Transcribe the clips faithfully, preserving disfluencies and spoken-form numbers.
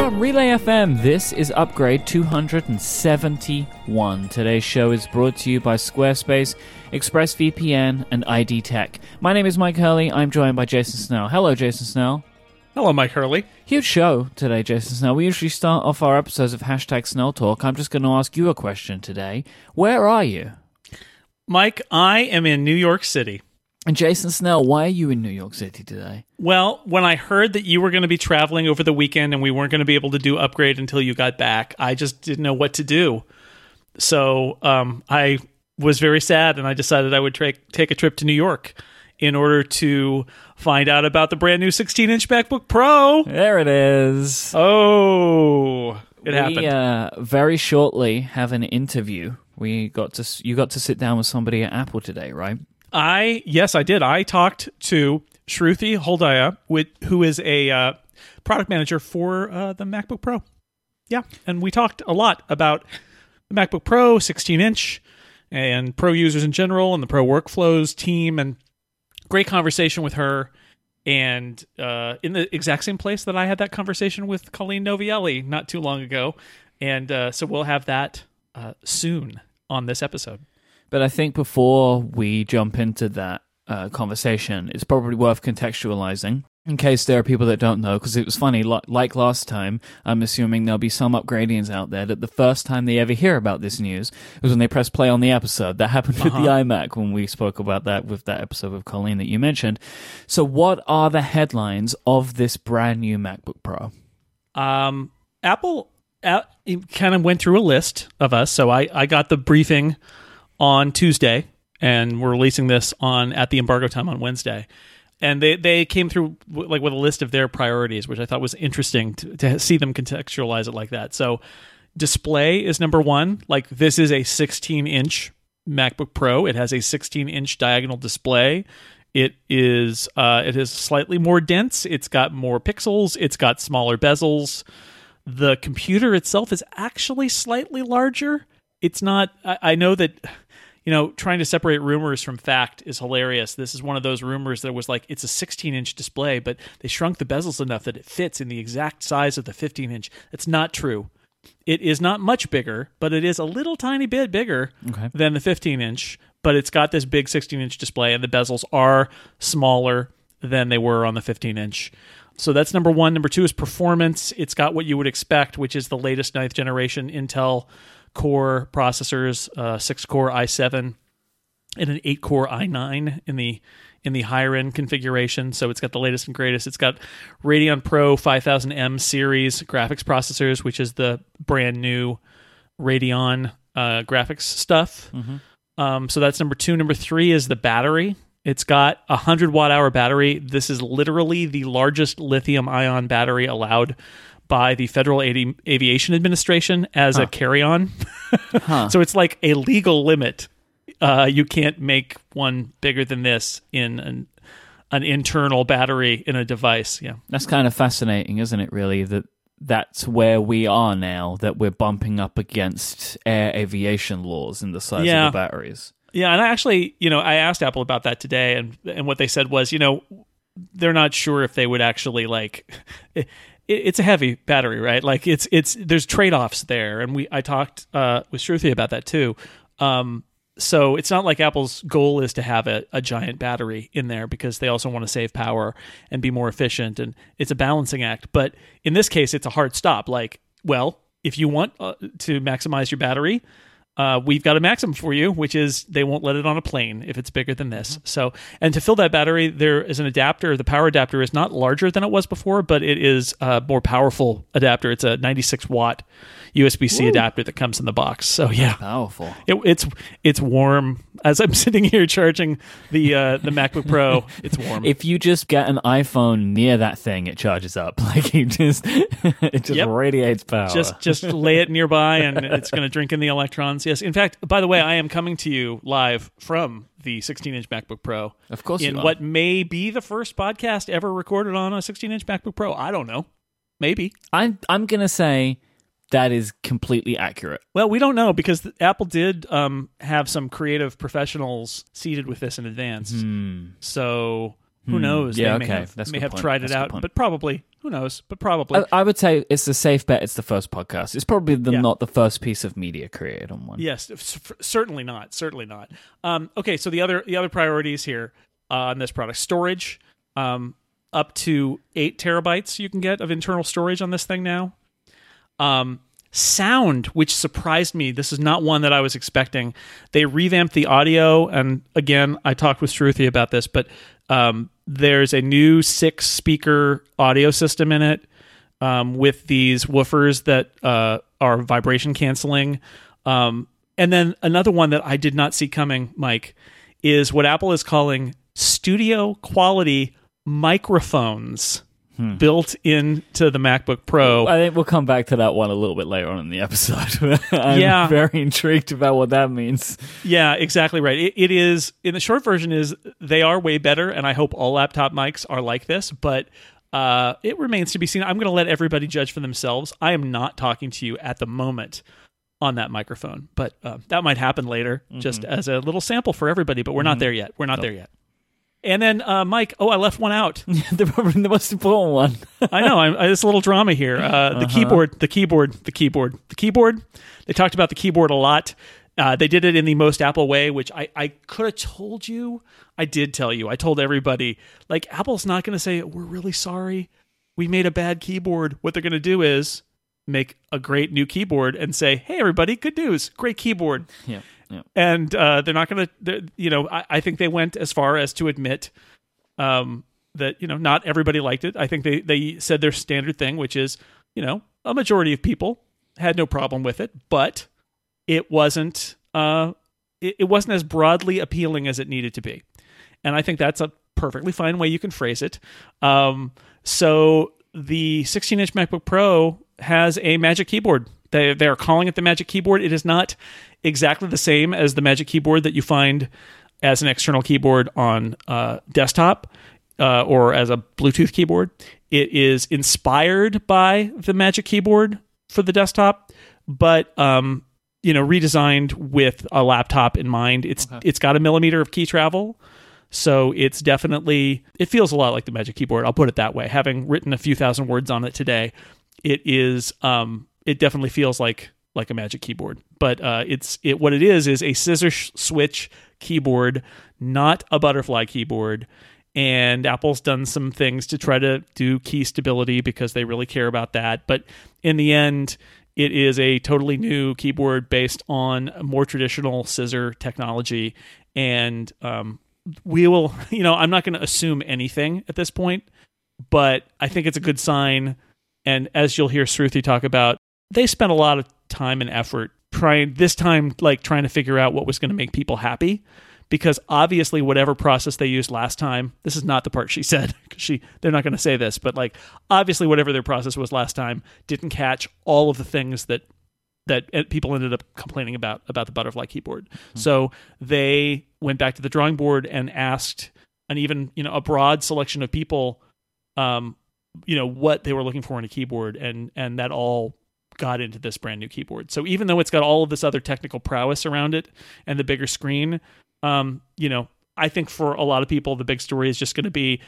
From Relay F M, this is Upgrade two hundred seventy-one. Today's show is brought to you by Squarespace, ExpressVPN, and I D Tech. My name is Mike Hurley. I'm joined by Jason Snell. Hello, Jason Snell. Hello, Mike Hurley. Huge show today, Jason Snell. We usually start off our episodes of hashtag Snell Talk. I'm just going to ask you a question today. Where are you? Mike, I am in New York City. And Jason Snell, why are you in New York City today? Well, when I heard that you were going to be traveling over the weekend and we weren't going to be able to do Upgrade until you got back, I just didn't know what to do. So um, I was very sad, and I decided I would tra- take a trip to New York in order to find out about the brand new sixteen-inch MacBook Pro. There it is. Oh, it we, happened. Uh, very shortly have an interview. We got to you got to sit down with somebody at Apple today, right? I yes, I did. I talked to Shruti Haldea, with, who is a uh, product manager for uh, the MacBook Pro. Yeah, and we talked a lot about the MacBook Pro, sixteen-inch, and Pro users in general, and the Pro workflows team, and great conversation with her. And uh, in the exact same place that I had that conversation with Colleen Novielli not too long ago, and uh, so we'll have that uh, soon on this episode. But I think before we jump into that uh, conversation, it's probably worth contextualizing in case there are people that don't know, because it was funny. Like last time, I'm assuming there'll be some Upgradians out there that the first time they ever hear about this news was when they press play on the episode. That happened with uh-huh. the iMac when we spoke about that with that episode with Colleen that you mentioned. So what are the headlines of this brand new MacBook Pro? Um, Apple uh, kind of went through a list of us, so I, I got the briefing on Tuesday, and we're releasing this on at the embargo time on Wednesday. And they, they came through w- like with a list of their priorities, which I thought was interesting to, to see them contextualize it like that. So display is number one. Like, this is a sixteen-inch MacBook Pro. It has a sixteen-inch diagonal display. It is uh, it is slightly more dense. It's got more pixels. It's got smaller bezels. The computer itself is actually slightly larger. It's not... I, I know that... You know, trying to separate rumors from fact is hilarious. This is one of those rumors that was like, it's a sixteen-inch display, but they shrunk the bezels enough that it fits in the exact size of the fifteen-inch. That's not true. It is not much bigger, but it is a little tiny bit bigger okay. than the fifteen-inch, but it's got this big sixteen-inch display, and the bezels are smaller than they were on the fifteen-inch. So that's number one. Number two is performance. It's got what you would expect, which is the latest ninth generation Intel core processors, uh, six-core i seven and an eight-core i nine in the in the higher-end configuration. So it's got the latest and greatest. It's got Radeon Pro five thousand M series graphics processors, which is the brand-new Radeon uh, graphics stuff. Mm-hmm. Um, so that's number two. Number three is the battery. It's got a one hundred watt hour battery. This is literally the largest lithium-ion battery allowed by the Federal Avi- Aviation Administration as huh. a carry-on. huh. So it's like a legal limit. Uh, you can't make one bigger than this in an, an internal battery in a device. Yeah, that's kind of fascinating, isn't it, really, that that's where we are now, that we're bumping up against air aviation laws in the size yeah. of the batteries. Yeah, and I actually, you know, I asked Apple about that today, and, and what they said was, you know, they're not sure if they would actually, like... It's a heavy battery, right? Like it's it's there's trade-offs there, and we I talked uh, with Shruti about that too. Um, so it's not like Apple's goal is to have a, a giant battery in there, because they also want to save power and be more efficient, and it's a balancing act. But in this case, it's a hard stop. Like, well, if you want uh, to maximize your battery, uh, we've got a maximum for you, which is they won't let it on a plane if it's bigger than this. So, and to fill that battery, there is an adapter. The power adapter is not larger than it was before, but it is a more powerful adapter. It's a ninety-six watt U S B C Ooh. adapter that comes in the box. So yeah, powerful. It, it's it's warm. As I'm sitting here charging the uh, the MacBook Pro, it's warm. If you just get an iPhone near that thing, it charges up. Like you just it just yep. radiates power. Just just lay it nearby, and it's going to drink in the electrons. Yes. In fact, by the way, I am coming to you live from the sixteen-inch MacBook Pro. Of course, in you are. What may be the first podcast ever recorded on a sixteen-inch MacBook Pro. I don't know. Maybe. I'm I'm gonna say that is completely accurate. Well, we don't know, because Apple did um, have some creative professionals seated with this in advance. Hmm. So who hmm. knows? Yeah. They may okay. have, That's may have point. tried That's it out, point. But probably Who knows? But probably. I, I would say it's a safe bet it's the first podcast. It's probably the, yeah. not the first piece of media created on one. Yes, f- certainly not. Certainly not. Um, okay, so the other the other priorities here uh, on this product. Storage. Um, up to eight terabytes you can get of internal storage on this thing now. Um, sound, which surprised me. This is not one that I was expecting. They revamped the audio, and again, I talked with Shruti about this, but um, there's a new six-speaker audio system in it um, with these woofers that uh, are vibration canceling. Um, and then another one that I did not see coming, Mike, is what Apple is calling studio-quality microphones hmm. built into the MacBook Pro. I think we'll come back to that one a little bit later on in the episode. I'm yeah. very intrigued about what that means. Yeah, exactly right. It, it is, in the short version, is they are way better, and I hope all laptop mics are like this, but uh, it remains to be seen. I'm going to let everybody judge for themselves. I am not talking to you at the moment on that microphone, but uh, that might happen later, mm-hmm. just as a little sample for everybody, but we're mm-hmm. not there yet. We're not nope. there yet. And then, uh, Mike, oh, I left one out. the, the most important one. I know. I'm, I, there's a little drama here. Uh, the uh-huh. keyboard, the keyboard, the keyboard, the keyboard. They talked about the keyboard a lot. Uh, they did it in the most Apple way, which I, I could have told you. I did tell you. I told everybody, like, Apple's not going to say, we're really sorry, we made a bad keyboard. What they're going to do is make a great new keyboard and say, hey, everybody, good news, great keyboard. Yeah. Yeah. And uh, they're not going to, you know, I, I think they went as far as to admit um, that, you know, not everybody liked it. I think they, they said their standard thing, which is, you know, a majority of people had no problem with it, but it wasn't uh, it, it wasn't as broadly appealing as it needed to be. And I think that's a perfectly fine way you can phrase it. Um, so the sixteen-inch MacBook Pro has a Magic Keyboard. They they are calling it the Magic Keyboard. It is not exactly the same as the Magic Keyboard that you find as an external keyboard on uh, desktop uh, or as a Bluetooth keyboard. It is inspired by the Magic Keyboard for the desktop, but um, you know, redesigned with a laptop in mind. It's okay. It's got a millimeter of key travel, so it's definitely it feels a lot like the Magic Keyboard. I'll put it that way. Having written a few thousand words on it today, it is. Um, It definitely feels like like a Magic Keyboard, but uh, it's it what it is is a scissor sh- switch keyboard, not a butterfly keyboard. And Apple's done some things to try to do key stability because they really care about that. But in the end, it is a totally new keyboard based on more traditional scissor technology. And um, we will, you know, I'm not going to assume anything at this point, but I think it's a good sign. And as you'll hear Shruti talk about, they spent a lot of time and effort trying this time, like trying to figure out what was going to make people happy, because obviously whatever process they used last time, this is not the part she said, because she, they're not going to say this, but like obviously whatever their process was last time didn't catch all of the things that, that people ended up complaining about, about the butterfly keyboard. Mm-hmm. So they went back to the drawing board and asked an even, you know, a broad selection of people, um, you know, what they were looking for in a keyboard, and, and that all got into this brand new keyboard. So even though it's got all of this other technical prowess around it and the bigger screen, um, you know, I think for a lot of people, the big story is just going to be,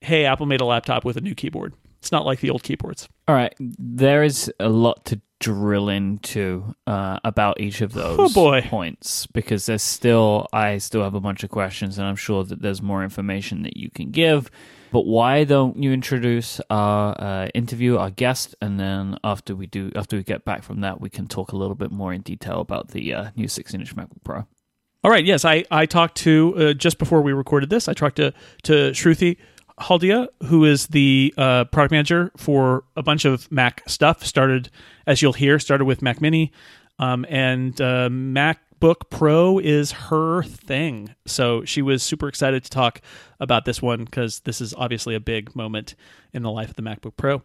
hey, Apple made a laptop with a new keyboard. It's not like the old keyboards. All right. There is a lot to drill into uh, about each of those oh boy. points, because there's still, I still have a bunch of questions, and I'm sure that there's more information that you can give. But why don't you introduce our uh, interview, our guest, and then after we do, after we get back from that, we can talk a little bit more in detail about the uh, new sixteen-inch MacBook Pro. All right. Yes, I, I talked to uh, just before we recorded this. I talked to to Shruti Haldea, who is the uh, product manager for a bunch of Mac stuff. Started, as you'll hear, started with Mac Mini, um, and uh, Mac. MacBook Pro is her thing. So she was super excited to talk about this one, because this is obviously a big moment in the life of the MacBook Pro.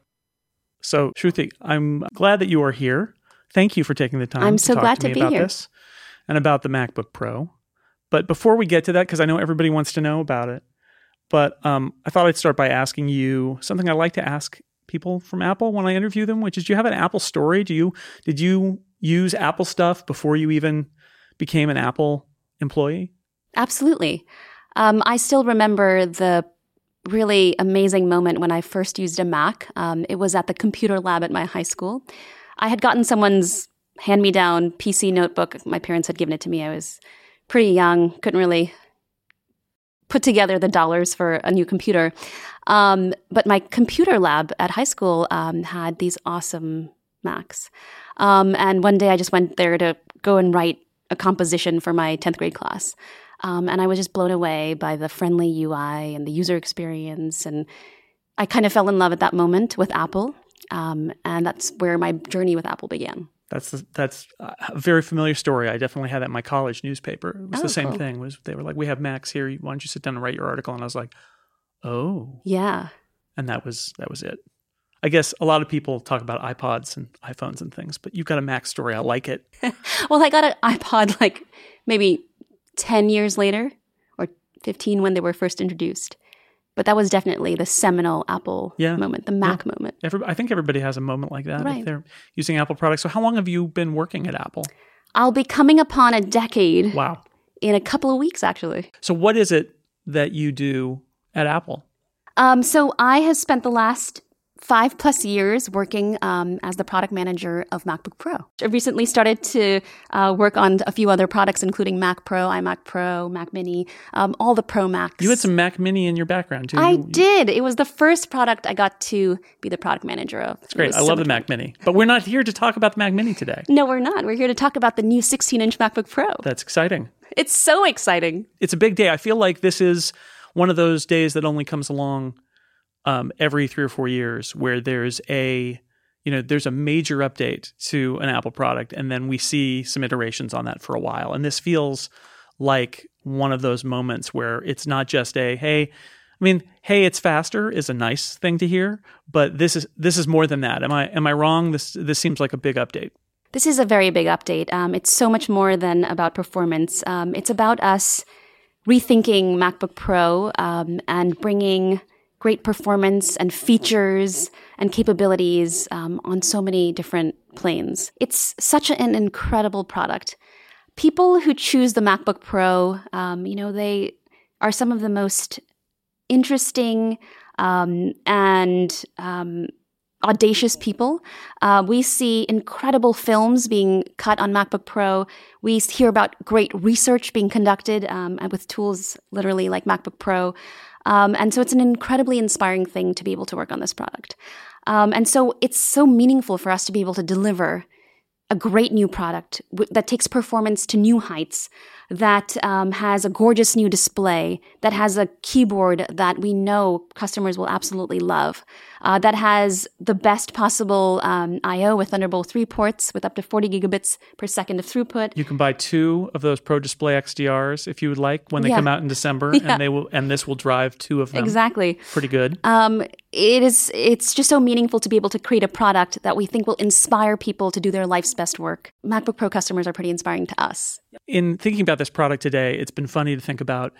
So Shruti, I'm glad that you are here. Thank you for taking the time I'm to so talk glad to me to be about here. This and about the MacBook Pro. But before we get to that, because I know everybody wants to know about it, but um, I thought I'd start by asking you something I like to ask people from Apple when I interview them, which is, do you have an Apple story? Do you Did you use Apple stuff before you even became an Apple employee? Absolutely. Um, I still remember the really amazing moment when I first used a Mac. Um, it was at the computer lab at my high school. I had gotten someone's hand-me-down P C notebook. My parents had given it to me. I was pretty young, couldn't really put together the dollars for a new computer. Um, but my computer lab at high school um, had these awesome Macs. Um, and one day I just went there to go and write a composition for my tenth grade class. Um, and I was just blown away by the friendly U I and the user experience. And I kind of fell in love at that moment with Apple. Um, and that's where my journey with Apple began. That's that's a very familiar story. I definitely had that in my college newspaper. It was oh, the same cool. thing. Was they were like, we have Macs here. Why don't you sit down and write your article? And I was like, oh. Yeah. And that was that was it. I guess a lot of people talk about iPods and iPhones and things, but you've got a Mac story. I like it. Well, I got an iPod like maybe ten years later or fifteen when they were first introduced. But that was definitely the seminal Apple yeah. moment, the Mac yeah. moment. Every, I think everybody has a moment like that right. if they're using Apple products. So how long have you been working at Apple? I'll be coming upon a decade Wow! in a couple of weeks, actually. So what is it that you do at Apple? Um, so I have spent the last five plus years working um, as the product manager of MacBook Pro. I recently started to uh, work on a few other products, including Mac Pro, iMac Pro, Mac Mini, um, all the Pro Macs. You had some Mac Mini in your background, too. I you, did. It was the first product I got to be the product manager of. It's great. I so love the Mac Mini. But we're not here to talk about the Mac Mini today. No, we're not. We're here to talk about the new sixteen-inch MacBook Pro. That's exciting. It's so exciting. It's a big day. I feel like this is one of those days that only comes along Um, every three or four years where there's a, you know, there's a major update to an Apple product, and then we see some iterations on that for a while. And this feels like one of those moments where it's not just a, hey, I mean, hey, it's faster is a nice thing to hear, but this is this is more than that. Am I am I wrong? This this seems like a big update. This is a very big update. Um, it's so much more than about performance. Um, it's about us rethinking MacBook Pro um, and bringing great performance and features and capabilities um, on so many different planes. It's such an incredible product. People who choose the MacBook Pro, um, you know, they are some of the most interesting um, and um, audacious people. Uh, we see incredible films being cut on MacBook Pro. We hear about great research being conducted um, with tools literally like MacBook Pro. Um, and so it's an incredibly inspiring thing to be able to work on this product. Um, and so it's so meaningful for us to be able to deliver a great new product w- that takes performance to new heights, that um, has a gorgeous new display, that has a keyboard that we know customers will absolutely love, uh, that has the best possible um, I O with Thunderbolt three ports with up to forty gigabits per second of throughput. You can buy two of those Pro Display X D Rs if you would like when they yeah. come out in December, yeah. and they will, and this will drive two of them. Exactly, pretty good. Um, it is. It's just so meaningful to be able to create a product that we think will inspire people to do their life's best work. MacBook Pro customers are pretty inspiring to us. In thinking about this product today, it's been funny to think about,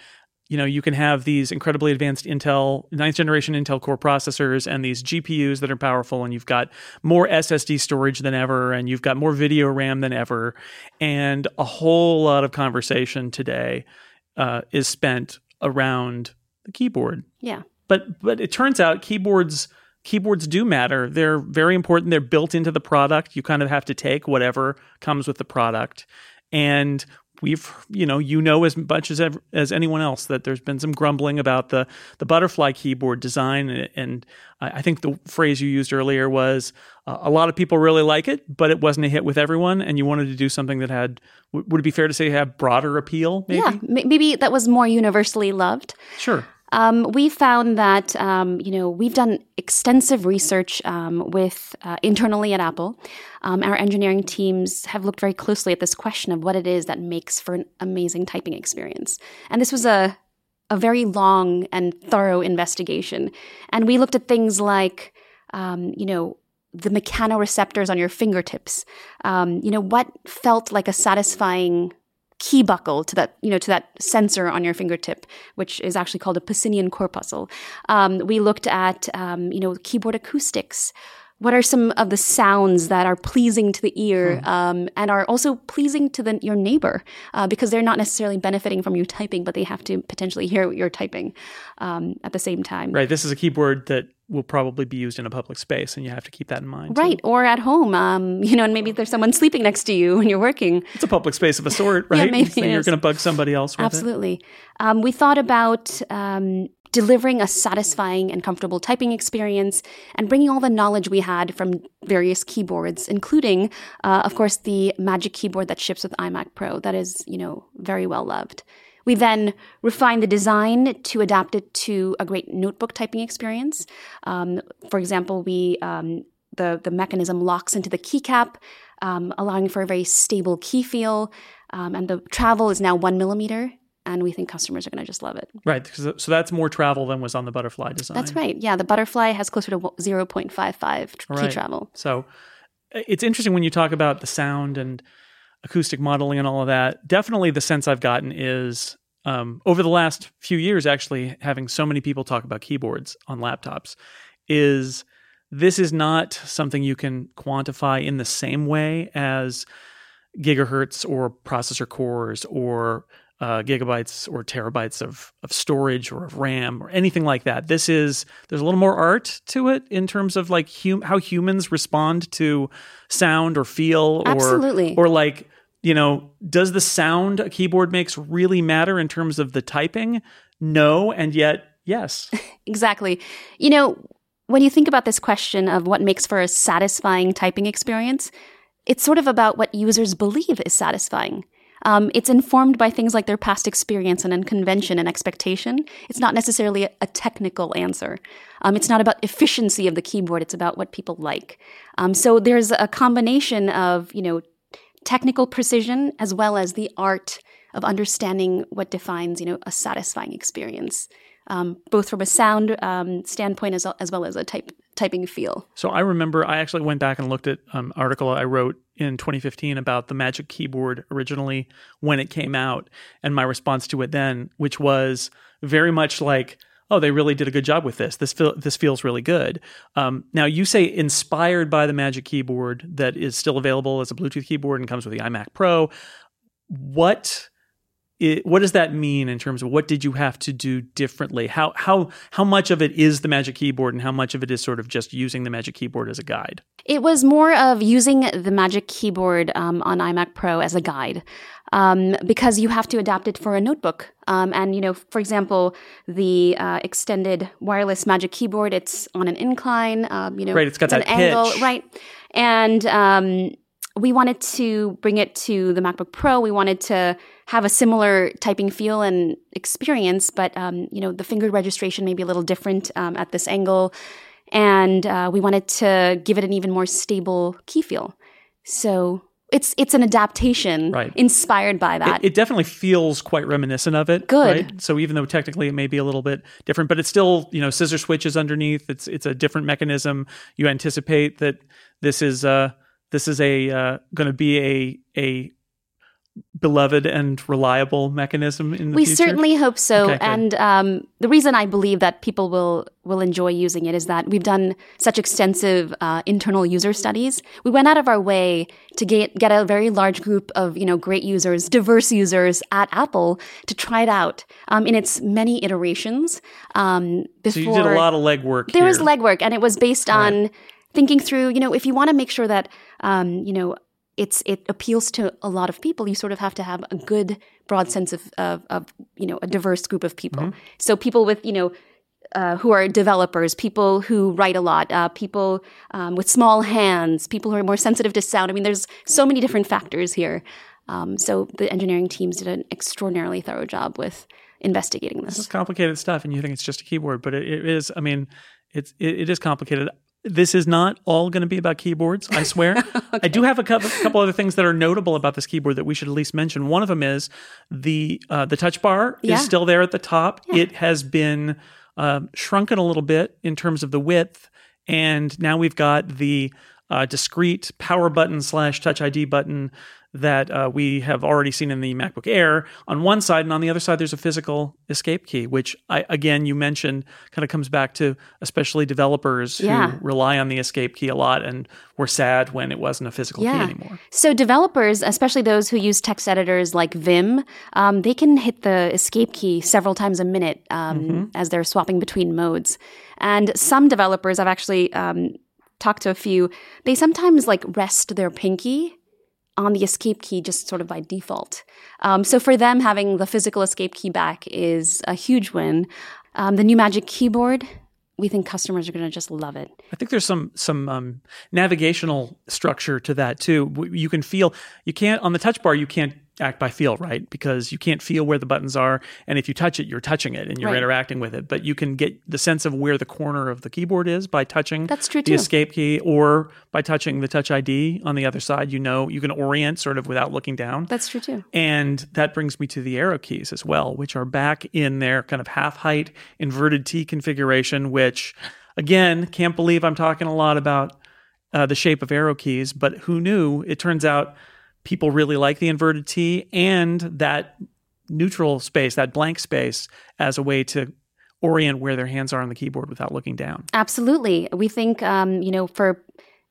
you know, you can have these incredibly advanced Intel, ninth generation Intel Core processors and these G P Us that are powerful, and you've got more S S D storage than ever, and you've got more video RAM than ever. And a whole lot of conversation today uh, is spent around the keyboard. Yeah. But but it turns out keyboards... Keyboards do matter. They're very important. They're built into the product. You kind of have to take whatever comes with the product. And we've, you know, you know as much as ever, as anyone else that there's been some grumbling about the the butterfly keyboard design. And, and I think the phrase you used earlier was uh, a lot of people really like it, but it wasn't a hit with everyone. And you wanted to do something that had, w- would it be fair to say, have broader appeal? Maybe? Yeah, maybe that was more universally loved. Sure. Um, we found that, um, you know, we've done extensive research um, with uh, internally at Apple. Um, our engineering teams have looked very closely at this question of what it is that makes for an amazing typing experience. And this was a, a very long and thorough investigation. And we looked at things like, um, you know, the mechanoreceptors on your fingertips, um, you know, what felt like a satisfying key buckle to that, you know, to that sensor on your fingertip, which is actually called a Pacinian corpuscle. Um, we looked at, um, you know, keyboard acoustics. what are some of the sounds that are pleasing to the ear hmm. um, and are also pleasing to the, your neighbor uh, because they're not necessarily benefiting from you typing, but they have to potentially hear what you're typing um, at the same time. Right. This is a keyboard that will probably be used in a public space, and you have to keep that in mind. Right. Too. Or at home, um, you know, and maybe there's someone sleeping next to you when you're working. It's a public space of a sort, right? Yeah, maybe. So you're going to bug somebody else with Absolutely. It. Absolutely. Um, we thought about... Um, delivering a satisfying and comfortable typing experience, and bringing all the knowledge we had from various keyboards, including, uh, of course, the Magic Keyboard that ships with iMac Pro that is, you know, very well loved. We then refined the design to adapt it to a great notebook typing experience. Um, for example, we um, the, the mechanism locks into the keycap, um, allowing for a very stable key feel, um, and the travel is now one millimeter. And we think customers are going to just love it. Right. So that's more travel than was on the Butterfly design. That's right. Yeah. The Butterfly has closer to zero point five five key right. travel. So it's interesting when you talk about the sound and acoustic modeling and all of that. Definitely the sense I've gotten is um, over the last few years, actually, having so many people talk about keyboards on laptops, is this is not something you can quantify in the same way as gigahertz or processor cores or... Uh, gigabytes or terabytes of of storage or of RAM or anything like that. This is, there's a little more art to it in terms of like hum, how humans respond to sound or feel or, Absolutely. or like, you know, does the sound a keyboard makes really matter in terms of the typing? No, and yet, yes. Exactly. You know, when you think about this question of what makes for a satisfying typing experience, it's sort of about what users believe is satisfying. Um, it's informed by things like their past experience and convention and expectation. It's not necessarily a, a technical answer. Um, it's not about efficiency of the keyboard. It's about what people like. Um, so there's a combination of, you know, technical precision as well as the art of understanding what defines, you know, a satisfying experience, um, both from a sound um, standpoint as, as well as a type typing feel. So I remember I actually went back and looked at an um, article I wrote in twenty fifteen about the Magic Keyboard originally when it came out and my response to it then, which was very much like, oh, they really did a good job with this. This feel, this feels really good. Um, now, you say inspired by the Magic Keyboard that is still available as a Bluetooth keyboard and comes with the iMac Pro. What... It, what does that mean in terms of what did you have to do differently? How how how much of it is the Magic Keyboard and how much of it is sort of just using the Magic Keyboard as a guide? It was more of using the Magic Keyboard um, on iMac Pro as a guide um, because you have to adapt it for a notebook. Um, and, you know, for example, the uh, extended wireless Magic Keyboard, it's on an incline, um, you know. Right, it's got that pitch. Angle, right. And... Um, We wanted to bring it to the MacBook Pro. We wanted to have a similar typing feel and experience, but um, you know, the finger registration may be a little different um, at this angle, and uh, we wanted to give it an even more stable key feel. So it's it's an adaptation right. inspired by that. It, it definitely feels quite reminiscent of it. Good. Right? So even though technically it may be a little bit different, but it's still, you know, scissor switches underneath. It's it's a different mechanism. You anticipate that this is. Uh, This is a uh, going to be a a beloved and reliable mechanism in the we future? We certainly hope so. Okay, and um, the reason I believe that people will, will enjoy using it is that we've done such extensive uh, internal user studies. We went out of our way to get get a very large group of, you know, great users, diverse users at Apple to try it out um, in its many iterations. Um, before, so you did a lot of legwork There here. was legwork, and it was based right. on... thinking through, you know, if you want to make sure that, um, you know, it's it appeals to a lot of people, you sort of have to have a good broad sense of, of, of you know, a diverse group of people. Mm-hmm. So people with, you know, uh, who are developers, people who write a lot, uh, people um, with small hands, people who are more sensitive to sound. I mean, there's so many different factors here. Um, so the engineering teams did an extraordinarily thorough job with investigating this. This is complicated stuff, and you think it's just a keyboard, but it, it is, I mean, it's, it, it is complicated. This is not all going to be about keyboards, I swear. Okay. I do have a couple, a couple other things that are notable about this keyboard that we should at least mention. One of them is the uh, the touch bar yeah. is still there at the top. Yeah. It has been uh, shrunken a little bit in terms of the width, and now we've got the uh, discrete power button slash touch I D button that uh, we have already seen in the MacBook Air on one side, and on the other side, there's a physical escape key, which, I, again, you mentioned kind of comes back to especially developers yeah. who rely on the escape key a lot and were sad when it wasn't a physical yeah. key anymore. So developers, especially those who use text editors like Vim, um, they can hit the escape key several times a minute um, mm-hmm. as they're swapping between modes. And some developers, I've actually um, talked to a few, they sometimes like rest their pinky on the escape key just sort of by default. Um, so for them, having the physical escape key back is a huge win. Um, the new Magic Keyboard, we think customers are going to just love it. I think there's some some um, navigational structure to that too. You can feel, you can't, on the touch bar, you can't act by feel, right? Because you can't feel where the buttons are. And if you touch it, you're touching it and you're right. interacting with it. But you can get the sense of where the corner of the keyboard is by touching That's true the too. escape key or by touching the Touch I D on the other side. You know, you can orient sort of without looking down. That's true too. And that brings me to the arrow keys as well, which are back in their kind of half height inverted T configuration, which again, can't believe I'm talking a lot about uh, the shape of arrow keys, but who knew? It turns out people really like the inverted T and that neutral space, that blank space, as a way to orient where their hands are on the keyboard without looking down. Absolutely. We think, um, you know, for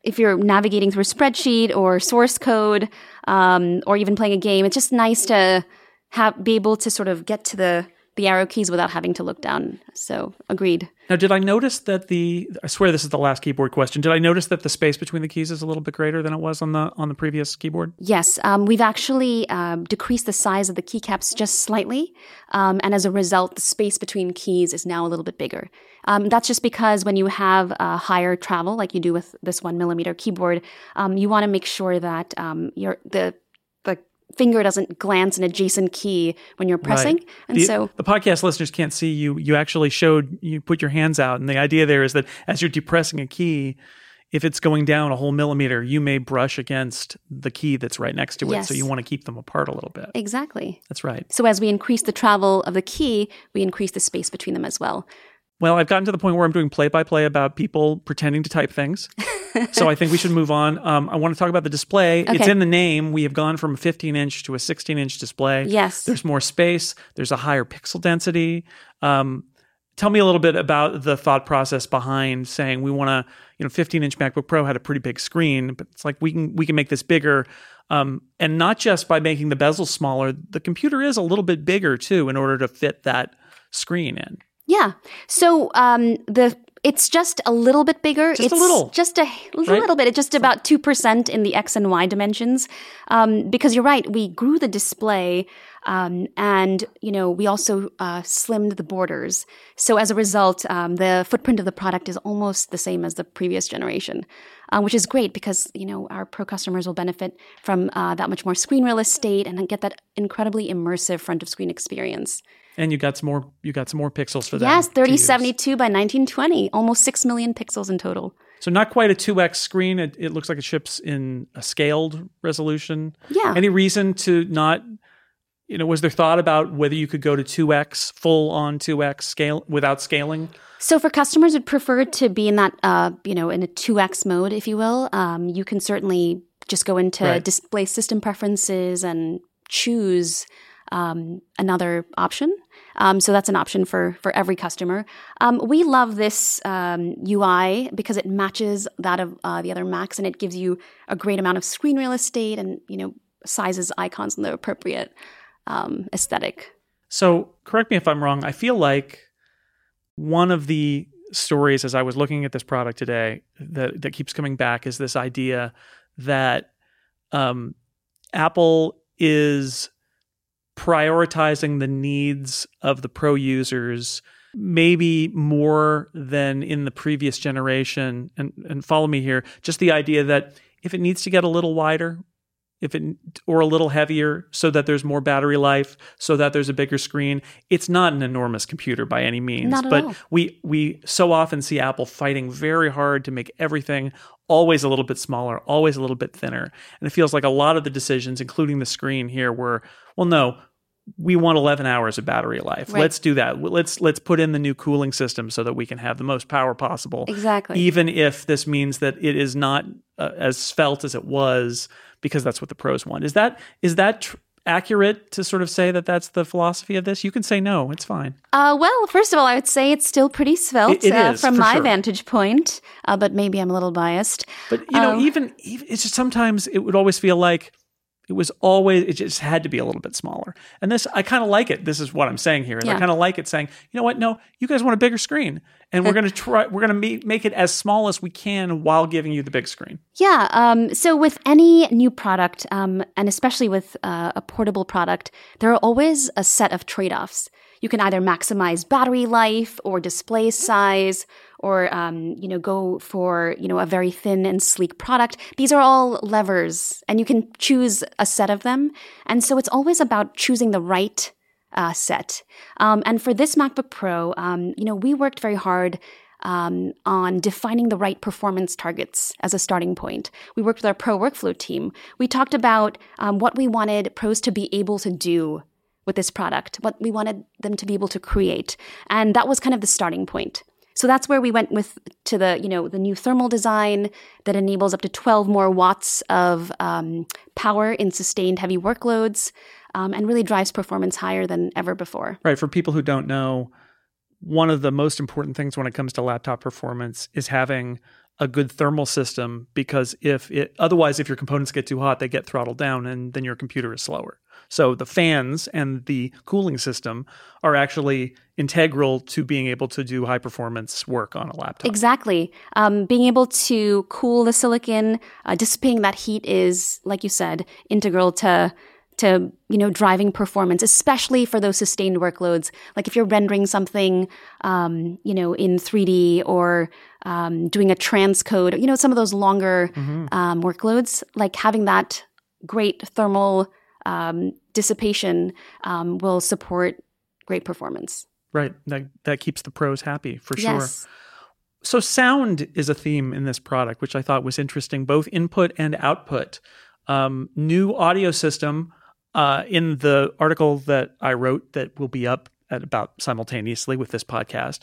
if you're navigating through a spreadsheet or source code um, or even playing a game, it's just nice to have, be able to sort of get to the the arrow keys without having to look down. So agreed. Now, did I notice that the, I swear this is the last keyboard question. Did I notice that the space between the keys is a little bit greater than it was on the on the previous keyboard? Yes. Um, we've actually um, decreased the size of the keycaps just slightly. Um, and as a result, the space between keys is now a little bit bigger. Um, that's just because when you have uh, higher travel, like you do with this one millimeter keyboard, um, you want to make sure that um, your the finger doesn't glance an adjacent key when you're pressing. Right. And the, so the podcast listeners can't see you. You actually showed, you put your hands out. And the idea there is that as you're depressing a key, if it's going down a whole millimeter, you may brush against the key that's right next to it. Yes. So you want to keep them apart a little bit. Exactly. That's right. So as we increase the travel of the key, we increase the space between them as well. Well, I've gotten to the point where I'm doing play-by-play about people pretending to type things. So I think we should move on. Um, I want to talk about the display. Okay. It's in the name. We have gone from a fifteen-inch to a sixteen-inch display. Yes. There's more space. There's a higher pixel density. Um, tell me a little bit about the thought process behind saying we want to, you know, fifteen-inch MacBook Pro had a pretty big screen, but it's like we can we can make this bigger. Um, and not just by making the bezel smaller. The computer is a little bit bigger, too, in order to fit that screen in. Yeah. So um, the it's just a little bit bigger. Just it's a little. Just a little, right? little bit. It's just about two percent in the X and Y dimensions. Um, because you're right, we grew the display um, and, you know, we also uh, slimmed the borders. So as a result, um, the footprint of the product is almost the same as the previous generation, uh, which is great because, you know, our pro customers will benefit from uh, that much more screen real estate and get that incredibly immersive front of screen experience. And you got some more. You got some more pixels for that. Yes, thirty seventy-two by nineteen twenty, almost six million pixels in total. So not quite a two X screen. It, it looks like it ships in a scaled resolution. Yeah. Any reason to not? You know, was there thought about whether you could go to two X, full on two X scale without scaling? So for customers who'd prefer to be in that, uh, you know, in a two X mode, if you will, um, you can certainly just go into right. display system preferences and choose um, another option. Um, so that's an option for for every customer. Um, we love this um, U I because it matches that of uh, the other Macs, and it gives you a great amount of screen real estate and, you know, sizes icons in the appropriate um, aesthetic. So correct me if I'm wrong. I feel like one of the stories as I was looking at this product today that that keeps coming back is this idea that um, Apple is prioritizing the needs of the pro users maybe more than in the previous generation. And and follow me here, just the idea that if it needs to get a little wider, if it or a little heavier so that there's more battery life, so that there's a bigger screen, it's not an enormous computer by any means. Not at but all. we we so often see Apple fighting very hard to make everything always a little bit smaller, always a little bit thinner. And it feels like a lot of the decisions, including the screen here, were, well, no, we want eleven hours of battery life. Right. Let's do that. Let's let's put in the new cooling system so that we can have the most power possible. Exactly. Even if this means that it is not uh, as svelte as it was, because that's what the pros want. Is that is that tr- accurate to sort of say that that's the philosophy of this? You can say no, it's fine. Uh, well, first of all, I would say it's still pretty svelte it, it uh, is, from my sure. vantage point, uh, but maybe I'm a little biased. But, you know, um, even, even it's just sometimes it would always feel like it was always, it just had to be a little bit smaller. And this, I kind of like it. This is what I'm saying here. Is yeah. I kind of like it saying, you know what? No, you guys want a bigger screen. And we're going to try, we're going to make it as small as we can while giving you the big screen. Yeah. Um, so with any new product, um, and especially with uh, a portable product, there are always a set of trade-offs. You can either maximize battery life or display size, or um, you know, go for you know a very thin and sleek product. These are all levers, and you can choose a set of them. And so it's always about choosing the right uh, set. Um, and for this MacBook Pro, um, you know, we worked very hard um, on defining the right performance targets as a starting point. We worked with our Pro Workflow team. We talked about um, what we wanted pros to be able to do with this product, what we wanted them to be able to create, and that was kind of the starting point. So that's where we went with to the, you know, the new thermal design that enables up to twelve more watts of um, power in sustained heavy workloads, um, and really drives performance higher than ever before. Right. For people who don't know, one of the most important things when it comes to laptop performance is having a good thermal system, because if it otherwise, if your components get too hot, they get throttled down, and then your computer is slower. So the fans and the cooling system are actually integral to being able to do high performance work on a laptop. Exactly. Um, being able to cool the silicon, uh, dissipating that heat is, like you said, integral to to you know driving performance, especially for those sustained workloads. Like if you're rendering something, um, you know, in three D, or um, doing a transcode, you know, some of those longer mm-hmm. um, workloads. Like having that great thermal um, dissipation um, will support great performance. Right. That that keeps the pros happy for sure. Yes. So sound is a theme in this product, which I thought was interesting, both input and output. Um, new audio system. Uh, in the article that I wrote that will be up at about simultaneously with this podcast,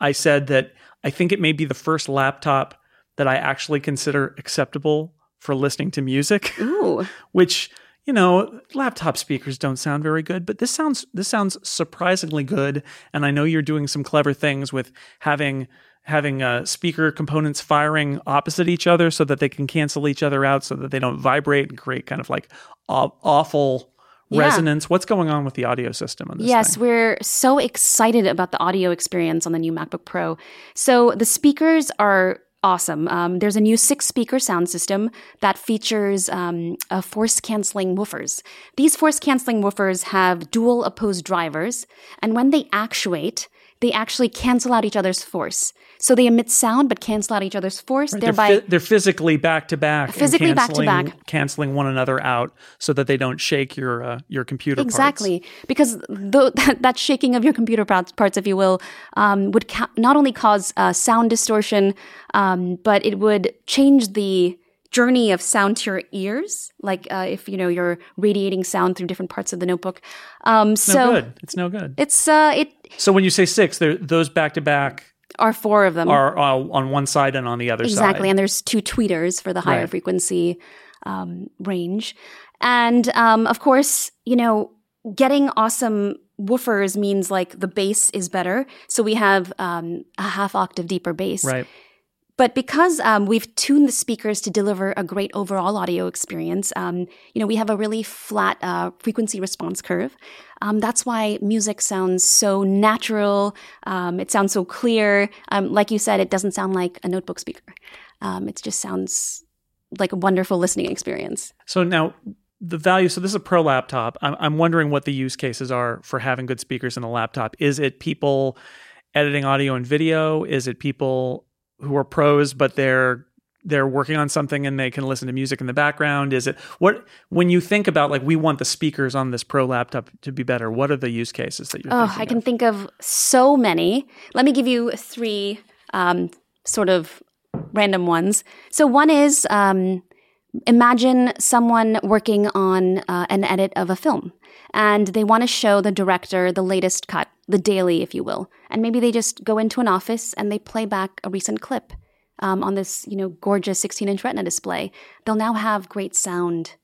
I said that I think it may be the first laptop that I actually consider acceptable for listening to music. Ooh. Which, you know, laptop speakers don't sound very good, but this sounds this sounds surprisingly good. And I know you're doing some clever things with having having uh, speaker components firing opposite each other so that they can cancel each other out, so that they don't vibrate and create kind of like aw- awful... Yeah. Resonance. What's going on with the audio system on this Yes, thing? We're so excited about the audio experience on the new MacBook Pro. So the speakers are awesome. Um, there's a new six-speaker sound system that features um, a force-canceling woofers. These force-canceling woofers have dual opposed drivers, and when they actuate, they actually cancel out each other's force. So they emit sound but cancel out each other's force, right. thereby... They're, fi- they're physically back-to-back. Physically back-to-back. Canceling one another out so that they don't shake your uh, your computer exactly. parts. Exactly. Because th- that, that shaking of your computer parts, if you will, um, would ca- not only cause uh, sound distortion, um, but it would change the journey of sound to your ears, like uh, if you know you're radiating sound through different parts of the notebook. Um, it's so no good. It's no good. It's uh, it. So when you say six, there, those back to back are four of them are uh, on one side and on the other exactly. side. Exactly, and there's two tweeters for the higher right. frequency um, range, and um, of course, you know, getting awesome woofers means like the bass is better, so we have um, a half octave deeper bass. Right. But because um, we've tuned the speakers to deliver a great overall audio experience, um, you know, we have a really flat uh, frequency response curve. Um, that's why music sounds so natural. Um, it sounds so clear. Um, like you said, it doesn't sound like a notebook speaker. Um, it just sounds like a wonderful listening experience. So now the value, so this is a pro laptop. I'm, I'm wondering what the use cases are for having good speakers in a laptop. Is it people editing audio and video? Is it people who are pros, but they're they're working on something and they can listen to music in the background? Is it what when you think about like we want the speakers on this pro laptop to be better? What are the use cases that you're? Oh, thinking I can of? think of so many. Let me give you three um, sort of random ones. So one is um, imagine someone working on uh, an edit of a film, and they want to show the director the latest cut, the daily, if you will. And maybe they just go into an office and they play back a recent clip um, on this, you know, gorgeous sixteen-inch Retina display, they'll now have great sound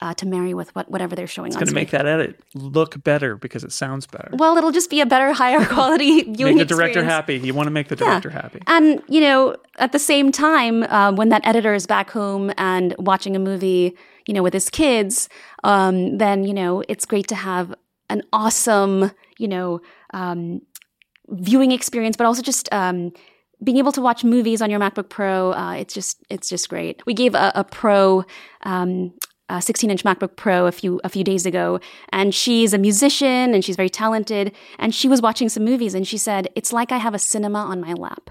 uh, to marry with what, whatever they're showing. It's on It's going to make that edit look better because it sounds better. Well, it'll just be a better, higher quality viewing Make the director experience. happy. You want to make the director yeah. happy. And, you know, at the same time, uh, when that editor is back home and watching a movie, you know, with his kids, um, then, you know, it's great to have an awesome, you know, um, viewing experience, but also just um, being able to watch movies on your MacBook Pro. Uh, it's just, it's just great. We gave a, a Pro, um, a sixteen-inch MacBook Pro a few a few days ago, and she's a musician and she's very talented. And she was watching some movies, and she said, "It's like I have a cinema on my lap."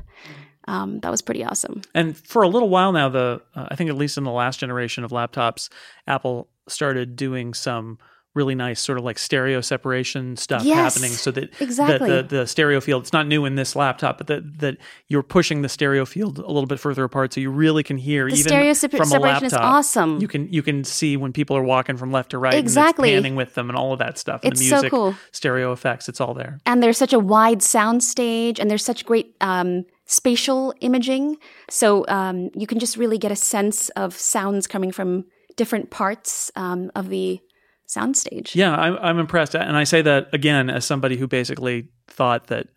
Um, that was pretty awesome. And for a little while now, the uh, I think at least in the last generation of laptops, Apple started doing some really nice sort of like stereo separation stuff yes, happening so that, exactly. that the, the stereo field, it's not new in this laptop, but that, that you're pushing the stereo field a little bit further apart so you really can hear the even stereo se- from separation a laptop. Is awesome. You can you can see when people are walking from left to right exactly. and it's panning with them and all of that stuff. And it's the music, so cool. Stereo effects, it's all there. And there's such a wide sound stage and there's such great um, spatial imaging. So um, you can just really get a sense of sounds coming from different parts um, of the soundstage. Yeah, I'm, I'm impressed. And I say that, again, as somebody who basically thought that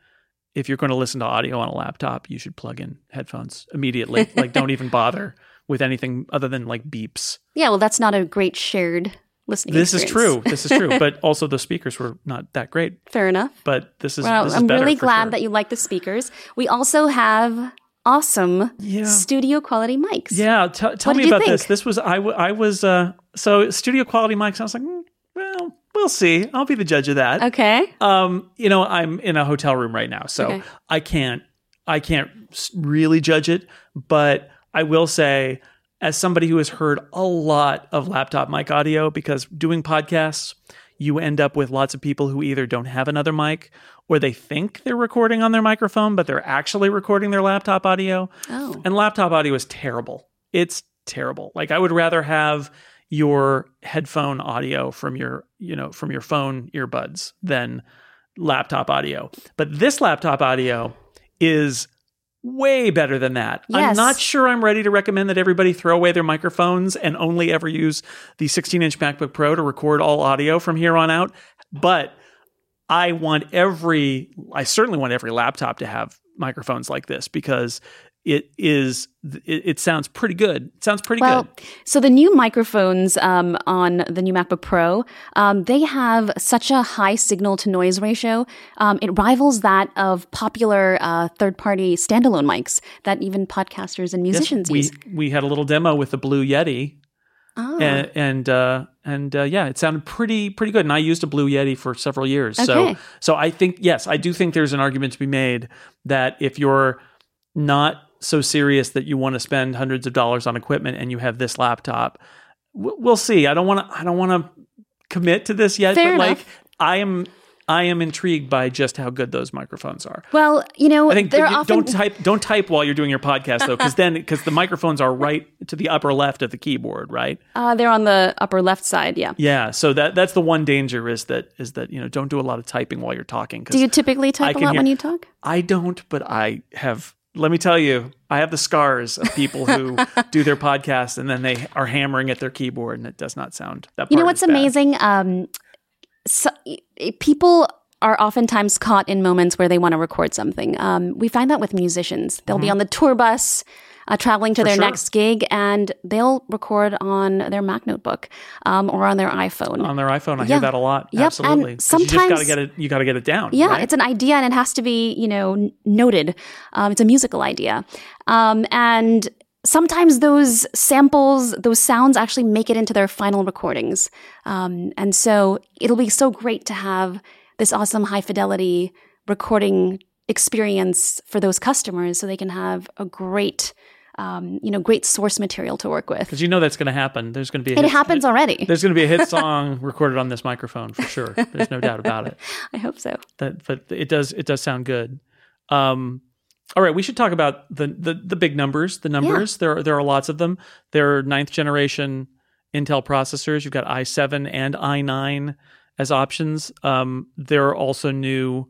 if you're going to listen to audio on a laptop, you should plug in headphones immediately. Like, don't even bother with anything other than, like, beeps. Yeah, well, that's not a great shared listening this experience. This is true. This is true. But also, the speakers were not that great. Fair enough. But this is, well, this is better. I'm really glad sure. that you like the speakers. We also have awesome yeah. studio quality mics. Yeah, t- tell me about think? this. This was, I, w- I was... Uh, So studio quality mics, I was like, mm, well, we'll see. I'll be the judge of that. Okay. Um, you know, I'm in a hotel room right now, so okay. I can't, I can't really judge it. But I will say, as somebody who has heard a lot of laptop mic audio, because doing podcasts, you end up with lots of people who either don't have another mic or they think they're recording on their microphone, but they're actually recording their laptop audio. Oh. And laptop audio is terrible. It's terrible. Like, I would rather have your headphone audio from your, you know, from your phone earbuds than laptop audio. But this laptop audio is way better than that. Yes. I'm not sure I'm ready to recommend that everybody throw away their microphones and only ever use the sixteen-inch MacBook Pro to record all audio from here on out. But I want every, I certainly want every laptop to have microphones like this, because It is. It, it sounds pretty good. It sounds pretty well, good. So the new microphones um, on the new MacBook Pro, um, they have such a high signal to noise ratio. Um, it rivals that of popular uh, third-party standalone mics that even podcasters and musicians yes, we, use. We had a little demo with the Blue Yeti, ah. and and, uh, and uh, yeah, it sounded pretty pretty good. And I used a Blue Yeti for several years. Okay. So so I think yes, I do think there's an argument to be made that if you're not so serious that you want to spend hundreds of dollars on equipment and you have this laptop, we'll see. I don't want to, I don't want to commit to this yet, Fair but enough. like I am, I am intrigued by just how good those microphones are. Well, you know, I think they're often... don't type, don't type while you're doing your podcast though. Cause then, cause the microphones are right to the upper left of the keyboard, right? Uh, they're on the upper left side. Yeah. Yeah. So that, that's the one danger is that, is that, you know, don't do a lot of typing while you're talking. Do you typically type a lot hear, when you talk? I don't, but I have, let me tell you, I have the scars of people who do their podcasts and then they are hammering at their keyboard and it does not sound that part. You know what's amazing? Um, so, people are oftentimes caught in moments where they want to record something. Um, we find that with musicians. They'll mm-hmm. be on the tour bus uh, traveling to For their sure. next gig and they'll record on their Mac notebook um, or on their iPhone. On their iPhone. I yeah. hear that a lot. Yep. Absolutely. And sometimes, you just got to get it, you got to get it down. Yeah. Right? It's an idea and it has to be, you know, noted. Um, it's a musical idea. Um, and sometimes those samples, those sounds actually make it into their final recordings. Um, and so it'll be so great to have this awesome high fidelity recording experience for those customers so they can have a great, um, you know, great source material to work with. Because you know that's going to happen. There's going to be a It hit, happens hit, already. There's going to be a hit song recorded on this microphone for sure. There's no doubt about it. I hope so. That, but it does it does sound good. Um, all right, we should talk about the the, the big numbers, the numbers. Yeah. There are, there are lots of them. There are ninth generation Intel processors. You've got i seven and i nine as options. Um, there are also new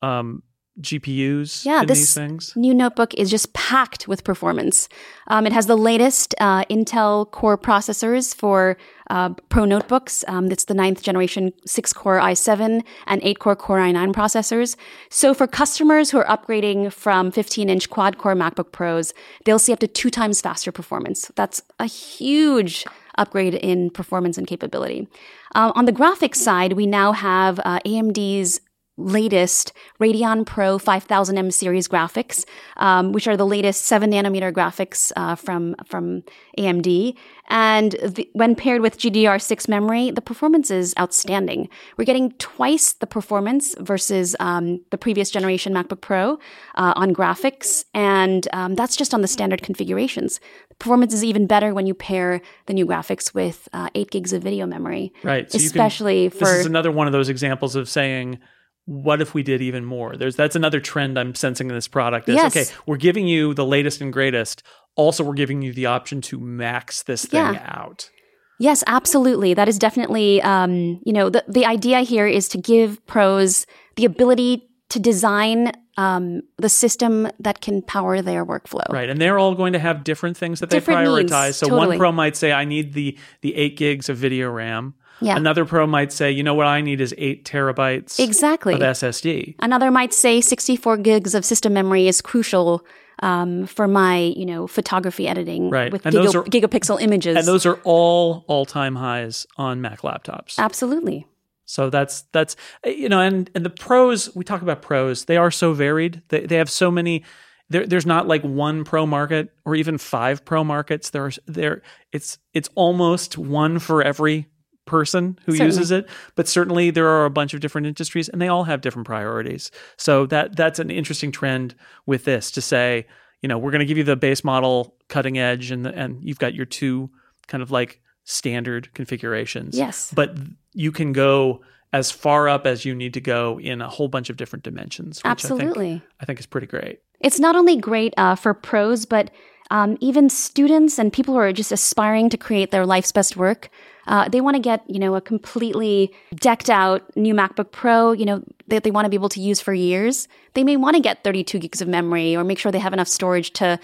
um, G P Us yeah, in these things? Yeah, this new notebook is just packed with performance. Um, it has the latest uh, Intel core processors for uh, Pro notebooks. Um, it's the ninth generation six-core i seven and eight-core Core i nine processors. So for customers who are upgrading from fifteen-inch quad-core MacBook Pros, they'll see up to two times faster performance. That's a huge upgrade in performance and capability. Uh, on the graphics side, we now have uh, A M D's latest Radeon Pro five thousand M series graphics, um, which are the latest seven nanometer graphics uh, from, from A M D. And the, when paired with G D D R six memory, the performance is outstanding. We're getting twice the performance versus um, the previous generation MacBook Pro uh, on graphics, and um, that's just on the standard configurations. The performance is even better when you pair the new graphics with uh, eight gigs of video memory. Right. So especially you can, for... This is another one of those examples of saying... What if we did even more? There's that's another trend I'm sensing in this product. Is, yes. Okay, we're giving you the latest and greatest. Also, we're giving you the option to max this thing yeah. out. Yes, absolutely. That is definitely, um, you know, the, the idea here is to give pros the ability to design um, the system that can power their workflow. Right, and they're all going to have different things that different they prioritize. Needs. So totally. One pro might say, I need the the eight gigs of video RAM. Yeah. Another pro might say, you know what I need is eight terabytes exactly. of S S D. Another might say sixty-four gigs of system memory is crucial um, for my, you know, photography editing right. with giga- are, gigapixel images. And those are all all-time highs on Mac laptops. Absolutely. So that's, that's you know, and, and the pros, we talk about pros, they are so varied. They, they have so many... There, there's not like one pro market or even five pro markets. There's, there, it's, it's almost one for every person who certainly. Uses it, but certainly there are a bunch of different industries and they all have different priorities. So that that's an interesting trend with this to say, you know, we're going to give you the base model cutting edge and the, and you've got your two kind of like standard configurations. Yes. But you can go as far up as you need to go in a whole bunch of different dimensions. Which Absolutely. I think, I think is pretty great. It's not only great uh, for pros, but um, even students and people who are just aspiring to create their life's best work. Uh, they want to get, you know, a completely decked out new MacBook Pro, you know, that they want to be able to use for years. They may want to get thirty-two gigs of memory or make sure they have enough storage to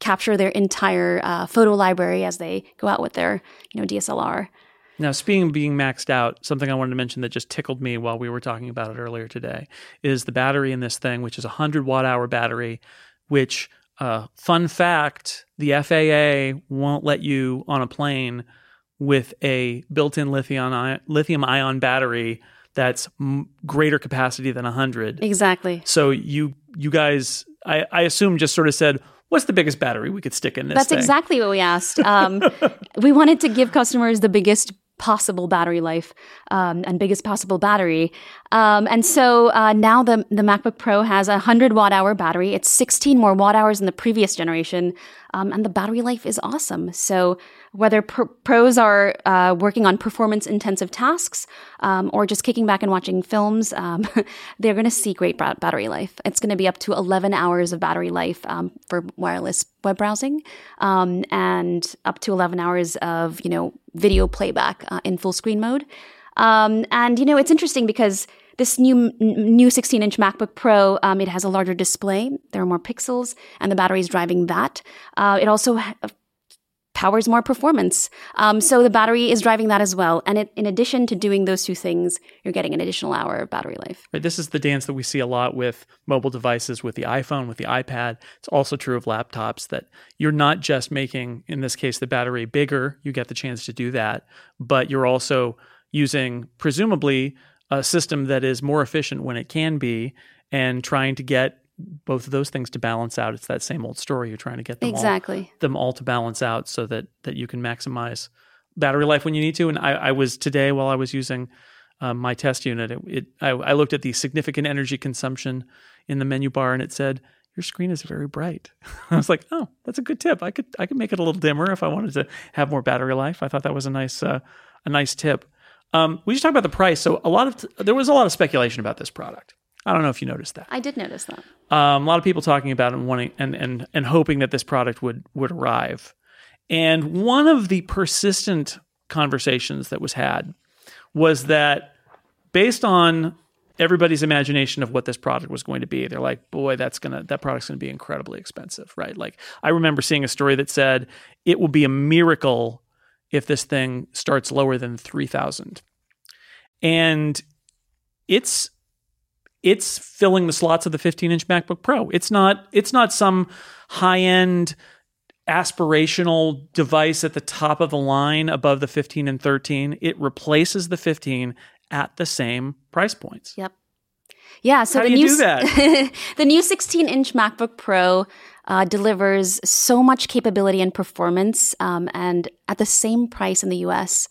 capture their entire uh, photo library as they go out with their, you know, D S L R. Now, speaking of being maxed out, something I wanted to mention that just tickled me while we were talking about it earlier today is the battery in this thing, which is a one hundred watt hour battery, which, uh, fun fact, the F A A won't let you on a plane with a built-in lithium-ion lithium-ion battery that's m- greater capacity than one hundred. Exactly. So you you guys, I, I assume, just sort of said, what's the biggest battery we could stick in this That's thing? Exactly what we asked. Um, we wanted to give customers the biggest possible battery life um, and biggest possible battery. Um, and so uh, now the, the MacBook Pro has a one hundred watt hour battery. It's sixteen more watt hours than the previous generation. Um, and the battery life is awesome. So whether pr- pros are uh, working on performance-intensive tasks um, or just kicking back and watching films, um, they're going to see great b- battery life. It's going to be up to eleven hours of battery life um, for wireless web browsing um, and up to eleven hours of, you know, video playback uh, in full screen mode. Um, and, you know, it's interesting because this new new sixteen-inch MacBook Pro, um, it has a larger display. There are more pixels, and the battery is driving that. Uh, it also ha- powers more performance. Um, so the battery is driving that as well. And it, in addition to doing those two things, you're getting an additional hour of battery life. Right, this is the dance that we see a lot with mobile devices, with the iPhone, with the iPad. It's also true of laptops that you're not just making, in this case, the battery bigger. You get the chance to do that. But you're also using, presumably, a system that is more efficient when it can be and trying to get both of those things to balance out. It's that same old story. You're trying to get them, exactly. all, them all to balance out so that, that you can maximize battery life when you need to. And I, I was today, while I was using um, my test unit, it, it I, I looked at the significant energy consumption in the menu bar and it said, your screen is very bright. I was like, oh, that's a good tip. I could I could make it a little dimmer if I wanted to have more battery life. I thought that was a nice uh, a nice tip. Um, we just talked about the price. So a lot of t- there was a lot of speculation about this product. I don't know if you noticed that. I did notice that. Um, a lot of people talking about it and wanting and and and hoping that this product would would arrive. And one of the persistent conversations that was had was that based on everybody's imagination of what this product was going to be. They're like, boy, that's gonna that product's gonna be incredibly expensive, right? Like, I remember seeing a story that said it will be a miracle if this thing starts lower than three thousand dollars. And it's it's filling the slots of the fifteen-inch MacBook Pro. It's not it's not some high-end aspirational device at the top of the line above the fifteen and thirteen. It replaces the fifteen at the same price points. Yep. Yeah. So how the do you new do that? The new sixteen-inch MacBook Pro uh, delivers so much capability and performance, um, and at the same price in the U S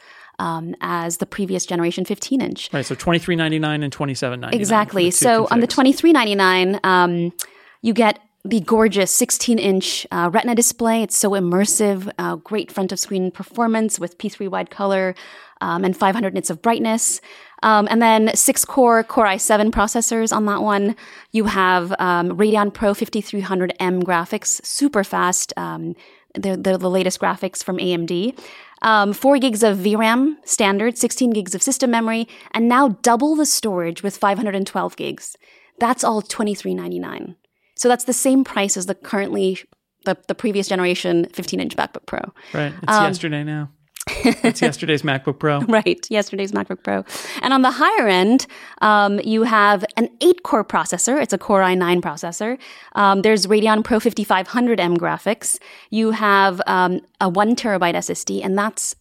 Um, as the previous generation fifteen-inch. Right. So twenty-three ninety-nine and twenty-seven ninety-nine. Exactly. So configs. On the twenty-three ninety-nine, um, you get the gorgeous sixteen-inch uh, Retina display. It's so immersive, uh, great front-of-screen performance with P three wide color um, and five hundred nits of brightness. Um, and then six-core Core i seven processors on that one. You have um, Radeon Pro fifty-three hundred M graphics, super fast. Um, they're, they're the latest graphics from A M D. Um, four gigs of V RAM standard, sixteen gigs of system memory, and now double the storage with five hundred twelve gigs. That's all twenty-three ninety-nine. So that's the same price as the currently the, the previous generation fifteen-inch MacBook Pro. Right. It's um, yesterday now. It's yesterday's MacBook Pro. Right. Yesterday's MacBook Pro. And on the higher end, um, you have an eight-core processor. It's a Core i nine processor. Um, there's Radeon Pro fifty-five hundred M graphics. You have um, a one terabyte S S D, and that's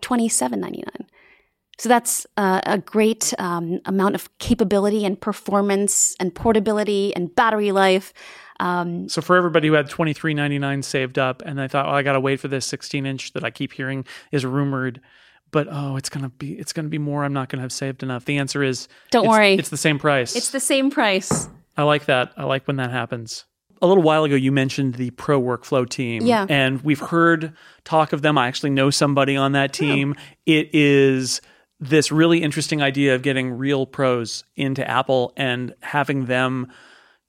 twenty-seven ninety-nine. So that's uh, a great um, amount of capability and performance and portability and battery life. Um, so for everybody who had twenty-three ninety-nine saved up and they thought, oh, I got to wait for this sixteen-inch that I keep hearing is rumored, but oh, it's gonna be it's gonna be more. I'm not gonna have saved enough. The answer is don't it's, worry. It's the same price. It's the same price. I like that. I like when that happens. A little while ago, you mentioned the Pro Workflow team, yeah. And we've heard talk of them. I actually know somebody on that team. Yeah. It is this really interesting idea of getting real pros into Apple and having them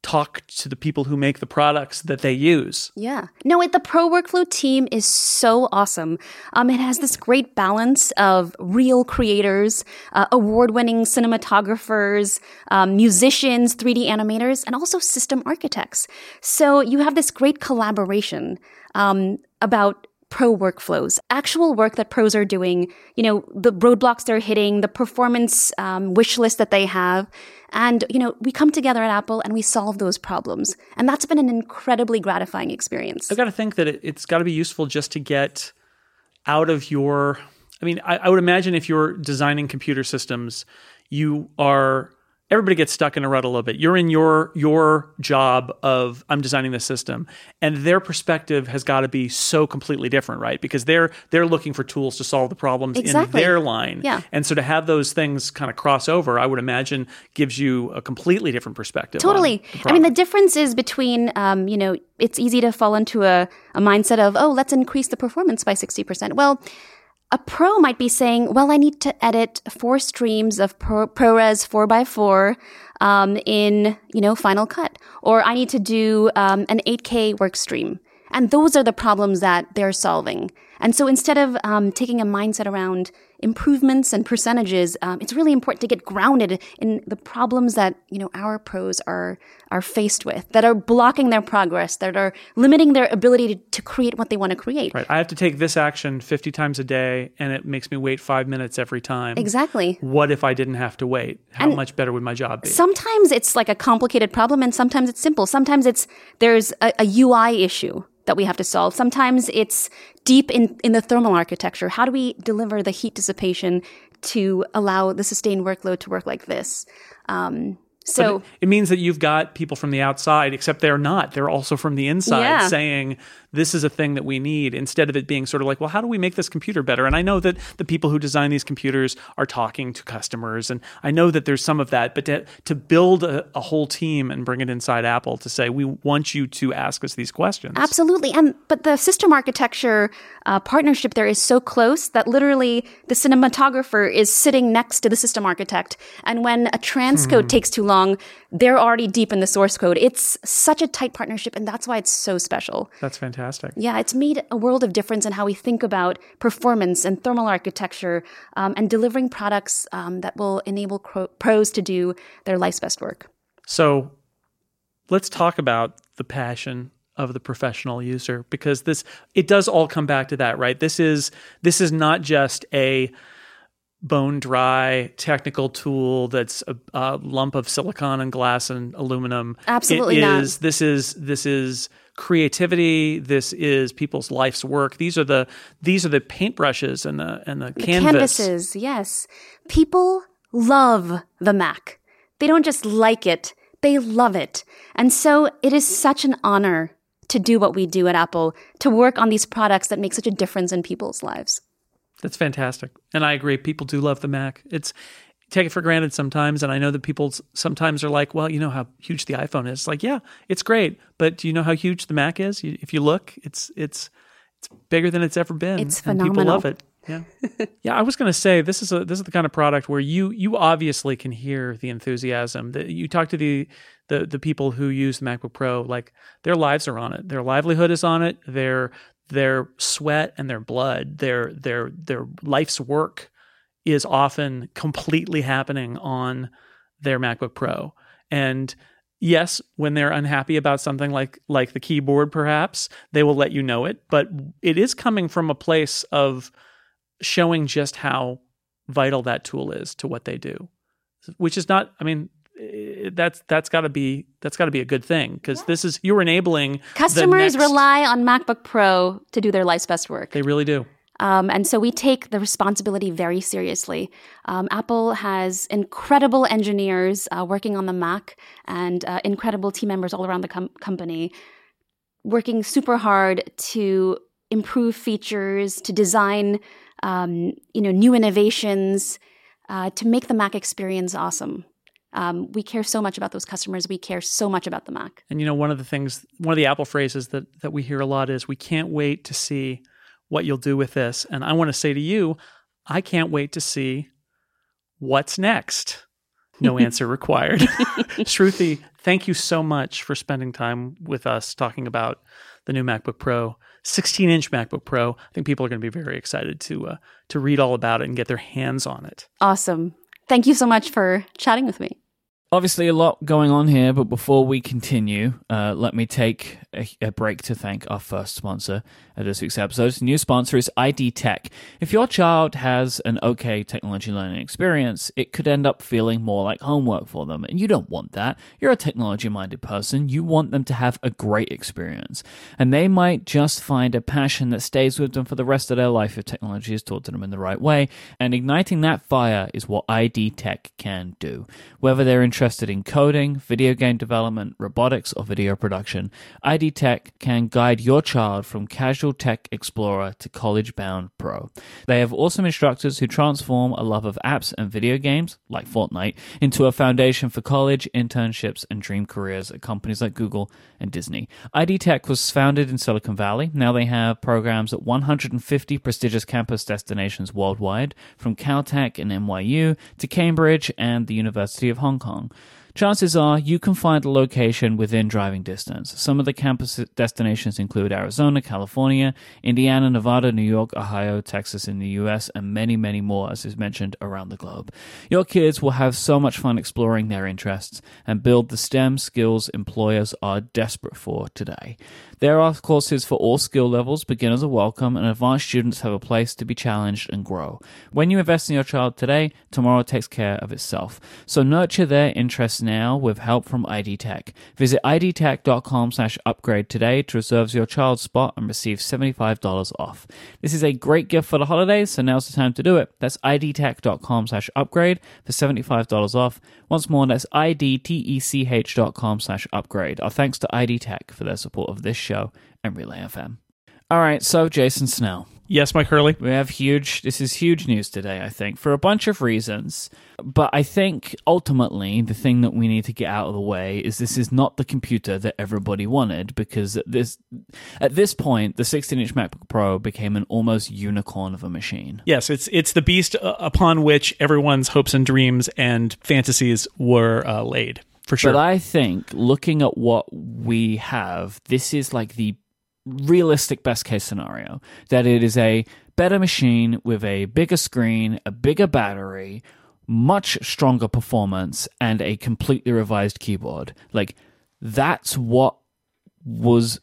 talk to the people who make the products that they use. Yeah. No, it, the Pro Workflow team is so awesome. Um, it has this great balance of real creators, uh, award-winning cinematographers, um, musicians, three D animators, and also system architects. So you have this great collaboration um, about pro workflows, actual work that pros are doing, you know, the roadblocks they're hitting, the performance um, wish list that they have. And, you know, we come together at Apple and we solve those problems. And that's been an incredibly gratifying experience. I've got to think that it, it's got to be useful just to get out of your, I mean, I, I would imagine if you're designing computer systems, you are, everybody gets stuck in a rut a little bit. You're in your your job of, I'm designing this system. And their perspective has got to be so completely different, right? Because they're they're looking for tools to solve the problems exactly. in their line. Yeah. And so to have those things kind of cross over, I would imagine, gives you a completely different perspective. Totally. I mean, the difference is between, um, you know, it's easy to fall into a, a mindset of, oh, let's increase the performance by sixty percent. Well, a pro might be saying, well, I need to edit four streams of pro- ProRes four by four um, in, you know, Final Cut. Or I need to do um, an eight K work stream. And those are the problems that they're solving. And so instead of um, taking a mindset around improvements and percentages, um, it's really important to get grounded in the problems that, you know, our pros are are faced with, that are blocking their progress, that are limiting their ability to, to create what they want to create. Right. I have to take this action fifty times a day, and it makes me wait five minutes every time. Exactly. What if I didn't have to wait? How and much better would my job be? Sometimes it's like a complicated problem, and sometimes it's simple. Sometimes it's there's a, a U I issue that we have to solve. Sometimes it's deep in, in the thermal architecture. How do we deliver the heat dissipation to allow the sustained workload to work like this? Um, so it, it means that you've got people from the outside, except they're not. They're also from the inside yeah. saying, this is a thing that we need, instead of it being sort of like, well, how do we make this computer better? And I know that the people who design these computers are talking to customers, and I know that there's some of that, but to, to build a, a whole team and bring it inside Apple to say, we want you to ask us these questions. Absolutely. And but the system architecture uh, partnership there is so close that literally the cinematographer is sitting next to the system architect, and when a transcode hmm. takes too long, they're already deep in the source code. It's such a tight partnership, and that's why it's so special. That's fantastic. fantastic. Yeah, it's made a world of difference in how we think about performance and thermal architecture um, and delivering products um, that will enable cro- pros to do their life's best work. So let's talk about the passion of the professional user, because this, it does all come back to that, right? This is, this is not just a bone dry technical tool that's a, a lump of silicon and glass and aluminum. Absolutely it is, not. This is, this is creativity. This is people's life's work. These are the, these are the paintbrushes and the, and the, the canvas. canvases. Yes. People love the Mac. They don't just like it. They love it. And so it is such an honor to do what we do at Apple, to work on these products that make such a difference in people's lives. That's fantastic. And I agree. People do love the Mac. It's take it for granted sometimes. And I know that people sometimes are like, well, you know how huge the iPhone is. It's like, yeah, it's great. But do you know how huge the Mac is? You, if you look, it's it's it's bigger than it's ever been. It's phenomenal. And people love it. Yeah. Yeah, I was going to say this is a this is the kind of product where you you obviously can hear the enthusiasm. That you talk to the the the people who use the MacBook Pro, like their lives are on it. Their livelihood is on it. Their their sweat and their blood, their their their life's work is often completely happening on their MacBook Pro. And yes, when they're unhappy about something like like the keyboard perhaps, they will let you know it, but it is coming from a place of showing just how vital that tool is to what they do, which is not, I mean, that's that's got to be that's got to be a good thing, because yeah. this is you're enabling customers the next... rely on MacBook Pro to do their life's best work. They really do. Um, and so we take the responsibility very seriously. Um, Apple has incredible engineers uh, working on the Mac and uh, incredible team members all around the com- company working super hard to improve features, to design Um, you know, new innovations uh, to make the Mac experience awesome. Um, we care so much about those customers. We care so much about the Mac. And, you know, one of the things, one of the Apple phrases that that we hear a lot is, we can't wait to see what you'll do with this. And I want to say to you, I can't wait to see what's next. No answer required. Shruti, thank you so much for spending time with us talking about the new MacBook Pro. sixteen-inch MacBook Pro. I think people are going to be very excited to uh, to read all about it and get their hands on it. Awesome. Thank you so much for chatting with me. Obviously, a lot going on here, but before we continue, uh, let me take a, a break to thank our first sponsor of this week's episode. The new sponsor is I D Tech. If your child has an okay technology learning experience, it could end up feeling more like homework for them, and you don't want that. You're a technology-minded person. You want them to have a great experience, and they might just find a passion that stays with them for the rest of their life if technology is taught to them in the right way, and igniting that fire is what I D Tech can do. Whether they're in interested in coding, video game development, robotics, or video production, I D Tech can guide your child from casual tech explorer to college-bound pro. They have awesome instructors who transform a love of apps and video games, like Fortnite, into a foundation for college, internships, and dream careers at companies like Google and Disney. I D Tech was founded in Silicon Valley. Now they have programs at one hundred fifty prestigious campus destinations worldwide, from Caltech and N Y U to Cambridge and the University of Hong Kong. Chances are you can find a location within driving distance. Some of the campus destinations include Arizona, California, Indiana, Nevada, New York, Ohio, Texas in the U S, and many, many more, as is mentioned, around the globe. Your kids will have so much fun exploring their interests and build the STEM skills employers are desperate for today. There are courses for all skill levels, beginners are welcome, and advanced students have a place to be challenged and grow. When you invest in your child today, tomorrow takes care of itself. So nurture their interests now with help from I D Tech. Visit idtech.com slash upgrade today to reserve your child's spot and receive seventy-five dollars off. This is a great gift for the holidays, so now's the time to do it. That's idtech.com slash upgrade for seventy-five dollars off. Once more, that's idtech.com slash upgrade. Our thanks to I D Tech for their support of this show. show and Relay F M. All right, so Jason Snell. Yes, Mike Hurley. We have huge, this is huge news today, I think, for a bunch of reasons. But I think ultimately the thing that we need to get out of the way is this is not the computer that everybody wanted, because at this at this point, the sixteen-inch MacBook Pro became an almost unicorn of a machine. Yes, it's it's the beast upon which everyone's hopes and dreams and fantasies were uh, laid. For sure. But I think looking at what we have, this is like the realistic best case scenario, that it is a better machine with a bigger screen, a bigger battery, much stronger performance, and a completely revised keyboard. Like, that's what was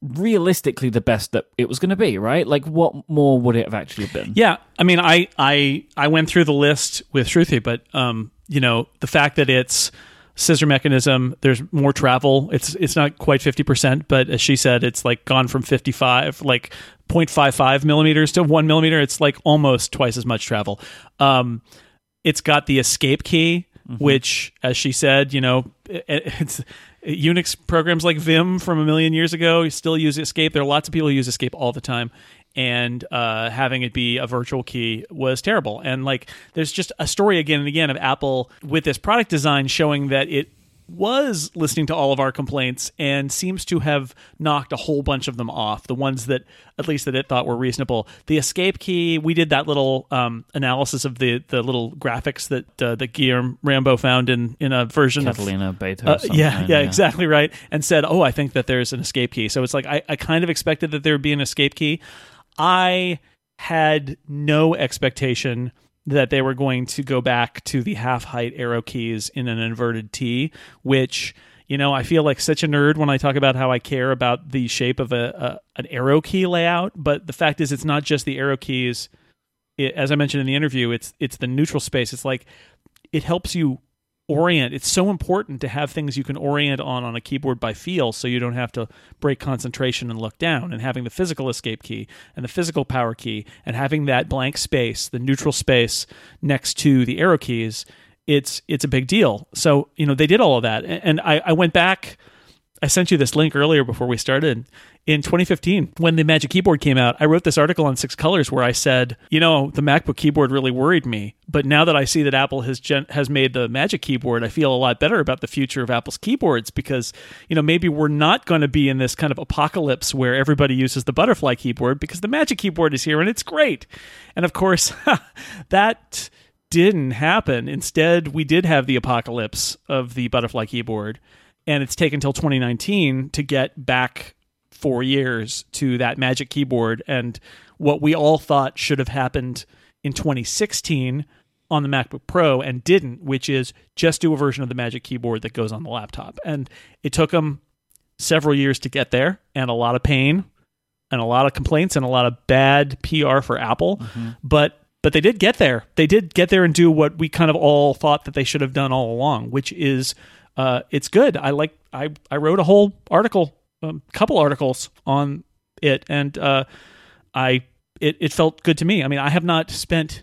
realistically the best that it was going to be, right? Like, what more would it have actually been? Yeah, I mean, I I, I went through the list with Shruti, but um, you know, the fact that it's scissor mechanism, there's more travel. It's it's not quite fifty percent, but as she said, it's like gone from fifty-five, like zero point five five millimeters to one millimeter. It's like almost twice as much travel. Um, it's got the escape key, mm-hmm. which, as she said, you know, it, it's Unix programs like Vim from a million years ago still use escape. There are lots of people who use escape all the time. And uh, having it be a virtual key was terrible. And like, there's just a story again and again of Apple with this product design showing that it was listening to all of our complaints and seems to have knocked a whole bunch of them off, the ones that at least that it thought were reasonable. The escape key, we did that little um, analysis of the the little graphics that uh, that Guillermo Rambo found in, in a version Catalina of... Catalina Beta uh, yeah, yeah, yeah, exactly right. And said, oh, I think that there's an escape key. So it's like, I, I kind of expected that there would be an escape key. I had no expectation that they were going to go back to the half-height arrow keys in an inverted T, which, you know, I feel like such a nerd when I talk about how I care about the shape of a, a an arrow key layout. But the fact is, it's not just the arrow keys. It, as I mentioned in the interview, it's it's the neutral space. It's like, it helps you orient. It's so important to have things you can orient on on a keyboard by feel, so you don't have to break concentration and look down. And having the physical escape key and the physical power key and having that blank space, the neutral space next to the arrow keys, it's it's a big deal. So, you know, they did all of that. And I, I went back, I sent you this link earlier before we started. In twenty fifteen, when the Magic Keyboard came out, I wrote this article on Six Colors where I said, you know, the MacBook keyboard really worried me. But now that I see that Apple has gen- has made the Magic Keyboard, I feel a lot better about the future of Apple's keyboards, because, you know, maybe we're not going to be in this kind of apocalypse where everybody uses the butterfly keyboard, because the Magic Keyboard is here and it's great. And of course, that didn't happen. Instead, we did have the apocalypse of the butterfly keyboard, and it's taken till twenty nineteen to get back four years to that Magic Keyboard and what we all thought should have happened in twenty sixteen on the MacBook Pro and didn't, which is just do a version of the Magic Keyboard that goes on the laptop. And it took them several years to get there, and a lot of pain and a lot of complaints and a lot of bad P R for Apple. Mm-hmm. But but they did get there. They did get there and do what we kind of all thought that they should have done all along, which is uh, it's good. I like I, I wrote a whole article a couple articles on it, and uh, I it, it felt good to me. I mean, I have not spent...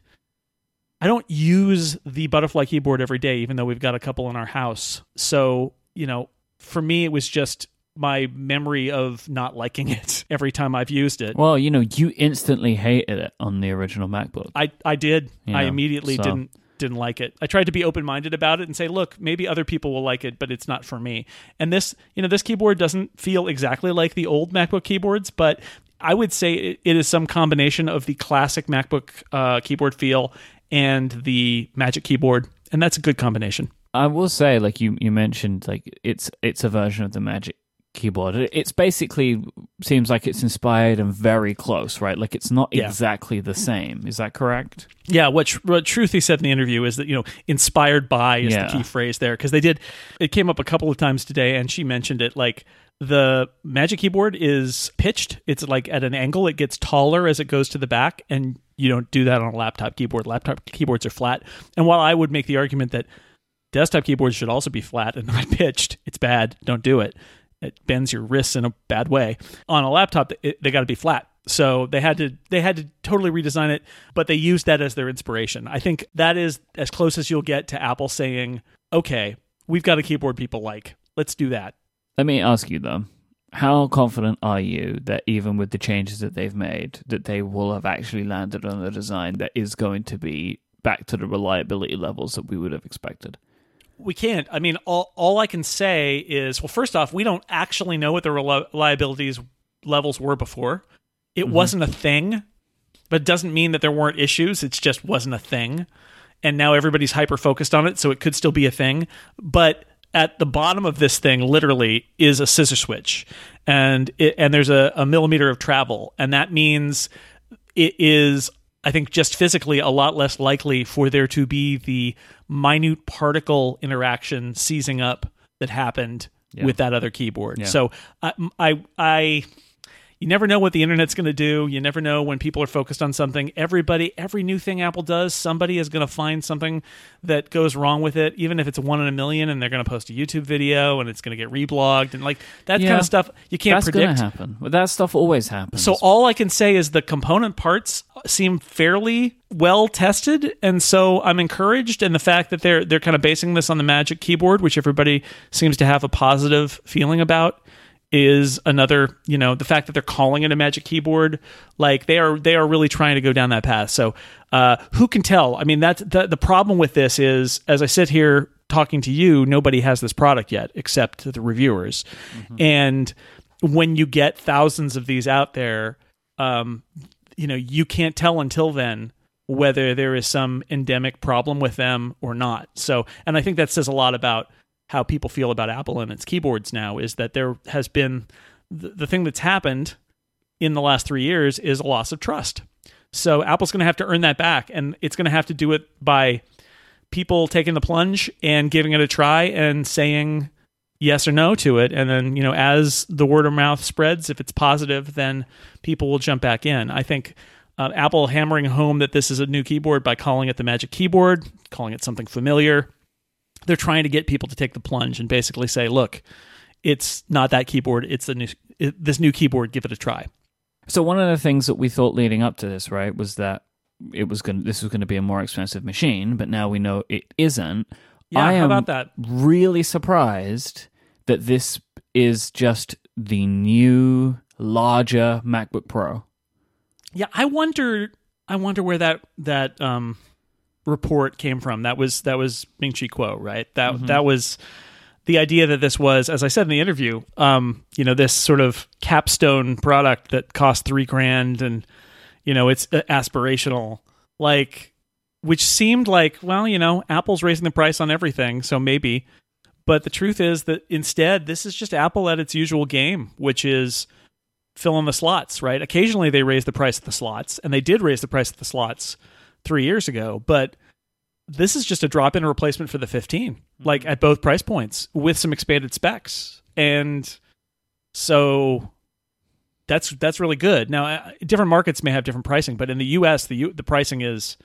I don't use the butterfly keyboard every day, even though we've got a couple in our house. So, you know, for me, it was just my memory of not liking it every time I've used it. Well, you know, you instantly hated it on the original MacBook. I, I did. You know, I immediately so. didn't didn't like it. I tried to be open-minded about it and say, look, maybe other people will like it, but it's not for me. And this, you know, this keyboard doesn't feel exactly like the old MacBook keyboards, but I would say it, it is some combination of the classic MacBook uh, keyboard feel and the Magic Keyboard. And that's a good combination. I will say, like you, you mentioned, like it's, it's a version of the Magic Keyboard. It's basically seems like it's inspired and very close, right? Like it's not yeah. exactly the same. Is that correct? Yeah. What, what Shruti said in the interview is that, you know, inspired by is yeah. the key phrase there, because they did. It came up a couple of times today, and she mentioned it. Like the Magic Keyboard is pitched. It's like at an angle. It gets taller as it goes to the back, and you don't do that on a laptop keyboard. Laptop keyboards are flat. And while I would make the argument that desktop keyboards should also be flat and not pitched, it's bad. Don't do it. It bends your wrists in a bad way. On a laptop, it, they got to be flat. So they had to they had to totally redesign it, but they used that as their inspiration. I think that is as close as you'll get to Apple saying, okay, we've got a keyboard people like. Let's do that. Let me ask you, though, how confident are you that even with the changes that they've made, that they will have actually landed on a design that is going to be back to the reliability levels that we would have expected? We can't. I mean, all all I can say is, well, first off, we don't actually know what the reliability levels were before. It mm-hmm. wasn't a thing, but it doesn't mean that there weren't issues. It just wasn't a thing. And now everybody's hyper-focused on it, so it could still be a thing. But at the bottom of this thing, literally, is a scissor switch. and it, and there's a, a millimeter of travel, and that means it is, I think, just physically a lot less likely for there to be the minute particle interaction seizing up that happened yeah. with that other keyboard. Yeah. So I, I, I, you never know what the internet's going to do. You never know when people are focused on something. Everybody, every new thing Apple does, somebody is going to find something that goes wrong with it, even if it's one in a million, and they're going to post a YouTube video and it's going to get reblogged. And like that yeah, kind of stuff, you can't that's predict. That's going to happen. Well, that stuff always happens. So all I can say is the component parts seem fairly well tested, and so I'm encouraged. And the fact that they're they're kind of basing this on the Magic Keyboard, which everybody seems to have a positive feeling about, is another, you know, the fact that they're calling it a Magic Keyboard, like they are they are really trying to go down that path. So uh who can tell? I mean, that's the, the problem with this is, as I sit here talking to you, nobody has this product yet except the reviewers. Mm-hmm. And when you get thousands of these out there, um you know, you can't tell until then whether there is some endemic problem with them or not. So, and I think that says a lot about how people feel about Apple and its keyboards now, is that there has been, the, the thing that's happened in the last three years is a loss of trust. So Apple's going to have to earn that back, and it's going to have to do it by people taking the plunge and giving it a try and saying yes or no to it. And then, you know, as the word of mouth spreads, if it's positive, then people will jump back in. I think uh, Apple hammering home that this is a new keyboard by calling it the Magic Keyboard, calling it something familiar, they're trying to get people to take the plunge and basically say, look, it's not that keyboard. It's the new, it, this new keyboard. Give it a try. So one of the things that we thought leading up to this, right, was that it was going, this was going to be a more expensive machine, but now we know it isn't. Yeah, I how am about that? Really surprised that this is just the new, larger MacBook Pro. Yeah, I wonder. I wonder where that that. Um, report came from. That was that was Ming-Chi Kuo, right? That mm-hmm. that was the idea that this was, as I said in the interview, um, you know, this sort of capstone product that cost three grand, and you know, it's aspirational, like, which seemed like, well, you know, Apple's raising the price on everything, so maybe. But the truth is that instead, this is just Apple at its usual game, which is fill in the slots, right? Occasionally they raise the price of the slots, and they did raise the price of the slots three years ago, but this is just a drop-in replacement for the fifteen, like at both price points with some expanded specs. And so that's that's really good. Now, different markets may have different pricing, but in the U S, the U, the pricing is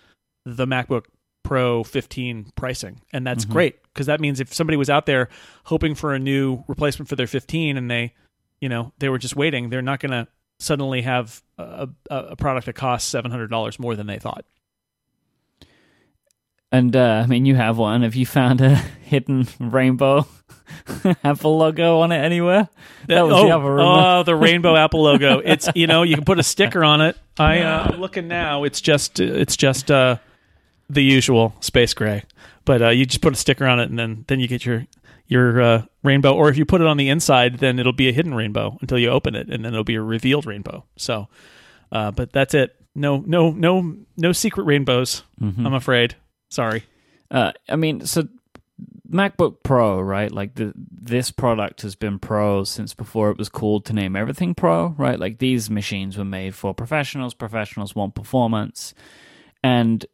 the MacBook Pro fifteen pricing, and that's mm-hmm. great, because that means if somebody was out there hoping for a new replacement for their fifteen and they, you know, they were just waiting, they're not going to suddenly have a, a product that costs seven hundred dollars more than they thought. And, uh, I mean, you have one. Have you found a hidden rainbow Apple logo on it anywhere? That was oh, the other rumor. Oh, the rainbow Apple logo. It's, you know, you can put a sticker on it. I, uh, I'm looking now. It's just it's just uh, the usual space gray. But uh, you just put a sticker on it, and then, then you get your, your uh, rainbow. Or if you put it on the inside, then it'll be a hidden rainbow until you open it, and then it'll be a revealed rainbow. So, uh, but that's it. No, no, no, no secret rainbows, mm-hmm. I'm afraid. Sorry. Uh, I mean, so MacBook Pro, right? Like the, this product has been Pro since before it was cool to name everything Pro, right? Like these machines were made for professionals. Professionals want performance. And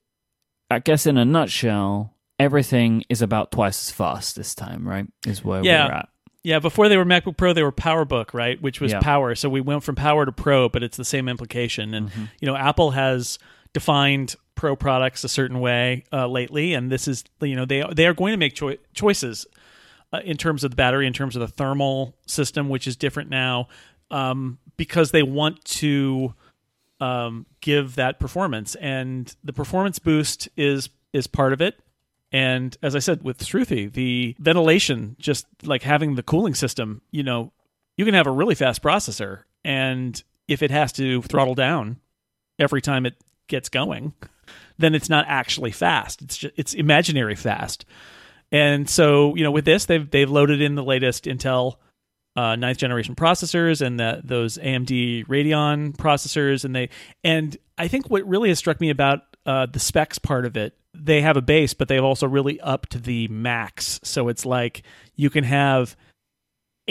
I guess in a nutshell, everything is about twice as fast this time, right? Is where yeah. we're at. Yeah, before they were MacBook Pro, they were PowerBook, right? Which was yeah. Power. So we went from Power to Pro, but it's the same implication. And, mm-hmm. you know, Apple has defined Pro products a certain way uh, lately, and this is, you know, they they are going to make choi- choices uh, in terms of the battery, in terms of the thermal system, which is different now, um, because they want to um, give that performance, and the performance boost is is part of it. And as I said with Shruti, the ventilation, just like having the cooling system, you know, you can have a really fast processor, and if it has to throttle down every time it gets going, then it's not actually fast. It's just, it's imaginary fast. And so, you know, with this, they've they've loaded in the latest Intel uh, ninth generation processors and the, those A M D Radeon processors, and they and I think what really has struck me about uh, the specs part of it, they have a base, but they've also really upped the max. So it's like you can have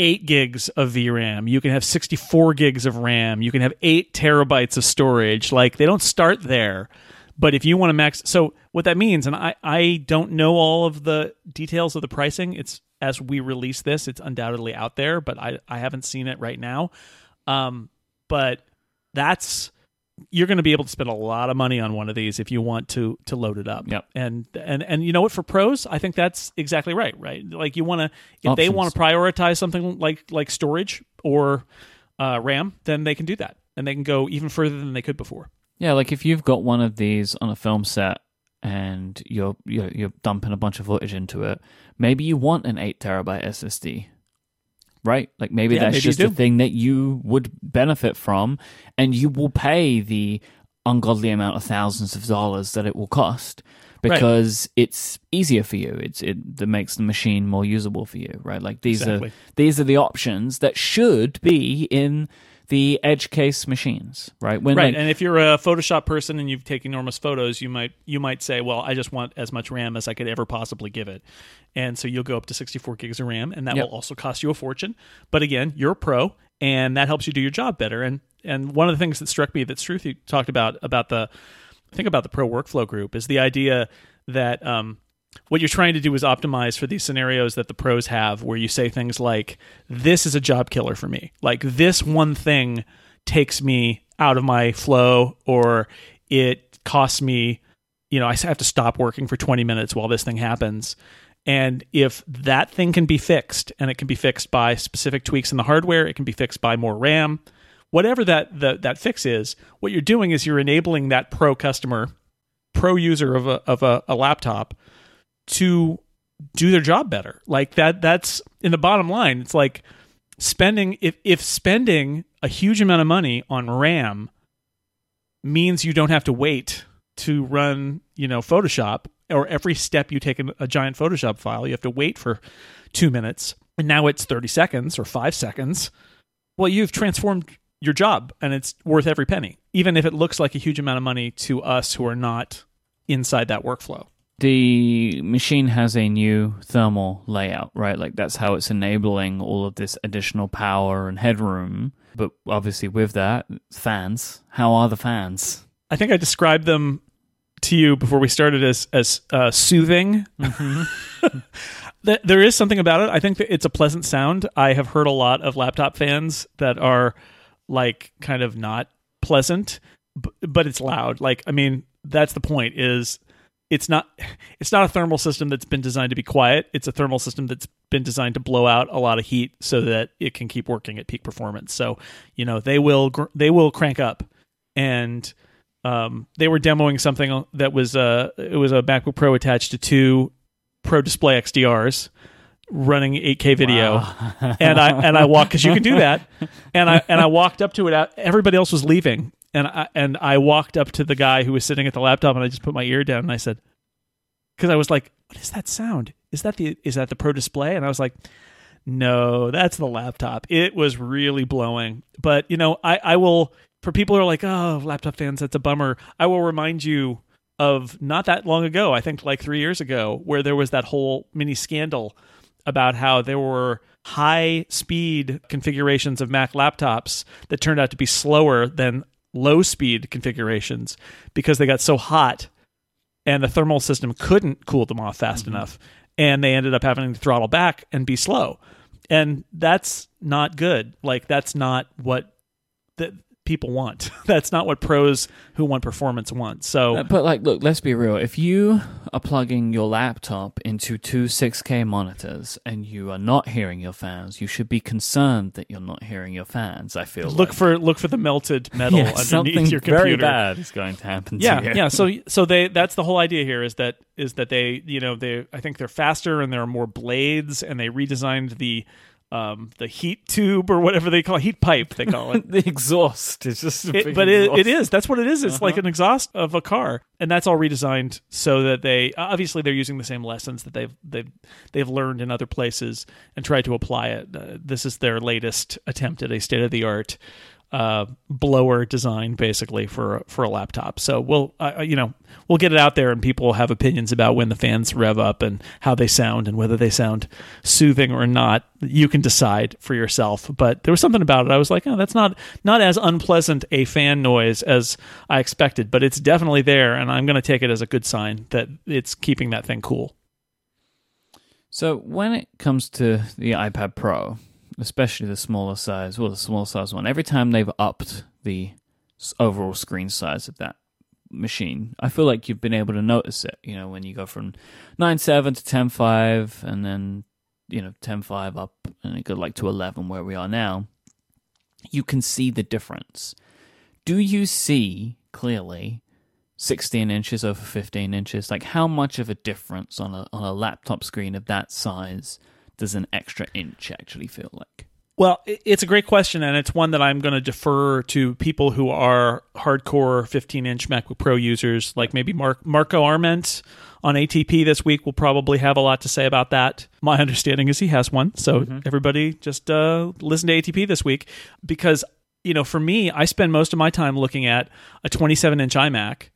eight gigs of V RAM. You can have sixty-four gigs of RAM. You can have eight terabytes of storage. Like, they don't start there. But if you want to max... So what that means, and I, I don't know all of the details of the pricing. It's as we release this, it's undoubtedly out there, but I, I haven't seen it right now. Um, but that's... You're going to be able to spend a lot of money on one of these if you want to to load it up. Yep. And and and you know what? For pros, I think that's exactly right. Right? Like, you want to, if Options. They want to prioritize something like like storage or uh, RAM, then they can do that, and they can go even further than they could before. Yeah, like if you've got one of these on a film set and you're you're, you're dumping a bunch of footage into it, maybe you want an eight terabyte S S D. Right? Like, maybe yeah, that's maybe just a thing that you would benefit from, and you will pay the ungodly amount of thousands of dollars that it will cost because right. it's easier for you. It's it that makes the machine more usable for you, right? Like, these exactly. are these are the options that should be in the edge case machines, right? When, right. Like, and if you're a Photoshop person and you've taken enormous photos, you might you might say, well, I just want as much RAM as I could ever possibly give it. And so you'll go up to sixty-four gigs of RAM, and that yep. will also cost you a fortune. But again, you're a pro, and that helps you do your job better. And and one of the things that struck me that Shruti talked about, about the, I think about the pro workflow group, is the idea that um, what you're trying to do is optimize for these scenarios that the pros have, where you say things like, this is a job killer for me. Like, this one thing takes me out of my flow, or it costs me, you know, I have to stop working for twenty minutes while this thing happens. And if that thing can be fixed, and it can be fixed by specific tweaks in the hardware, it can be fixed by more RAM, whatever that the, that fix is, what you're doing is you're enabling that pro customer, pro user of a of a, a laptop to do their job better. Like, that that's in the bottom line. It's like spending if if spending a huge amount of money on RAM means you don't have to wait to run, you know, Photoshop. Or every step you take in a giant Photoshop file, you have to wait for two minutes. And now it's thirty seconds or five seconds. Well, you've transformed your job, and it's worth every penny, even if it looks like a huge amount of money to us who are not inside that workflow. The machine has a new thermal layout, right? Like, that's how it's enabling all of this additional power and headroom. But obviously with that, fans. How are the fans? I think I described them to you before we started as as uh, soothing. Mm-hmm. There is something about it. I think that it's a pleasant sound. I have heard a lot of laptop fans that are like kind of not pleasant, but it's loud. Like, I mean, that's the point. Is it's not it's not a thermal system that's been designed to be quiet. It's a thermal system that's been designed to blow out a lot of heat so that it can keep working at peak performance. So, you know, they will gr- they will crank up. And Um, they were demoing something that was a uh, it was a MacBook Pro attached to two Pro Display X D Rs running eight K video, wow. and I and I walked because you can do that, and I and I walked up to it. Out, everybody else was leaving, and I and I walked up to the guy who was sitting at the laptop, and I just put my ear down and I said, because I was like, what is that sound? Is that the is that the Pro Display? And I was like, no, that's the laptop. It was really blowing, but you know, I I will. For people who are like, oh, laptop fans, that's a bummer, I will remind you of not that long ago, I think like three years ago, where there was that whole mini scandal about how there were high-speed configurations of Mac laptops that turned out to be slower than low-speed configurations because they got so hot and the thermal system couldn't cool them off fast mm-hmm. enough, and they ended up having to throttle back and be slow. And that's not good. Like, that's not what... the people want. That's not what pros who want performance want. So, but like, look, let's be real. If you are plugging your laptop into two six K monitors and you are not hearing your fans, you should be concerned that you're not hearing your fans. I feel look like. for look for the melted metal yeah, underneath something your computer. Very bad is going to happen. Yeah, to you. yeah. So, so they that's the whole idea here is that is that they you know they I think they're faster and there are more blades and they redesigned the. Um, the heat tube or whatever they call it, heat pipe, they call it. The exhaust. It's just a it, But it, it is. That's what it is. It's uh-huh. like an exhaust of a car. And that's all redesigned so that they, obviously they're using the same lessons that they've they've, they've learned in other places and tried to apply it. Uh, this is their latest attempt at a state-of-the-art uh, blower design basically for for a laptop. So we'll uh, you know we'll get it out there, and people will have opinions about when the fans rev up and how they sound and whether they sound soothing or not. You can decide for yourself. But there was something about it I was like, oh, that's not not as unpleasant a fan noise as I expected, but it's definitely there, and I'm going to take it as a good sign that it's keeping that thing cool. So when it comes to the iPad Pro, especially the smaller size, well, the smaller size one, every time they've upped the overall screen size of that machine, I feel like you've been able to notice it, you know, when you go from nine point seven to ten point five, and then, you know, ten point five up, and it goes like to eleven where we are now, you can see the difference. Do you see clearly sixteen inches over fifteen inches? Like, how much of a difference on a on a laptop screen of that size does an extra inch actually feel like? Well, it's a great question, and it's one that I'm going to defer to people who are hardcore fifteen-inch MacBook Pro users, like maybe Mark, Marco Arment on A T P this week will probably have a lot to say about that. My understanding is he has one, so mm-hmm. everybody just uh, listen to A T P this week, because, you know, for me, I spend most of my time looking at a twenty-seven-inch iMac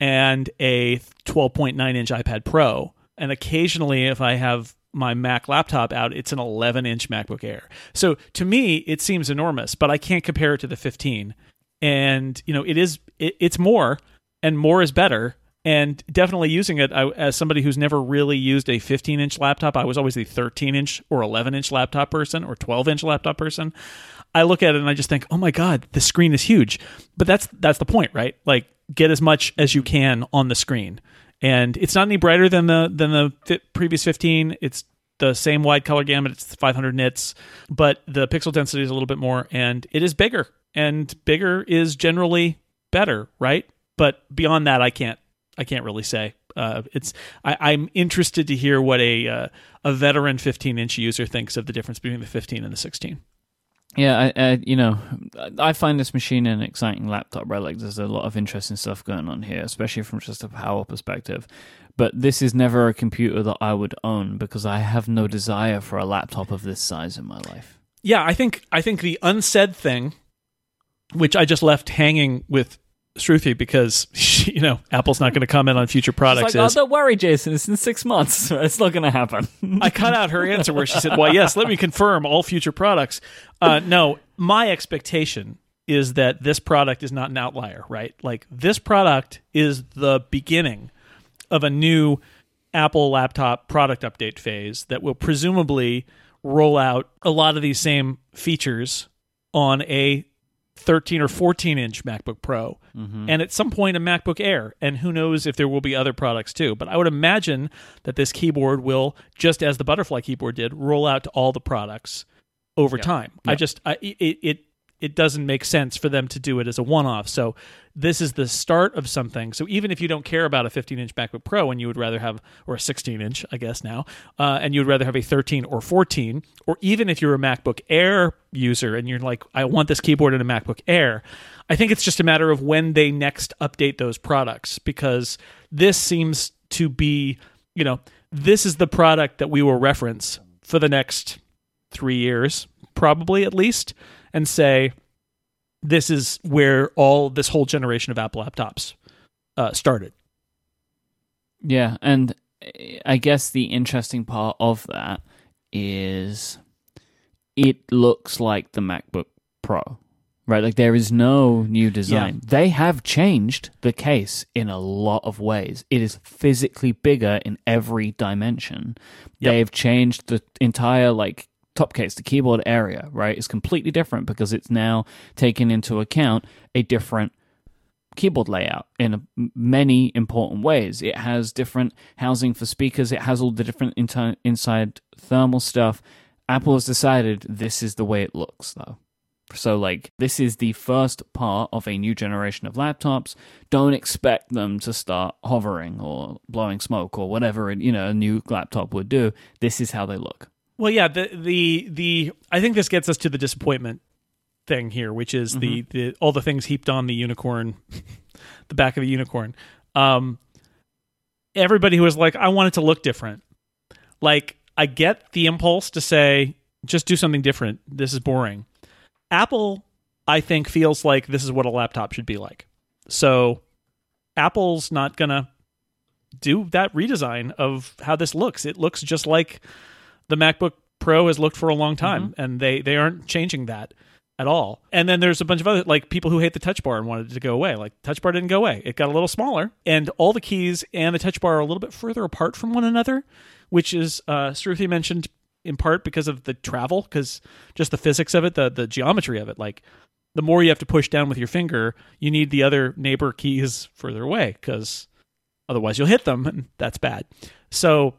and a twelve point nine inch iPad Pro, and occasionally if I have my Mac laptop out, it's an eleven inch MacBook Air. So to me, it seems enormous, but I can't compare it to the fifteen. And, you know, it is, it, it's more, and more is better. And definitely using it, I, as somebody who's never really used a fifteen inch laptop, I was always the thirteen inch or eleven inch laptop person or twelve inch laptop person. I look at it and I just think, oh my God, the screen is huge. But that's, that's the point, right? Like, get as much as you can on the screen. And it's not any brighter than the than the previous fifteen. It's the same wide color gamut. It's five hundred nits, but the pixel density is a little bit more, and it is bigger. And bigger is generally better, right? But beyond that, I can't I can't really say. Uh, it's I, I'm interested to hear what a uh, a veteran fifteen inch user thinks of the difference between the fifteen and the sixteen. Yeah, I, I, you know, I find this machine an exciting laptop, right? Like, there's a lot of interesting stuff going on here, especially from just a power perspective. But this is never a computer that I would own, because I have no desire for a laptop of this size in my life. Yeah, I think I think the unsaid thing, which I just left hanging with Shruti because, you know, Apple's not going to comment on future products. It's like, is, oh, don't worry, Jason, it's in six months. It's not going to happen. I cut out her answer where she said, well, yes, let me confirm all future products. Uh, no, my expectation is that this product is not an outlier, right? Like, this product is the beginning of a new Apple laptop product update phase that will presumably roll out a lot of these same features on a thirteen or fourteen inch MacBook Pro, mm-hmm. and at some point a MacBook Air, and who knows if there will be other products too. But I would imagine that this keyboard will, just as the Butterfly keyboard did, roll out to all the products over yep. time. Yep. I just I, it it it doesn't make sense for them to do it as a one-off. So this is the start of something. So even if you don't care about a fifteen inch MacBook Pro, and you would rather have, or a sixteen inch, I guess now, uh, and you would rather have a thirteen or fourteen, or even if you're a MacBook Air user and you're like, I want this keyboard in a MacBook Air, I think it's just a matter of when they next update those products, because this seems to be, you know, this is the product that we will reference for the next three years, probably at least, and say, this is where all this whole generation of Apple laptops uh, started. Yeah, and I guess the interesting part of that is it looks like the MacBook Pro, right? Like, there is no new design. Yeah. They have changed the case in a lot of ways. It is physically bigger in every dimension. Yep. They've changed the entire, like, top case, the keyboard area, right, is completely different because it's now taken into account a different keyboard layout in a, many important ways. It has different housing for speakers. It has all the different inter- inside thermal stuff. Apple has decided this is the way it looks, though. So, like, this is the first part of a new generation of laptops. Don't expect them to start hovering or blowing smoke or whatever, you know, a new laptop would do. This is how they look. Well, yeah, the the the I think this gets us to the disappointment thing here, which is mm-hmm. the, the all the things heaped on the unicorn, the back of the unicorn. Um, everybody who was like, I want it to look different. Like, I get the impulse to say, just do something different. This is boring. Apple I think feels like this is what a laptop should be like. So Apple's not going to do that redesign of how this looks. It looks just like the MacBook Pro has looked for a long time, mm-hmm. and they, they aren't changing that at all. And then there's a bunch of other, like, people who hate the touch bar and wanted it to go away. Like, touch bar didn't go away. It got a little smaller, and all the keys and the touch bar are a little bit further apart from one another, which is, uh, Shruti mentioned in part because of the travel, because just the physics of it, the the geometry of it, like, the more you have to push down with your finger, you need the other neighbor keys further away, because otherwise you'll hit them, and that's bad. So,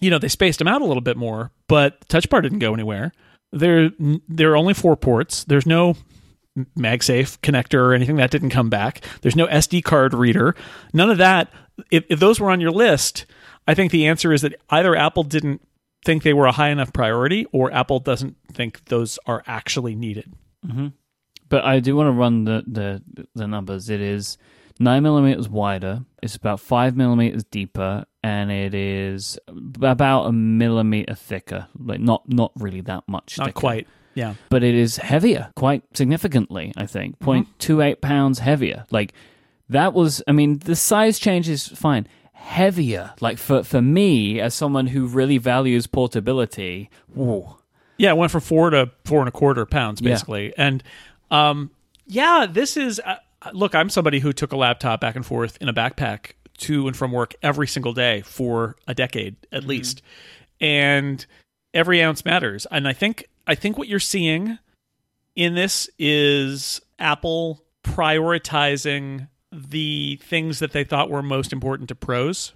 you know, they spaced them out a little bit more, but the touch bar didn't go anywhere. There, there are only four ports. There's no MagSafe connector or anything. That didn't come back. There's no S D card reader. None of that. If, if those were on your list, I think the answer is that either Apple didn't think they were a high enough priority, or Apple doesn't think those are actually needed. Mm-hmm. But I do want to run the, the, the numbers. It is nine millimeters wider, it's about five millimeters deeper, and it is about a millimeter thicker. Like, not, not really that much thicker. Not quite, yeah. But it is heavier, quite significantly, I think. zero point two eight pounds heavier. Like, that was, I mean, the size change is fine. Heavier, like, for, for me, as someone who really values portability, whoa. Yeah, it went from four to four and a quarter pounds, basically. Yeah. And... Um, yeah, this is, uh, look, I'm somebody who took a laptop back and forth in a backpack to and from work every single day for a decade at mm-hmm. least. And every ounce matters. And I think, I think what you're seeing in this is Apple prioritizing the things that they thought were most important to pros,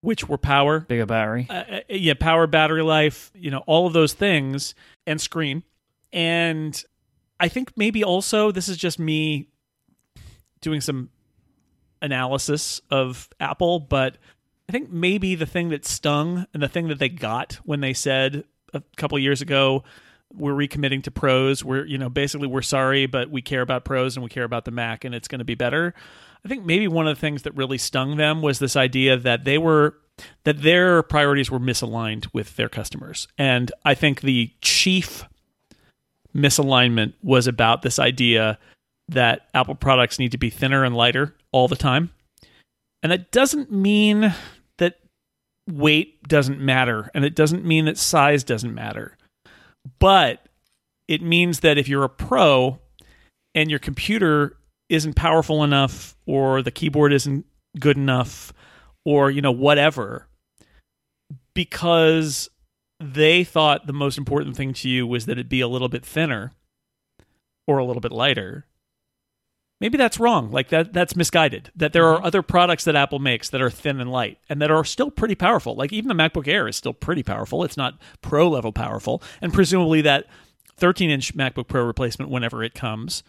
which were power, bigger battery, uh, yeah, power, battery life, you know, all of those things, and screen. And I think maybe also this is just me doing some analysis of Apple, but I think maybe the thing that stung and the thing that they got when they said a couple of years ago, we're recommitting to pros, we're, you know, basically we're sorry, but we care about pros and we care about the Mac and it's going to be better. I think maybe one of the things that really stung them was this idea that they were, that their priorities were misaligned with their customers. And I think the chief misalignment was about this idea that Apple products need to be thinner and lighter all the time. And that doesn't mean that weight doesn't matter, and it doesn't mean that size doesn't matter. But it means that if you're a pro and your computer isn't powerful enough, or the keyboard isn't good enough, or, you know, whatever, because they thought the most important thing to you was that it be a little bit thinner or a little bit lighter. Maybe that's wrong. Like, that that's misguided. That there are other products that Apple makes that are thin and light and that are still pretty powerful. Like, even the MacBook Air is still pretty powerful. It's not pro level powerful. And presumably that thirteen inch MacBook Pro replacement, whenever it comes,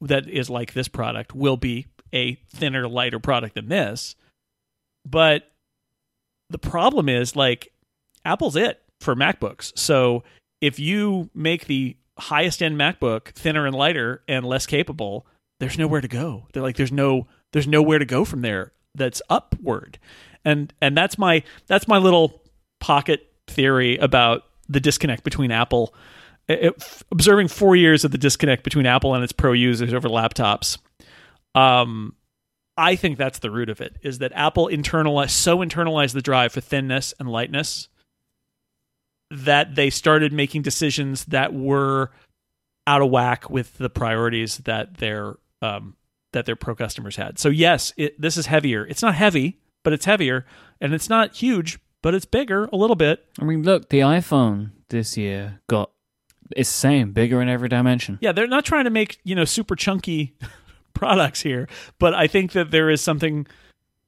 that is like this product, will be a thinner, lighter product than this. But the problem is, like, Apple's it for MacBooks. So if you make the highest end MacBook thinner and lighter and less capable, there's nowhere to go. They're like, there's no, there's nowhere to go from there that's upward. And, and that's my, that's my little pocket theory about the disconnect between Apple, it, observing four years of the disconnect between Apple and its pro users over laptops. Um, I think that's the root of it, is that Apple internalized, so internalized the drive for thinness and lightness that they started making decisions that were out of whack with the priorities that their um, that their pro customers had. So yes, it, this is heavier. It's not heavy, but it's heavier, and it's not huge, but it's bigger a little bit. I mean, look, the iPhone this year got it's the same, bigger in every dimension. Yeah, they're not trying to make, you know, super chunky products here, but I think that there is something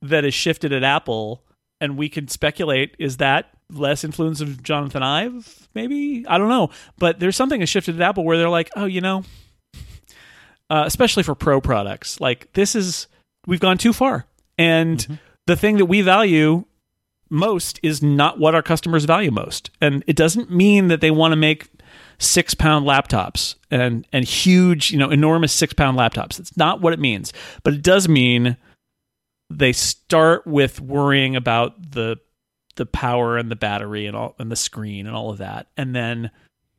that is shifted at Apple, and we can speculate, is that less influence of Jonathan Ive, maybe? I don't know. But there's something that shifted at Apple where they're like, oh, you know, uh, especially for pro products, like, this is, we've gone too far. And mm-hmm. the thing that we value most is not what our customers value most. And it doesn't mean that they want to make six pound laptops and, and huge, you know, enormous six pound laptops. It's not what it means. But it does mean they start with worrying about the the power and the battery and all, and the screen and all of that, and then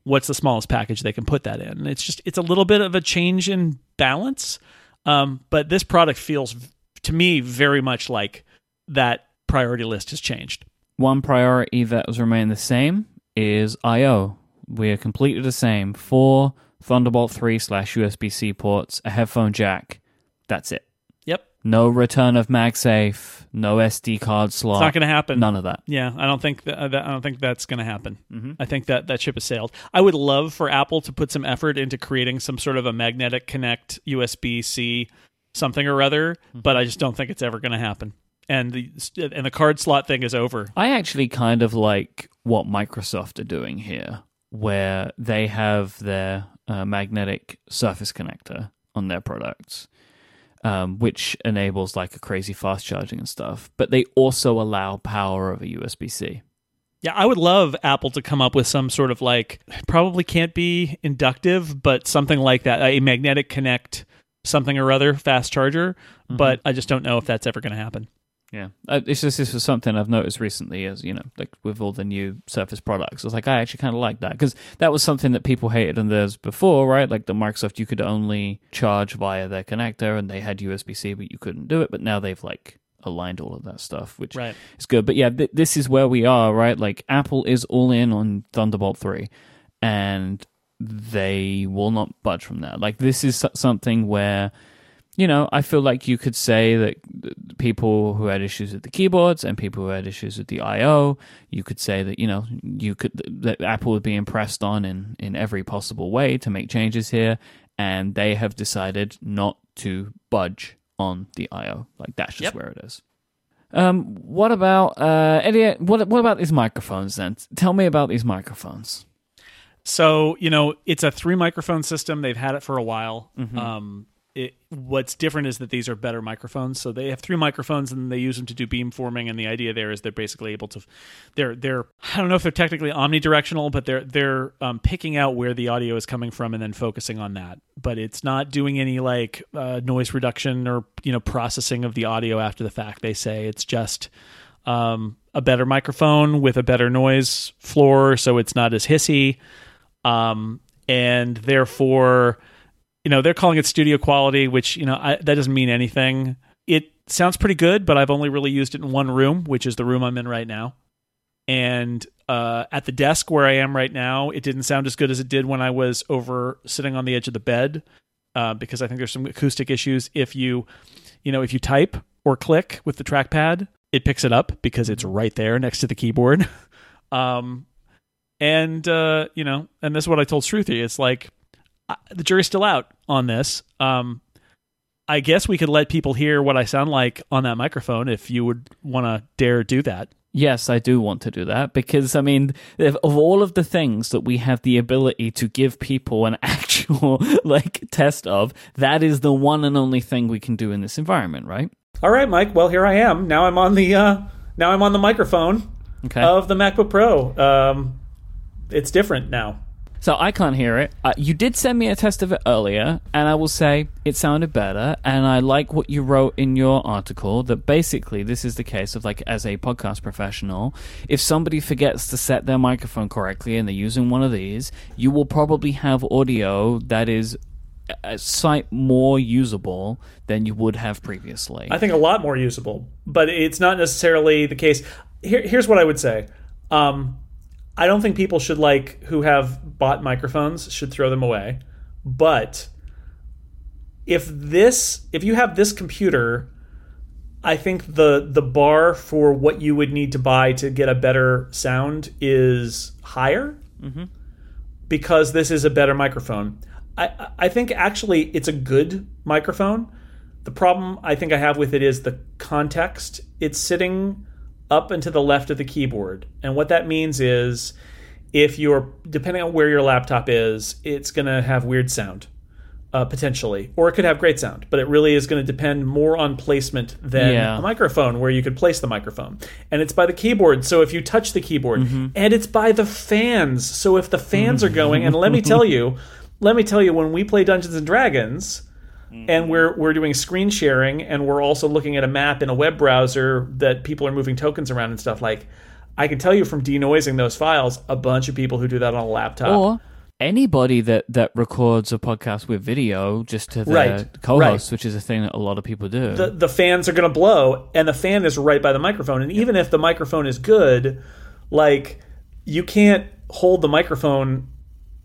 what's the smallest package they can put that in. And it's just, it's a little bit of a change in balance. Um, but this product feels to me very much like that priority list has changed. One priority that has remained the same is I O. We are completely the same. Four Thunderbolt three slash U S B-C ports, a headphone jack. That's it. Yep. No return of MagSafe. No S D card slot. It's not going to happen. None of that. Yeah, I don't think th- I don't think that's going to happen. Mm-hmm. I think that that ship has sailed. I would love for Apple to put some effort into creating some sort of a magnetic connect U S B-C something or other, mm-hmm. but I just don't think it's ever going to happen. And the and the card slot thing is over. I actually kind of like what Microsoft are doing here, where they have their uh, magnetic Surface connector on their products, um, which enables like a crazy fast charging and stuff. But they also allow power over U S B-C. Yeah, I would love Apple to come up with some sort of like, probably can't be inductive, but something like that, a magnetic connect something or other fast charger. Mm-hmm. But I just don't know if that's ever going to happen. Yeah, it's just this was something I've noticed recently, as you know, like with all the new Surface products. I was like, I actually kind of like that, because that was something that people hated on theirs before, right? Like the Microsoft, you could only charge via their connector, and they had U S B-C, but you couldn't do it. But now they've like aligned all of that stuff, which right. is good. But yeah, th- this is where we are, right? Like Apple is all in on Thunderbolt three, and they will not budge from that. Like this is something where, you know, I feel like you could say that people who had issues with the keyboards and people who had issues with the I O, you could say that, you know, you could that Apple would be impressed on in, in every possible way to make changes here, and they have decided not to budge on the I O. Like that's just yep. where it is. Um, what about uh, Eddie? What what about these microphones then? Tell me about these microphones. So you know, it's a three microphone system. They've had it for a while. Mm-hmm. Um. It, what's different is that these are better microphones. So they have three microphones, and they use them to do beamforming. And the idea there is they're basically able to, they're they're I don't know if they're technically omnidirectional, but they're they're um, picking out where the audio is coming from and then focusing on that. But it's not doing any like uh, noise reduction or you know processing of the audio after the fact. They say it's just um, a better microphone with a better noise floor, so it's not as hissy, um, and therefore. You know, they're calling it studio quality, which, you know, I, that doesn't mean anything. It sounds pretty good, but I've only really used it in one room, which is the room I'm in right now. And uh, at the desk where I am right now, it didn't sound as good as it did when I was over sitting on the edge of the bed, uh, because I think there's some acoustic issues. If you, you know, if you type or click with the trackpad, it picks it up because it's right there next to the keyboard. um, and, uh, you know, and this is what I told Shruti. It's like, the jury's still out on this. Um, I guess we could let people hear what I sound like on that microphone if you would want to dare do that. Yes, I do want to do that because, I mean, of all of the things that we have the ability to give people an actual like test of, that is the one and only thing we can do in this environment, right? All right, Mike. Well, here I am. Now I'm on the uh, now I'm on the microphone okay. of the MacBook Pro. Um, it's different now. So I can't hear it. Uh, you did send me a test of it earlier, and I will say it sounded better, and I like what you wrote in your article, that basically this is the case of, like, as a podcast professional, if somebody forgets to set their microphone correctly and they're using one of these, you will probably have audio that is a sight more usable than you would have previously. I think a lot more usable, but it's not necessarily the case. Here, here's what I would say. Um... I don't think people should, like, who have bought microphones should throw them away. But if this, if you have this computer, I think the the bar for what you would need to buy to get a better sound is higher mm-hmm. because this is a better microphone. I, I think actually it's a good microphone. The problem I think I have with it is the context. It's sitting up and to the left of the keyboard. And what that means is if you're, depending on where your laptop is, it's going to have weird sound, uh, potentially. Or it could have great sound, but it really is going to depend more on placement than yeah. a microphone where you could place the microphone. And it's by the keyboard, so if you touch the keyboard. Mm-hmm. And it's by the fans, so if the fans mm-hmm. are going, and let me tell you, let me tell you, when we play Dungeons and Dragons, and we're we're doing screen sharing, and we're also looking at a map in a web browser that people are moving tokens around and stuff. Like, I can tell you from denoising those files, a bunch of people who do that on a laptop. Or anybody that, that records a podcast with video just to the right, co-host, right. which is a thing that a lot of people do. The, the fans are going to blow, and the fan is right by the microphone. And even if the microphone is good, like you can't hold the microphone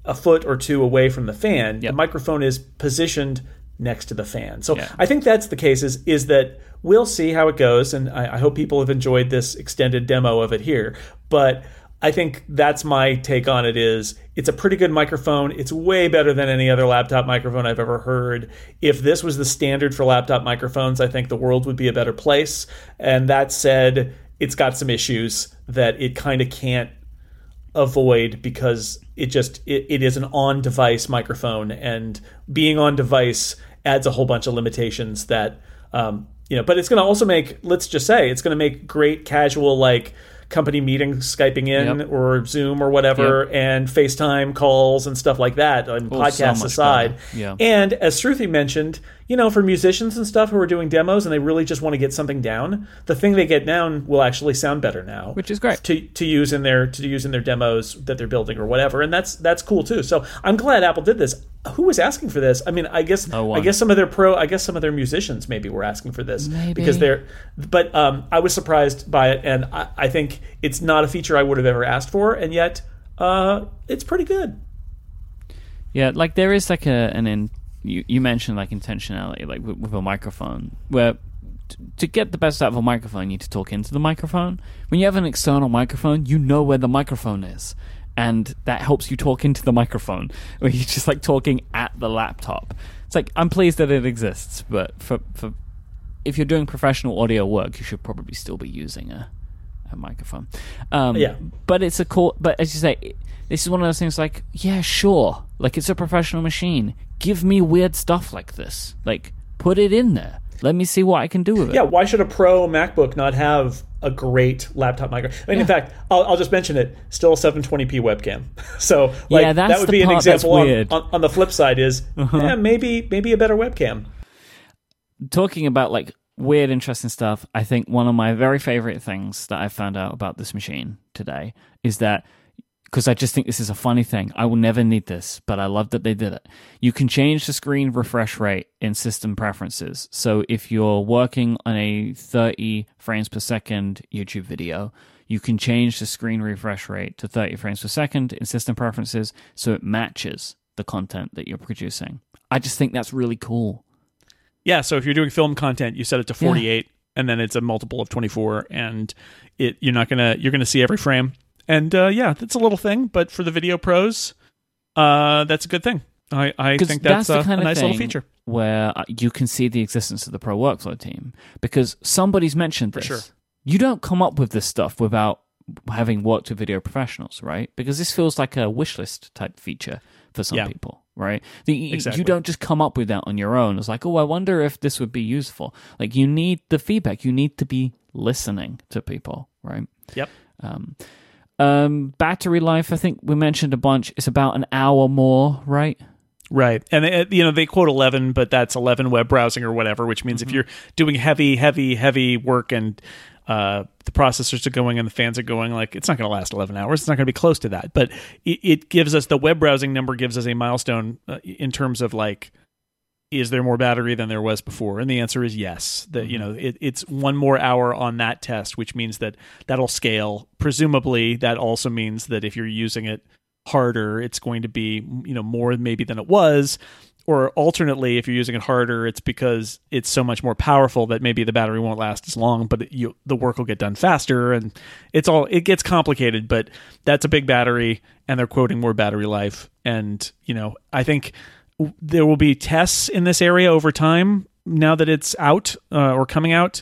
a foot or two away from the fan. Yep. The microphone is positioned next to the fan. So yeah. I think that's the case is, is that we'll see how it goes. And I, I hope people have enjoyed this extended demo of it here. But I think that's my take on it is it's a pretty good microphone. It's way better than any other laptop microphone I've ever heard. If this was the standard for laptop microphones, I think the world would be a better place. And that said, it's got some issues that it kind of can't avoid because it just it, it is an on-device microphone, and being on-device adds a whole bunch of limitations that um, you know. But it's going to also make, let's just say, it's going to make great casual like company meetings, Skyping in yep. or Zoom or whatever, yep. and FaceTime calls and stuff like that. And oh, podcasts so aside, yeah. and as Shruti mentioned, you know, for musicians and stuff who are doing demos and they really just want to get something down, the thing they get down will actually sound better now, which is great to to use in their to use in their demos that they're building or whatever, and that's that's cool too. So I'm glad Apple did this. Who was asking for this? I mean, I guess no I guess some of their pro, I guess some of their musicians maybe were asking for this maybe. because they're. But um, I was surprised by it, and I, I think it's not a feature I would have ever asked for, and yet uh, it's pretty good. Yeah, like there is like a an. In- You, you mentioned like intentionality, like with, with a microphone, where t- to get the best out of a microphone, you need to talk into the microphone. When you have an external microphone, you know where the microphone is, and that helps you talk into the microphone, or you're just like talking at the laptop. It's like, I'm pleased that it exists, but for, for if you're doing professional audio work, you should probably still be using a, a microphone. Um, yeah. But it's a cool, but as you say, it, this is one of those things like, yeah, sure. Like, it's a professional machine. Give me weird stuff like this. Like, put it in there. Let me see what I can do with it. Yeah, why should a pro MacBook not have a great laptop microphone? I mean, yeah. in fact, I'll, I'll just mention it, still a seven twenty p webcam. So, like, yeah, that would be an example on, on, on the flip side is, uh-huh. yeah, maybe, maybe a better webcam. Talking about, like, weird, interesting stuff, I think one of my very favorite things that I found out about this machine today is that, because I just think this is a funny thing. I will never need this, but I love that they did it. You can change the screen refresh rate in system preferences. So if you're working on a thirty frames per second YouTube video, you can change the screen refresh rate to thirty frames per second in system preferences so it matches the content that you're producing. I just think that's really cool. Yeah, so if you're doing film content, you set it to forty-eight, yeah. and then it's a multiple of twenty-four, and it you're not gonna you're gonna see every frame. And uh, yeah, that's a little thing, but for the video pros, uh, that's a good thing. I, I think that's, that's the kind a, a nice of thing little feature where you can see the existence of the pro workflow team because somebody's mentioned this. For sure. You don't come up with this stuff without having worked with video professionals, right? Because this feels like a wish list type feature for some yeah. people, right? The, exactly. You don't just come up with that on your own. It's like, oh, I wonder if this would be useful. Like, you need the feedback. You need to be listening to people, right? Yep. Um, Um, battery life, I think we mentioned a bunch. It's about an hour more, right? Right. And, it, you know, they quote eleven, but that's eleven web browsing or whatever, which means mm-hmm. if you're doing heavy, heavy, heavy work and uh, the processors are going and the fans are going, like, it's not going to last eleven hours. It's not going to be close to that. But it, it gives us, the web browsing number gives us a milestone uh, in terms of, like, is there more battery than there was before? And the answer is yes. That, you know, it, it's one more hour on that test, which means that that'll scale. Presumably, that also means that if you're using it harder, it's going to be, you know, more maybe than it was. Or alternately, if you're using it harder, it's because it's so much more powerful that maybe the battery won't last as long, but you, the work will get done faster. And it's all, it gets complicated, but that's a big battery, and they're quoting more battery life. And, you know, I think there will be tests in this area over time now that it's out uh, or coming out,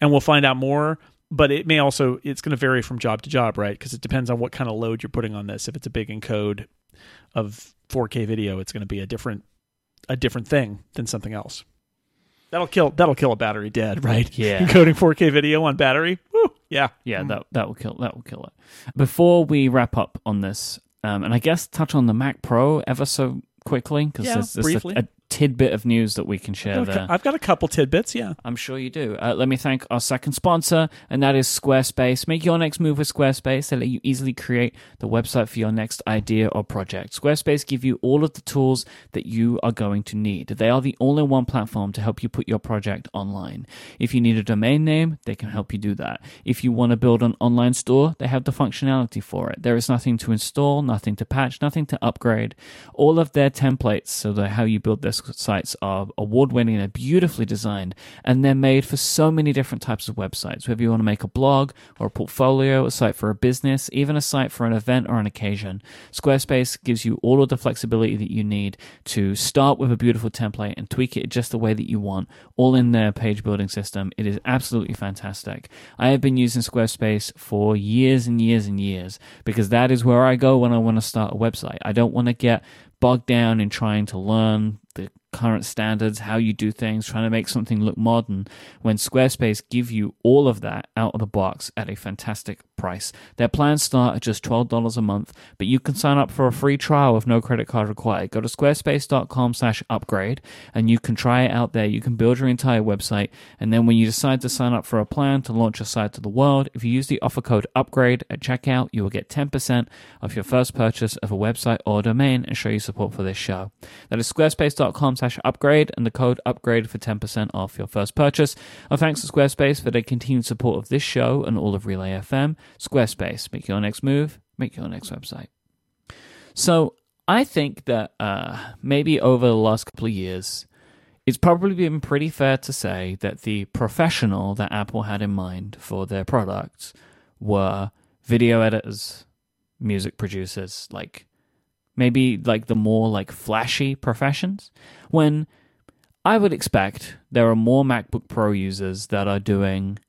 and we'll find out more. But it may also, it's going to vary from job to job, right? Because it depends on what kind of load you're putting on this. If it's a big encode of four K video, it's going to be a different a different thing than something else. That'll kill that'll kill a battery dead, right? Yeah. Encoding four K video on battery, woo, yeah, yeah. That that will kill that will kill it. Before we wrap up on this, um, and I guess touch on the Mac Pro ever so quickly, because yeah, there's, there's a, a tidbit of news that we can share I've there? Cu- I've got a couple tidbits, yeah. I'm sure you do. Uh, let me thank our second sponsor, and that is Squarespace. Make your next move with Squarespace. They let you easily create the website for your next idea or project. Squarespace give you all of the tools that you are going to need. They are the all-in-one platform to help you put your project online. If you need a domain name, they can help you do that. If you want to build an online store, they have the functionality for it. There is nothing to install, nothing to patch, nothing to upgrade. All of their templates, so that how you build their sites, are award-winning. They're beautifully designed, and they're made for so many different types of websites. Whether you want to make a blog or a portfolio, a site for a business, even a site for an event or an occasion, Squarespace gives you all of the flexibility that you need to start with a beautiful template and tweak it just the way that you want, all in their page building system. It is absolutely fantastic. I have been using Squarespace for years and years and years because that is where I go when I want to start a website. I don't want to get bogged down in trying to learn the current standards, how you do things, trying to make something look modern, when Squarespace give you all of that out of the box at a fantastic price. Their plans start at just twelve dollars a month, but you can sign up for a free trial with no credit card required. Go to squarespace.com slash upgrade and you can try it out there. You can build your entire website, and then when you decide to sign up for a plan to launch your site to the world, if you use the offer code upgrade at checkout, you will get ten percent off your first purchase of a website or domain and show your support for this show. That is squarespace.com slash upgrade and the code upgrade for ten percent off your first purchase. Our thanks to Squarespace for their continued support of this show and all of Relay F M. Squarespace, make your next move, make your next website. So I think that uh, maybe over the last couple of years, it's probably been pretty fair to say that the professional that Apple had in mind for their products were video editors, music producers, like maybe like the more like flashy professions, when I would expect there are more MacBook Pro users that are doing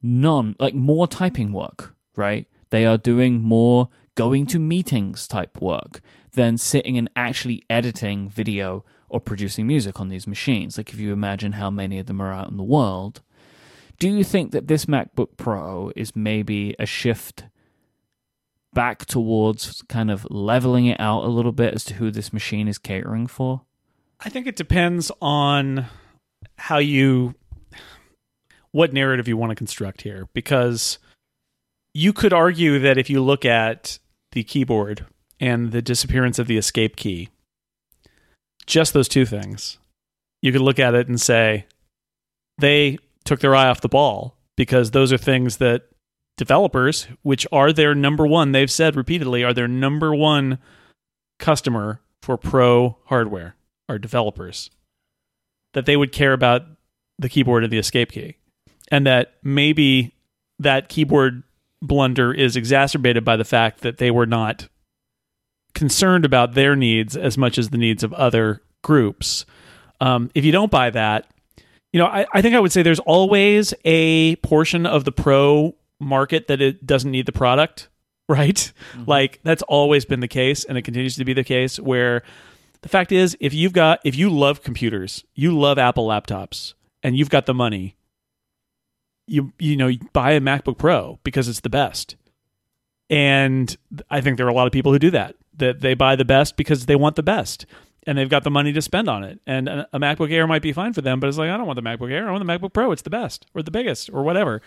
non, like more typing work, right? They are doing more going to meetings type work than sitting and actually editing video or producing music on these machines. Like if you imagine how many of them are out in the world, do you think that this MacBook Pro is maybe a shift back towards kind of leveling it out a little bit as to who this machine is catering for? I think it depends on how you, what narrative you want to construct here, because you could argue that if you look at the keyboard and the disappearance of the escape key, just those two things, you could look at it and say they took their eye off the ball, because those are things that developers, which are their number one, they've said repeatedly, are their number one customer for pro hardware, are developers, that they would care about the keyboard and the escape key. And that maybe that keyboard blunder is exacerbated by the fact that they were not concerned about their needs as much as the needs of other groups. Um, if you don't buy that, you know, I, I think I would say there's always a portion of the pro market that it doesn't need the product, right? Mm-hmm. Like that's always been the case, and it continues to be the case, where the fact is, if you've got, if you love computers, you love Apple laptops, and you've got the money, you you know, you buy a MacBook Pro because it's the best. And I think there are a lot of people who do that, that they buy the best because they want the best, and they've got the money to spend on it. And a MacBook Air might be fine for them, but it's like, I don't want the MacBook Air, I want the MacBook Pro, it's the best or the biggest or whatever.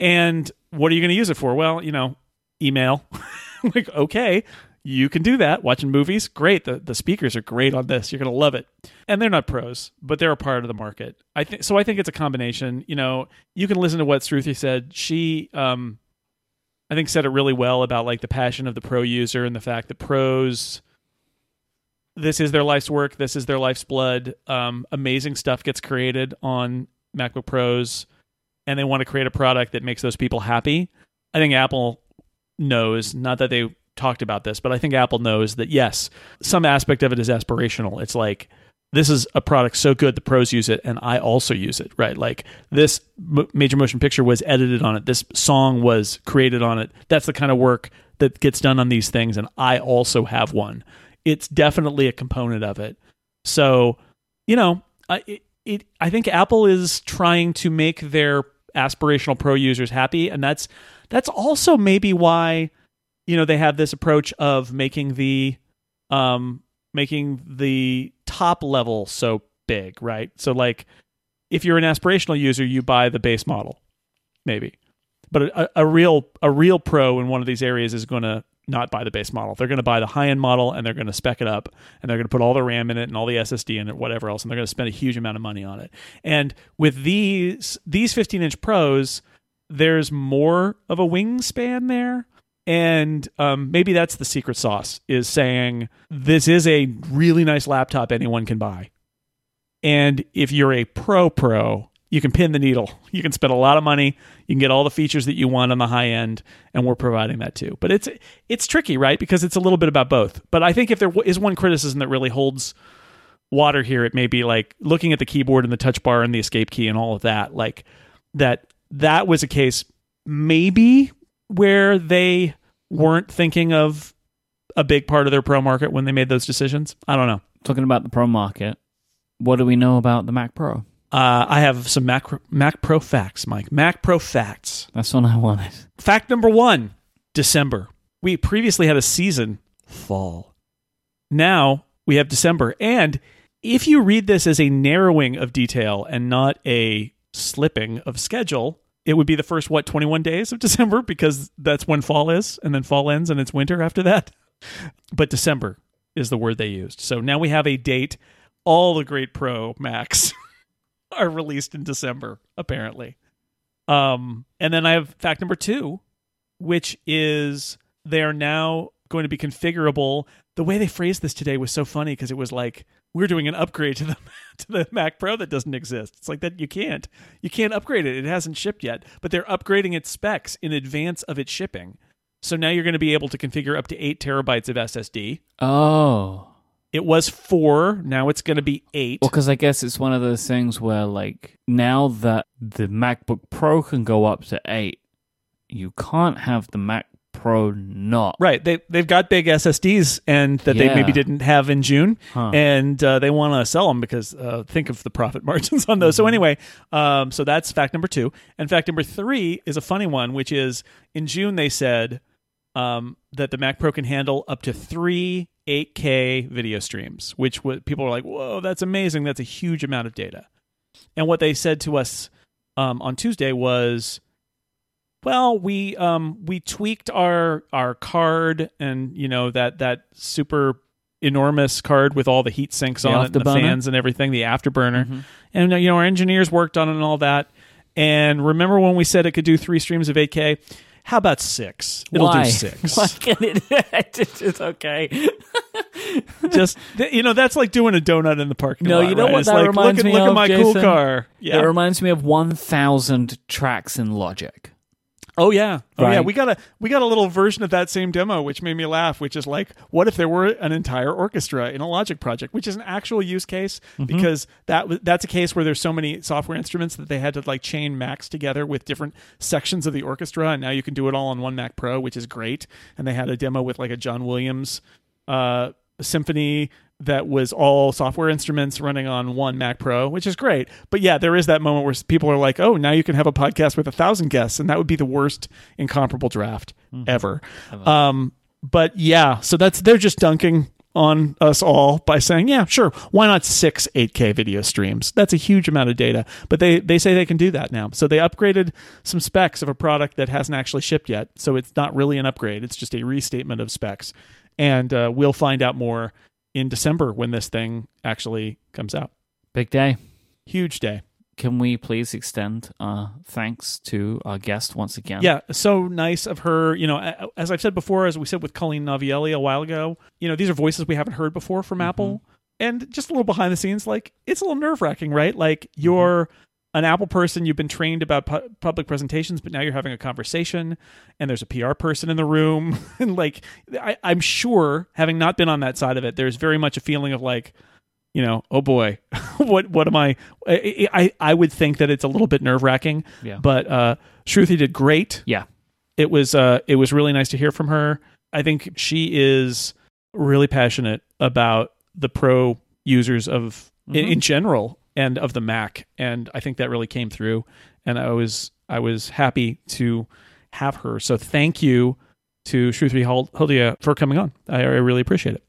And what are you going to use it for? Well, you know, email. Like, okay, you can do that. Watching movies, great. The the speakers are great on this. You're going to love it. And they're not pros, but they're a part of the market. I think so. I think it's a combination. You know, you can listen to what Shruti said. She, um, I think, said it really well about like the passion of the pro user and the fact that pros, this is their life's work. This is their life's blood. Um, amazing stuff gets created on MacBook Pros, and they want to create a product that makes those people happy. I think Apple knows, not that they talked about this, but I think Apple knows that, yes, some aspect of it is aspirational. It's like, this is a product so good, the pros use it, and I also use it, right? Like, this m- major motion picture was edited on it. This song was created on it. That's the kind of work that gets done on these things, and I also have one. It's definitely a component of it. So, you know, I, it, it, I think Apple is trying to make their aspirational pro users happy, and that's that's also maybe why, you know, they have this approach of making the um making the top level so big, right? So like if you're an aspirational user, you buy the base model, maybe. But a, a real a real pro in one of these areas is going to not buy the base model. They're going to buy the high-end model, and they're going to spec it up, and they're going to put all the RAM in it and all the S S D in it, whatever else, and they're going to spend a huge amount of money on it. And with these these fifteen-inch Pros, there's more of a wingspan there. And um, maybe that's the secret sauce, is saying this is a really nice laptop anyone can buy. And if you're a pro pro, you can pin the needle. You can spend a lot of money. You can get all the features that you want on the high end, and we're providing that too. But it's it's tricky, right? Because it's a little bit about both. But I think if there is one criticism that really holds water here, it may be like looking at the keyboard and the touch bar and the escape key and all of that. Like that that was a case maybe where they weren't thinking of a big part of their pro market when they made those decisions. I don't know. Talking about the pro market, what do we know about the Mac Pro? Uh, I have some Mac, Mac Pro facts, Mike. Mac Pro facts. That's what I wanted. Fact number one, December. We previously had a season, fall. Now we have December. And if you read this as a narrowing of detail and not a slipping of schedule, it would be the first, what, twenty-one days of December, because that's when fall is, and then fall ends and it's winter after that. But December is the word they used. So now we have a date. All the great Pro Macs are released in December, apparently. Um, and then I have fact number two, which is they are now going to be configurable. The way they phrased this today was so funny, because it was like, we're doing an upgrade to the to the Mac Pro that doesn't exist. It's like that you can't. You can't upgrade it. It hasn't shipped yet. But they're upgrading its specs in advance of its shipping. So now you're going to be able to configure up to eight terabytes of S S D. Oh. It was four. Now it's going to be eight. Well, because I guess it's one of those things where, like, now that the MacBook Pro can go up to eight, you can't have the Mac Pro not. Right. They, they've got big S S Ds and that yeah. they maybe didn't have in June. Huh. And uh, they want to sell them because uh, think of the profit margins on those. Mm-hmm. So anyway, um, so that's fact number two. And fact number three is a funny one, which is in June they said um, that the Mac Pro can handle up to three eight K video streams, which w- people were like, whoa, that's amazing. That's a huge amount of data. And what they said to us um, on Tuesday was, well, we um, we tweaked our our card, and you know that that super enormous card with all the heat sinks the on it, and the fans and everything, the afterburner. Mm-hmm. And you know our engineers worked on it and all that. And remember when we said it could do three streams of eight K? How about six? It'll Why? do six. Why can it? It's okay. Just you know, that's like doing a donut in the parking no, lot. No, you know right? what it's that like, reminds look, me look of. Look at my Jason, cool car. Yeah. It reminds me of one thousand tracks in Logic. Oh yeah, oh right? yeah. We got a we got a little version of that same demo, which made me laugh. Which is like, what if there were an entire orchestra in a Logic project? Which is an actual use case mm-hmm. because that that's a case where there's so many software instruments that they had to like chain Macs together with different sections of the orchestra, and now you can do it all on one Mac Pro, which is great. And they had a demo with like a John Williams uh, symphony that was all software instruments running on one Mac Pro, which is great. But yeah, there is that moment where people are like, oh, now you can have a podcast with a thousand guests, and that would be the worst incomparable draft mm-hmm. ever. Um, but yeah, so that's they're just dunking on us all by saying, yeah, sure, why not six eight K video streams? That's a huge amount of data. But they, they say they can do that now. So they upgraded some specs of a product that hasn't actually shipped yet. So it's not really an upgrade. It's just a restatement of specs. And uh, we'll find out more in December when this thing actually comes out. Big day. Huge day. Can we please extend uh, thanks to our guest once again? Yeah, so nice of her. You know, as I've said before, as we said with Colleen Novielli a while ago, you know, these are voices we haven't heard before from mm-hmm. Apple. And just a little behind the scenes, like, it's a little nerve-wracking, right? Like, you're mm-hmm. an Apple person, you've been trained about pu- public presentations, but now you're having a conversation, and there's a P R person in the room. And, like, I, I'm sure, having not been on that side of it, there's very much a feeling of, like, you know, oh boy, what what am I? I, I, I would think that it's a little bit nerve wracking, yeah. but uh, Shruti did great. Yeah, it was uh, it was really nice to hear from her. I think she is really passionate about the pro users of mm-hmm. in, in general and of the Mac, and I think that really came through. And I was I was happy to have her. So thank you to Shruti Haldea for coming on. I, I really appreciate it.